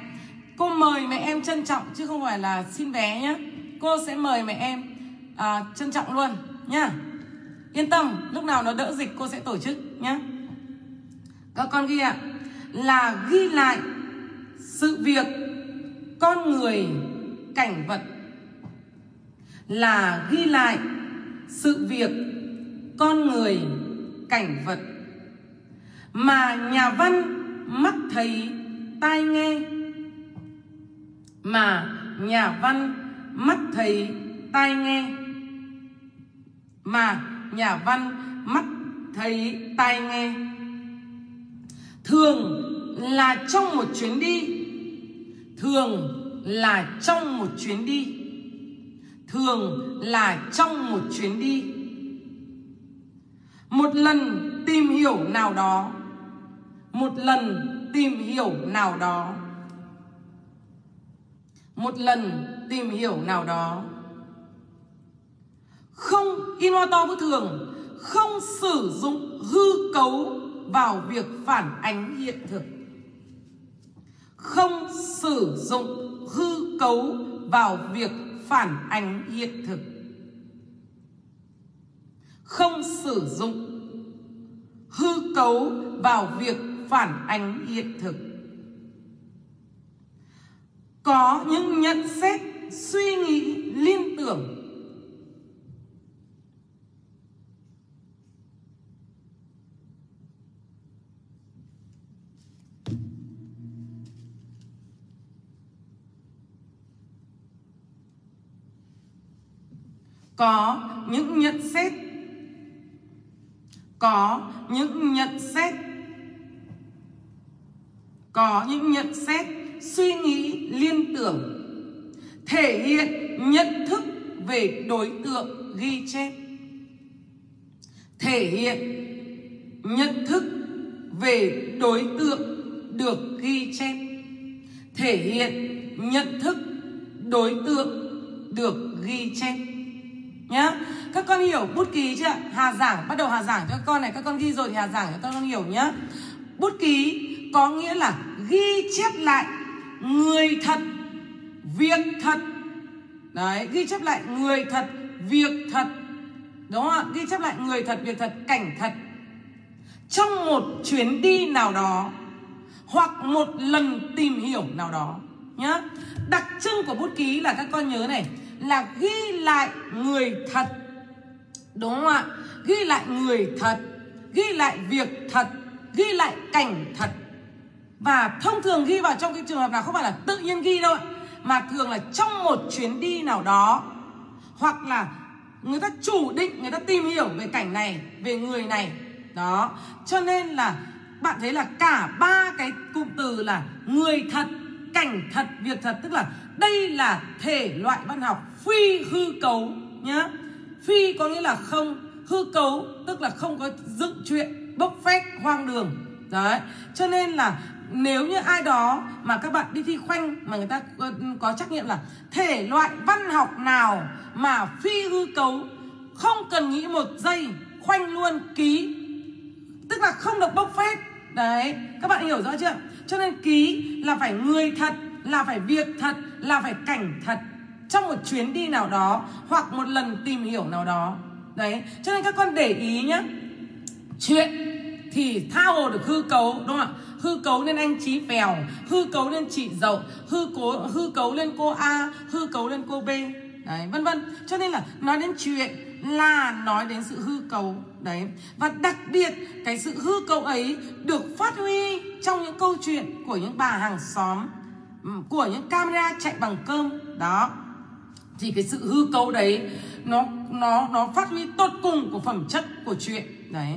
Cô mời mẹ em trân trọng chứ không phải là xin vé nhé. Cô sẽ mời mẹ em à, trân trọng luôn nhá. Yên tâm, lúc nào nó đỡ dịch cô sẽ tổ chức nhé. Các con ghi ạ. Là ghi lại sự việc, con người, cảnh vật. Là ghi lại sự việc, con người, cảnh vật mà nhà văn mắt thấy tai nghe. Mà nhà văn mắt thấy tai nghe. Mà nhà văn mắt thấy tai nghe. Thường là trong một chuyến đi, thường là trong một chuyến đi, thường là trong một chuyến đi. Một lần tìm hiểu nào đó, một lần tìm hiểu nào đó, một lần tìm hiểu nào đó. Không, in hoa to bất thường, không sử dụng hư cấu vào việc phản ánh hiện thực. Không sử dụng hư cấu vào việc phản ánh hiện thực. Không sử dụng hư cấu vào việc phản ánh hiện thực. Có những nhận xét, suy nghĩ, liên tưởng. Có những nhận xét, có những nhận xét, có những nhận xét, suy nghĩ, liên tưởng, thể hiện nhận thức về đối tượng ghi chép, thể hiện nhận thức về đối tượng được ghi chép, thể hiện nhận thức đối tượng được ghi chép. Nhá. Các con hiểu bút ký chưa? Hà giảng, bắt đầu Hà giảng cho các con này. Các con ghi rồi thì Hà giảng cho các con hiểu nhá. Bút ký có nghĩa là ghi chép lại người thật, việc thật. Đấy, ghi chép lại người thật, việc thật. Đúng không ạ? Ghi chép lại người thật, việc thật, cảnh thật. Trong một chuyến đi nào đó, hoặc một lần tìm hiểu nào đó nhá. Đặc trưng của bút ký là các con nhớ này, là ghi lại người thật. Đúng không ạ? Ghi lại người thật, ghi lại việc thật, ghi lại cảnh thật. Và thông thường ghi vào trong cái trường hợp nào, không phải là tự nhiên ghi đâu, mà thường là trong một chuyến đi nào đó, hoặc là người ta chủ định, người ta tìm hiểu về cảnh này, về người này. Đó, cho nên là bạn thấy là cả ba cái cụm từ là người thật, cảnh thật, việc thật, tức là đây là thể loại văn học phi hư cấu nhá. Phi có nghĩa là không, hư cấu tức là không có dựng chuyện, bốc phét, hoang đường. Đấy, cho nên là nếu như ai đó mà các bạn đi thi khoanh mà người ta có trắc nghiệm là thể loại văn học nào mà phi hư cấu, không cần nghĩ một giây, khoanh luôn ký, tức là không được bốc phét. Đấy, các bạn hiểu rõ chưa? Cho nên ký là phải người thật, là phải việc thật, là phải cảnh thật, trong một chuyến đi nào đó hoặc một lần tìm hiểu nào đó. Đấy, cho nên các con để ý nhá. Chuyện thì tha hồ được hư cấu, đúng không ạ? Hư cấu lên anh Chí Phèo, hư cấu lên chị Dậu, hư cố, hư cấu lên cô A, hư cấu lên cô B. Đấy, vân vân. Cho nên là nói đến chuyện là nói đến sự hư cấu. Đấy, và đặc biệt cái sự hư cấu ấy được phát huy trong những câu chuyện của những bà hàng xóm, của những camera chạy bằng cơm. Đó, thì cái sự hư cấu đấy nó nó nó phát huy tốt cùng của phẩm chất của chuyện. Đấy,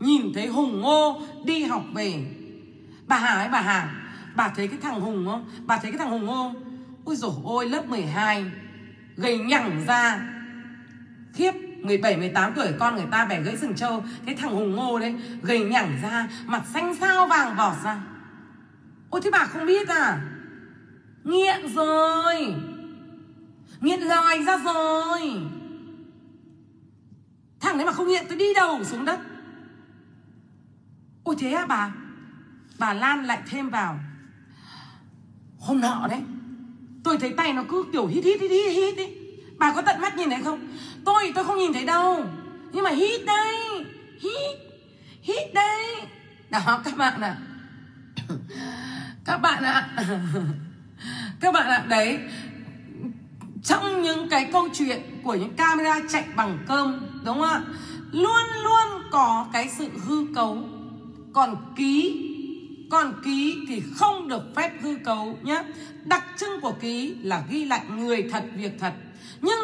nhìn thấy Hùng Ngô đi học về, bà Hà ấy, bà Hà, bà thấy cái thằng Hùng không? Bà thấy cái thằng Hùng không? Ôi dồi ôi, lớp mười hai gầy nhẳng ra khiếp, mười bảy mười tám tuổi con người ta bẻ gãy sừng trâu. Cái thằng Hùng Ngô đấy gầy nhẳng ra, mặt xanh xao vàng vọt ra. Ôi thế bà không biết à? Nghiện rồi, nghiện lòi ra rồi. Thằng đấy mà không nghiện tôi đi đầu xuống đất. Ôi thế à bà? Bà Lan lại thêm vào, hôm nọ đấy tôi thấy tay nó cứ kiểu hít hít hít hít hít ấy. Bà có tận mắt nhìn thấy không? Tôi tôi không nhìn thấy đâu, nhưng mà hít đây, hít, hít đây. Đó các bạn ạ, các bạn ạ, các bạn ạ. Đấy, trong những cái câu chuyện của những camera chạy bằng cơm, đúng không ạ, luôn luôn có cái sự hư cấu. Còn ký, còn ký thì không được phép hư cấu nhé. Đặc trưng của ký là ghi lại người thật, việc thật, nhưng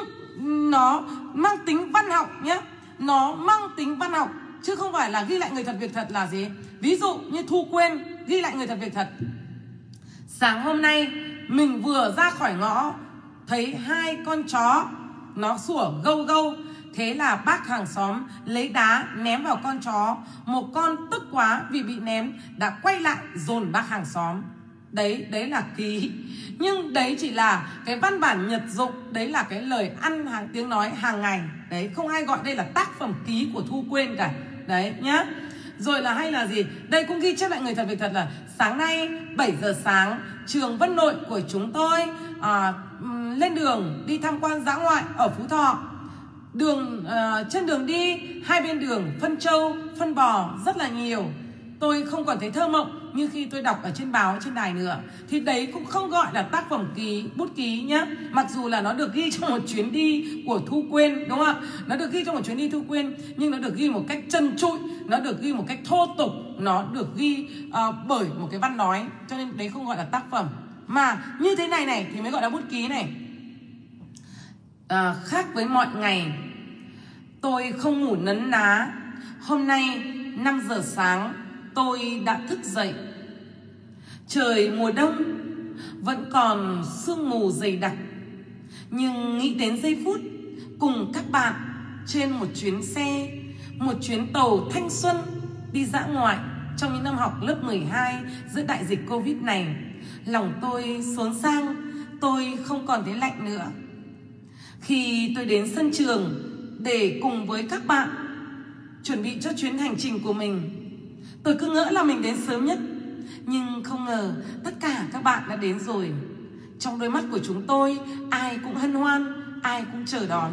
nó mang tính văn học nhé. Nó mang tính văn học chứ không phải là ghi lại người thật, việc thật là gì. Ví dụ như Thu Quyên ghi lại người thật việc thật. Sáng hôm nay mình vừa ra khỏi ngõ thấy hai con chó nó sủa gâu gâu. Thế là bác hàng xóm lấy đá ném vào con chó. Một con tức quá vì bị ném đã quay lại dồn bác hàng xóm. Đấy, đấy là ký. Nhưng đấy chỉ là cái văn bản nhật dụng. Đấy là cái lời ăn hàng tiếng nói hàng ngày. Đấy, không ai gọi đây là tác phẩm ký của Thu Quyên cả. Đấy nhá. Rồi là hay là gì? Đây cũng ghi chép lại người thật việc thật là sáng nay bảy giờ sáng trường Vân Nội của chúng tôi à, lên đường đi tham quan dã ngoại ở Phú Thọ. Đường uh, trên đường đi hai bên đường phân trâu, phân bò rất là nhiều. Tôi không còn thấy thơ mộng như khi tôi đọc ở trên báo, trên đài nữa. Thì đấy cũng không gọi là tác phẩm ký, bút ký nhá. Mặc dù là nó được ghi trong một chuyến đi của Thu Quyên, đúng không ạ? Nó được ghi trong một chuyến đi Thu Quyên, nhưng nó được ghi một cách chân trụi, nó được ghi một cách thô tục, nó được ghi uh, bởi một cái văn nói. Cho nên đấy không gọi là tác phẩm. Mà như thế này này thì mới gọi là bút ký này. À, khác với mọi ngày, tôi không ngủ nấn ná. Hôm nay năm giờ sáng tôi đã thức dậy. Trời mùa đông vẫn còn sương mù dày đặc. Nhưng nghĩ đến giây phút cùng các bạn trên một chuyến xe, một chuyến tàu thanh xuân đi dã ngoại trong những năm học lớp mười hai giữa đại dịch Covid này, lòng tôi xốn sang. Tôi không còn thấy lạnh nữa. Khi tôi đến sân trường để cùng với các bạn chuẩn bị cho chuyến hành trình của mình, tôi cứ ngỡ là mình đến sớm nhất. Nhưng không ngờ tất cả các bạn đã đến rồi. Trong đôi mắt của chúng tôi, ai cũng hân hoan, ai cũng chờ đón.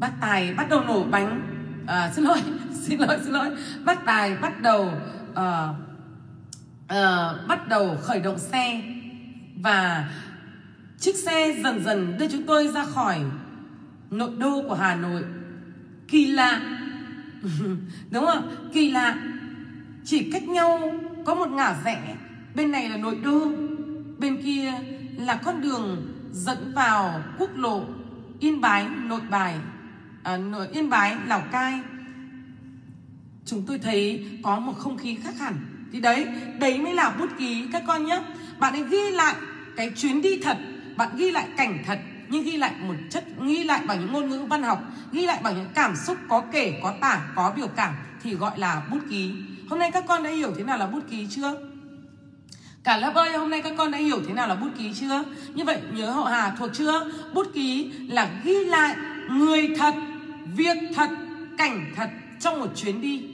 Bác Tài bắt đầu nổ bánh à, Xin lỗi, xin lỗi, xin lỗi Bác Tài bắt đầu à, à, Bắt đầu khởi động xe. Và chiếc xe dần dần đưa chúng tôi ra khỏi nội đô của Hà Nội. Kỳ lạ. Đúng không? Kỳ lạ. Chỉ cách nhau có một ngả rẽ. Bên này là nội đô, bên kia là con đường dẫn vào quốc lộ Yên Bái, Nội Bài à, Nội Yên Bái, Lào Cai. Chúng tôi thấy có một không khí khác hẳn. Thì đấy, đấy mới là bút ký các con nhé. Bạn ấy ghi lại cái chuyến đi thật, bạn ghi lại cảnh thật, nhưng ghi lại một chất, ghi lại bằng những ngôn ngữ văn học, ghi lại bằng những cảm xúc có kể, có tả, có biểu cảm thì gọi là bút ký. Hôm nay các con đã hiểu thế nào là bút ký chưa? Cả lớp ơi, hôm nay các con đã hiểu thế nào là bút ký chưa? Như vậy nhớ Hậu Hà thuộc chưa? Bút ký là ghi lại người thật, việc thật, cảnh thật trong một chuyến đi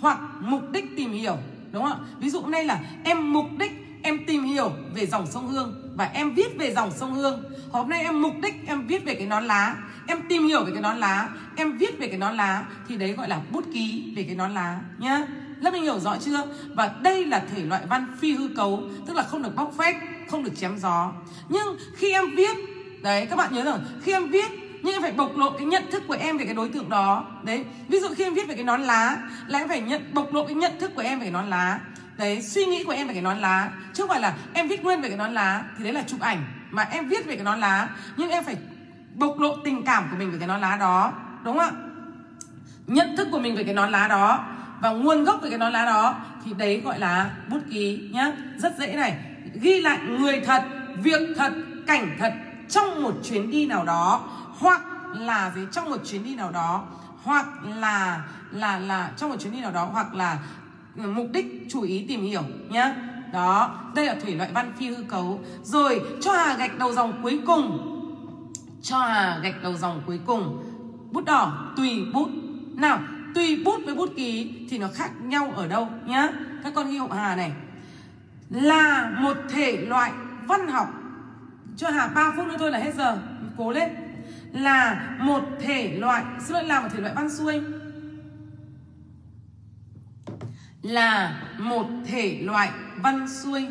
hoặc mục đích tìm hiểu, đúng không ạ? Ví dụ hôm nay là em mục đích em tìm hiểu về dòng sông Hương và em viết về dòng sông Hương. Hôm nay em mục đích em viết về cái nón lá, em tìm hiểu về cái nón lá, em viết về cái nón lá thì đấy gọi là bút ký về cái nón lá nhá. Lớp mình hiểu rõ chưa? Và đây là thể loại văn phi hư cấu, tức là không được bóc phét, không được chém gió. Nhưng khi em viết, đấy các bạn nhớ rằng khi em viết nhưng em phải bộc lộ cái nhận thức của em về cái đối tượng đó. Đấy, ví dụ khi em viết về cái nón lá là em phải nhận bộc lộ cái nhận thức của em về cái nón lá. Đấy, suy nghĩ của em về cái nón lá, chứ không phải là em viết nguyên về cái nón lá thì đấy là chụp ảnh, mà em viết về cái nón lá nhưng em phải bộc lộ tình cảm của mình về cái nón lá đó, đúng không ạ? Nhận thức của mình về cái nón lá đó và nguồn gốc về cái nón lá đó thì đấy gọi là bút ký nhá. Rất dễ này, ghi lại người thật, việc thật, cảnh thật trong một chuyến đi nào đó hoặc là gì trong một chuyến đi nào đó hoặc là là là trong một chuyến đi nào đó hoặc là mục đích chú ý tìm hiểu nhá. Đó, đây là thể loại văn phi hư cấu. Rồi, cho Hà gạch đầu dòng cuối cùng. Cho Hà gạch đầu dòng cuối cùng. Bút đỏ, tùy bút. Nào, tùy bút với bút ký thì nó khác nhau ở đâu nhá. Các con ghi hộ Hà này. Là một thể loại văn học. Cho Hà ba phút nữa thôi là hết giờ. Cố lên. Là một thể loại, xin lỗi, là một thể loại văn xuôi. Là một thể loại văn xuôi.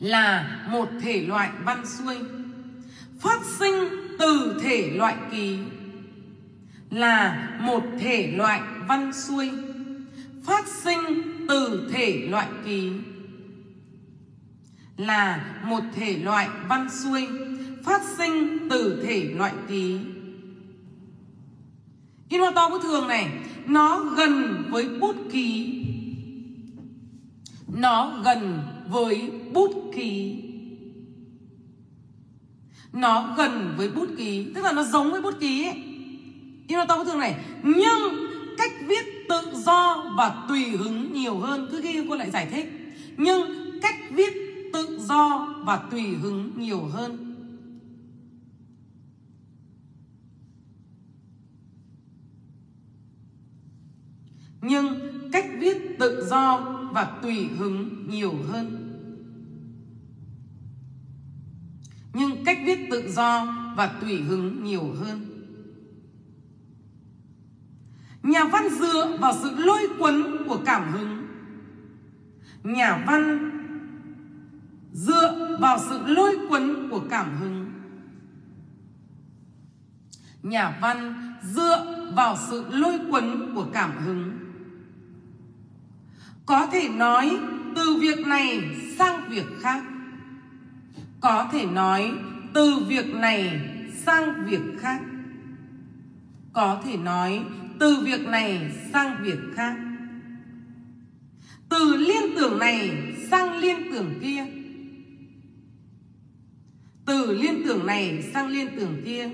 Là một thể loại văn xuôi phát sinh từ thể loại ký. Là một thể loại văn xuôi phát sinh từ thể loại ký. Là một thể loại văn xuôi phát sinh từ thể loại ký. In hoa to bất thường này, nó gần với bút ký. Nó gần với bút ký. Nó gần với bút ký, tức là nó giống với bút ký ấy. Nhưng mà tao có thường này, nhưng cách viết tự do và tùy hứng nhiều hơn. Cứ ghi cô lại giải thích. Nhưng cách viết tự do và tùy hứng nhiều hơn. Nhưng cách viết tự do và tùy hứng nhiều hơn. Nhưng cách viết tự do và tùy hứng nhiều hơn. Nhà văn dựa vào sự lôi cuốn của cảm hứng. Nhà văn dựa vào sự lôi cuốn của cảm hứng. Nhà văn dựa vào sự lôi cuốn của cảm hứng. Có thể nói từ việc này sang việc khác. Có thể nói từ việc này sang việc khác. Có thể nói từ việc này sang việc khác. Từ liên tưởng này sang liên tưởng kia. Từ liên tưởng này sang liên tưởng kia.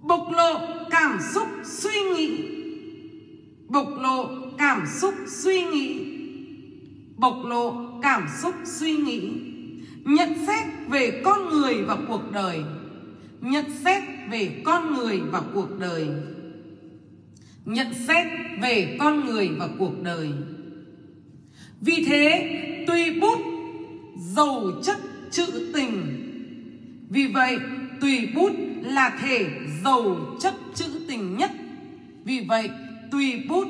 Bộc lộ cảm xúc suy nghĩ. Bộc lộ cảm xúc suy nghĩ. Bộc lộ cảm xúc suy nghĩ. Nhận xét về con người và cuộc đời. Nhận xét về con người và cuộc đời. Nhận xét về con người và cuộc đời. Vì thế, tùy bút giàu chất trữ tình. Vì vậy, tùy bút là thể giàu chất trữ tình nhất. Vì vậy, tùy bút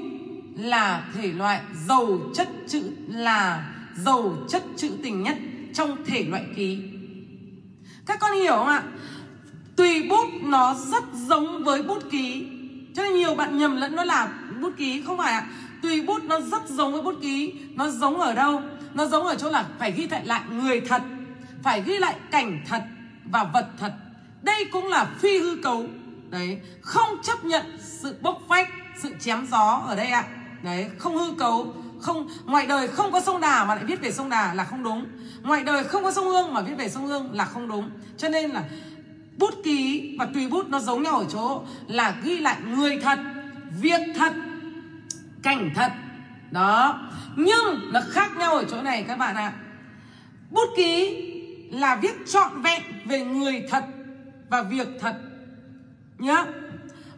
là thể loại giàu chất trữ là giàu chất trữ tình nhất trong thể loại ký. Các con hiểu không ạ? Tùy bút nó rất giống với bút ký. Cho nên nhiều bạn nhầm lẫn nó là bút ký, không phải ạ. Tùy bút nó rất giống với bút ký. Nó giống ở đâu? Nó giống ở chỗ là phải ghi lại lại người thật, phải ghi lại cảnh thật và vật thật. Đây cũng là phi hư cấu. Đấy, không chấp nhận sự bốc phách, sự chém gió ở đây ạ. Đấy, không hư cấu, không ngoài đời không có sông Đà mà lại viết về sông Đà là không đúng. Ngoài đời không có sông Hương mà viết về sông Hương là không đúng. Cho nên là bút ký và tùy bút nó giống nhau ở chỗ là ghi lại người thật, việc thật, cảnh thật. Đó. Nhưng nó khác nhau ở chỗ này các bạn ạ. Bút ký là viết trọn vẹn về người thật và việc thật nhá.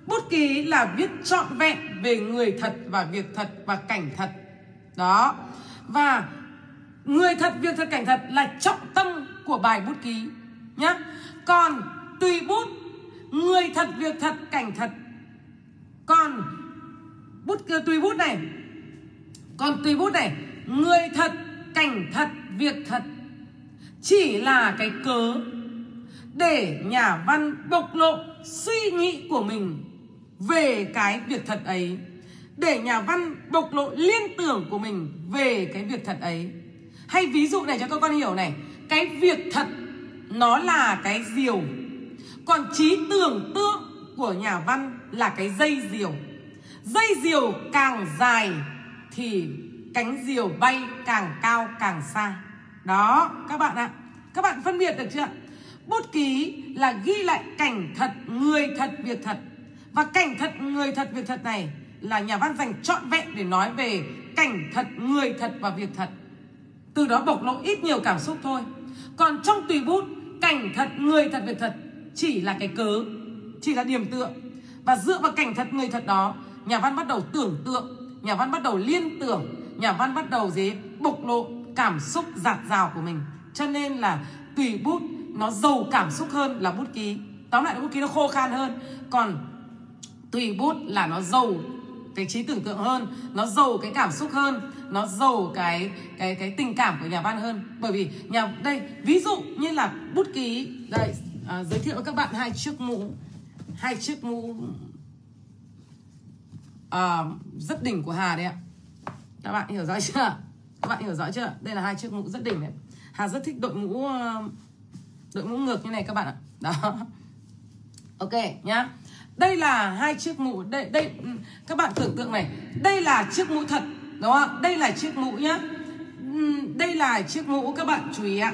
Bút ký là viết trọn vẹn về người thật và việc thật và cảnh thật. Đó. Và người thật, việc thật, cảnh thật là trọng tâm của bài bút ký nhá. Còn tùy bút, người thật, việc thật, cảnh thật. Còn bút tùy bút này, còn tùy bút này, người thật, cảnh thật, việc thật chỉ là cái cớ để nhà văn bộc lộ suy nghĩ của mình về cái việc thật ấy, để nhà văn bộc lộ liên tưởng của mình về cái việc thật ấy. Hay ví dụ này cho các con hiểu này, cái việc thật nó là cái diều, còn trí tưởng tượng của nhà văn là cái dây diều. Dây diều càng dài thì cánh diều bay càng cao càng xa. Đó các bạn ạ. Các bạn phân biệt được chưa? Bút ký là ghi lại cảnh thật, người thật, việc thật. Và cảnh thật, người thật, việc thật này là nhà văn dành trọn vẹn để nói về cảnh thật, người thật và việc thật. Từ đó bộc lộ ít nhiều cảm xúc thôi. Còn trong tùy bút, cảnh thật, người thật, việc thật chỉ là cái cớ, chỉ là điểm tựa. Và dựa vào cảnh thật, người thật đó, nhà văn bắt đầu tưởng tượng, nhà văn bắt đầu liên tưởng, nhà văn bắt đầu gì? Bộc lộ cảm xúc dạt dào của mình. Cho nên là tùy bút nó giàu cảm xúc hơn là bút ký. Tóm lại là bút ký nó khô khan hơn. Còn tùy bút là nó giàu cái trí tưởng tượng hơn, nó giàu cái cảm xúc hơn, nó giàu cái cái cái tình cảm của nhà văn hơn. Bởi vì nhà đây ví dụ như là bút ký đây, à, giới thiệu với các bạn hai chiếc mũ, hai chiếc mũ à, rất đỉnh của Hà đấy ạ. Các bạn hiểu rõ chưa? Các bạn hiểu rõ chưa? Đây là hai chiếc mũ rất đỉnh đấy. Hà rất thích đội mũ đội mũ ngược như này các bạn ạ. Đó. Ok nhá. Đây là hai chiếc mũ. Đây đây các bạn tưởng tượng này, đây là chiếc mũ thật Đúng không? Đây là chiếc mũ nhá. Đây là chiếc mũ, các bạn chú ý ạ.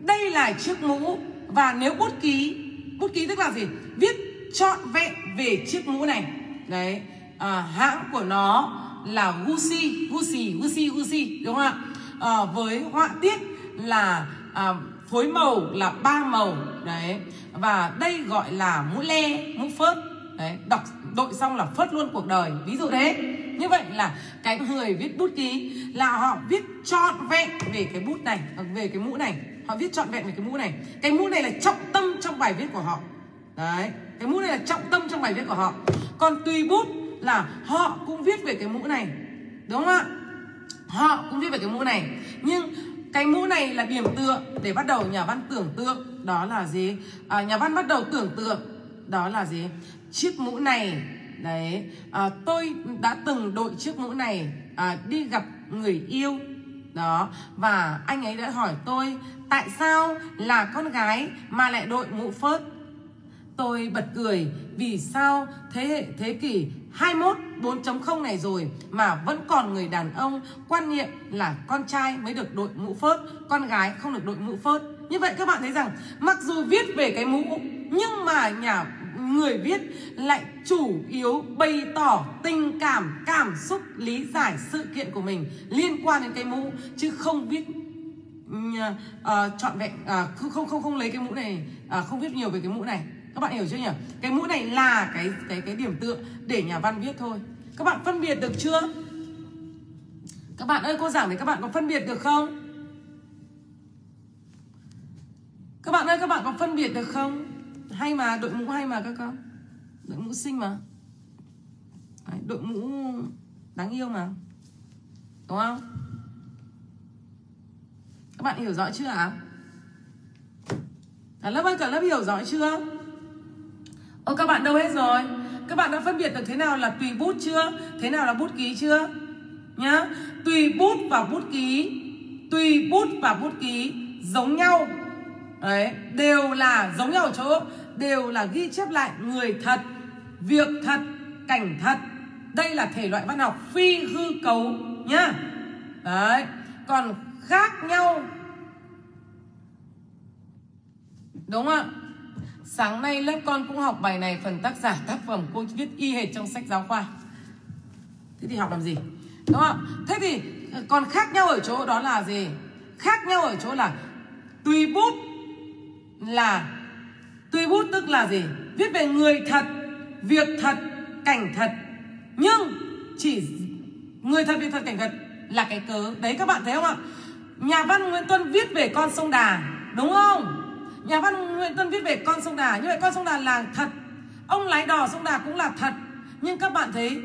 Đây là chiếc mũ. Và nếu bút ký, bút ký tức là gì? Viết trọn vẹn về chiếc mũ này. Đấy, à, hãng của nó là Gucci, Gucci, Gucci, Gucci, đúng không ạ? À, với họa tiết là à, phối màu là ba màu. Đấy, và đây gọi là mũ le, mũ phớt. Đấy, đọc đội xong là phớt luôn cuộc đời. Ví dụ thế. Như vậy là cái người viết bút ký là họ viết trọn vẹn về cái bút này, về cái mũ này. Họ viết trọn vẹn về cái mũ này. Cái mũ này là trọng tâm trong bài viết của họ. Đấy, cái mũ này là trọng tâm trong bài viết của họ. Còn tùy bút là họ cũng viết về cái mũ này, đúng không ạ? Họ cũng viết về cái mũ này. Nhưng cái mũ này là điểm tựa để bắt đầu nhà văn tưởng tượng. Đó là gì? À, nhà văn bắt đầu tưởng tượng. Đó là gì? Chiếc mũ này. Đấy, à, tôi đã từng đội chiếc mũ này à, đi gặp người yêu. Đó, và anh ấy đã hỏi tôi tại sao là con gái mà lại đội mũ phớt. Tôi bật cười vì sao thế hệ thế kỷ hai mươi mốt bốn chấm không này rồi mà vẫn còn người đàn ông quan niệm là con trai mới được đội mũ phớt, con gái không được đội mũ phớt. Như vậy các bạn thấy rằng mặc dù viết về cái mũ nhưng mà nhà người viết lại chủ yếu bày tỏ tình cảm, cảm xúc, lý giải sự kiện của mình liên quan đến cái mũ, chứ không viết uh, trọn vẹn, uh, không không không không lấy cái mũ này, uh, không viết nhiều về cái mũ này. Các bạn hiểu chưa nhỉ? Cái mũ này là cái cái cái điểm tựa để nhà văn viết thôi. Các bạn phân biệt được chưa? Các bạn ơi, cô giảng thì các bạn có phân biệt được không? Các bạn ơi, các bạn có phân biệt được không? Hay mà, đội mũ hay mà các con. Đội mũ xinh mà. Đấy, đội mũ đáng yêu mà. Đúng không? Các bạn hiểu rõ chưa ạ? Cả lớp ơi, cả lớp hiểu rõ chưa? Ô, các bạn đâu hết rồi? Các bạn đã phân biệt được thế nào là tùy bút chưa? Thế nào là bút ký chưa? Nhá, tùy bút và bút ký. Tùy bút và bút ký giống nhau. Đấy, đều là giống nhau ở chỗ đều là ghi chép lại người thật, việc thật, cảnh thật. Đây là thể loại văn học phi hư cấu nhá. Đấy, còn khác nhau. Đúng không ạ? Sáng nay lớp con cũng học bài này, phần tác giả tác phẩm cô viết y hệt trong sách giáo khoa. Thế thì học làm gì? Đúng không ạ? Thế thì còn khác nhau ở chỗ đó là gì? Khác nhau ở chỗ là tùy bút là tùy bút tức là gì? Viết về người thật, việc thật, cảnh thật. Nhưng chỉ người thật, việc thật, cảnh thật là cái cớ. Đấy, các bạn thấy không ạ? Nhà văn Nguyễn Tuân viết về con sông Đà, đúng không? Nhà văn Nguyễn Tuân viết về con sông Đà. Như vậy con sông Đà là thật. Ông lái đò sông Đà cũng là thật. Nhưng các bạn thấy,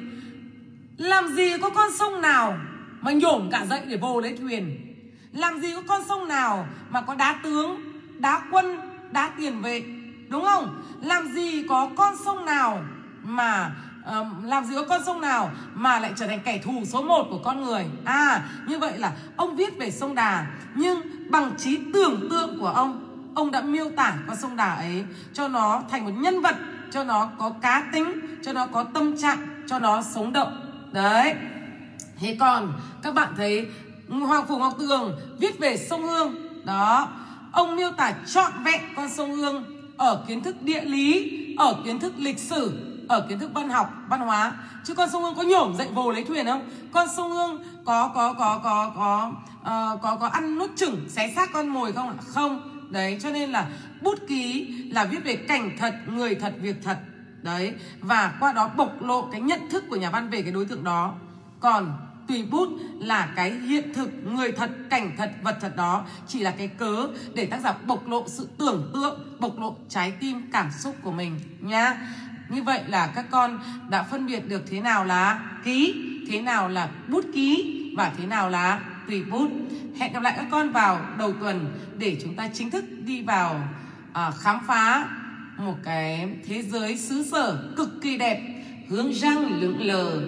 làm gì có con sông nào mà nhổm cả dậy để vô lấy thuyền. Làm gì có con sông nào mà có đá tướng, đá quân, đá tiền vệ, đúng không? Làm gì có con sông nào mà uh, làm gì có con sông nào mà lại trở thành kẻ thù số một của con người. À, như vậy là ông viết về sông Đà, nhưng bằng trí tưởng tượng của ông, ông đã miêu tả con sông Đà ấy cho nó thành một nhân vật, cho nó có cá tính, cho nó có tâm trạng, cho nó sống động. Đấy. Thế còn các bạn thấy Hoàng Phủ Ngọc Tường viết về sông Hương. Đó, ông miêu tả trọn vẹn con sông Hương ở kiến thức địa lý, ở kiến thức lịch sử, ở kiến thức văn học, văn hóa. Chứ con sông Hương có nhổm dậy vồ lấy thuyền không? Con sông Hương có có có có có uh, có có ăn nuốt chửng, xé xác con mồi không ạ? Không. Đấy, cho nên là bút ký là viết về cảnh thật, người thật, việc thật. Đấy, và qua đó bộc lộ cái nhận thức của nhà văn về cái đối tượng đó. Còn tùy bút là cái hiện thực, người thật, cảnh thật, vật thật đó chỉ là cái cớ để tác giả bộc lộ sự tưởng tượng, bộc lộ trái tim, cảm xúc của mình nhá. Như vậy là các con đã phân biệt được thế nào là ký, thế nào là bút ký và thế nào là tùy bút. Hẹn gặp lại các con vào đầu tuần để chúng ta chính thức đi vào à, khám phá một cái thế giới xứ sở cực kỳ đẹp, hướng răng lững lờ,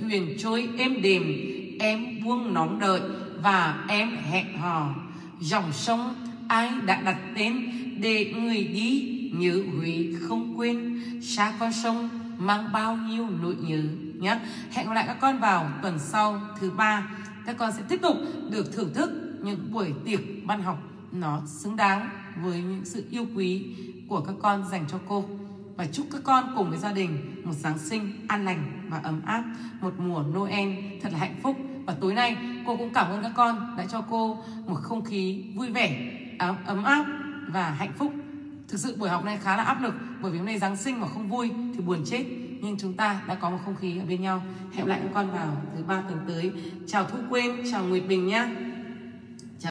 thuyền trôi êm đềm, em buông nóng đợi và em hẹn hò. Dòng sông ai đã đặt tên để người đi nhớ Huế không quên, xa con sông mang bao nhiêu nỗi nhớ. nhé. Hẹn gặp lại các con vào tuần sau thứ ba. Các con sẽ tiếp tục được thưởng thức những buổi tiệc văn học nó xứng đáng với những sự yêu quý của các con dành cho cô. Và chúc các con cùng với gia đình một Giáng sinh an lành và ấm áp, một mùa Noel thật là hạnh phúc. Và tối nay cô cũng cảm ơn các con đã cho cô một không khí vui vẻ, ấm áp và hạnh phúc. Thực sự buổi học này khá là áp lực, bởi vì hôm nay Giáng sinh mà không vui thì buồn chết. Nhưng chúng ta đã có một không khí ở bên nhau. Hẹn gặp lại các con vào thứ ba tuần tới. Chào Thu Quên, chào Nguyệt Bình nhé.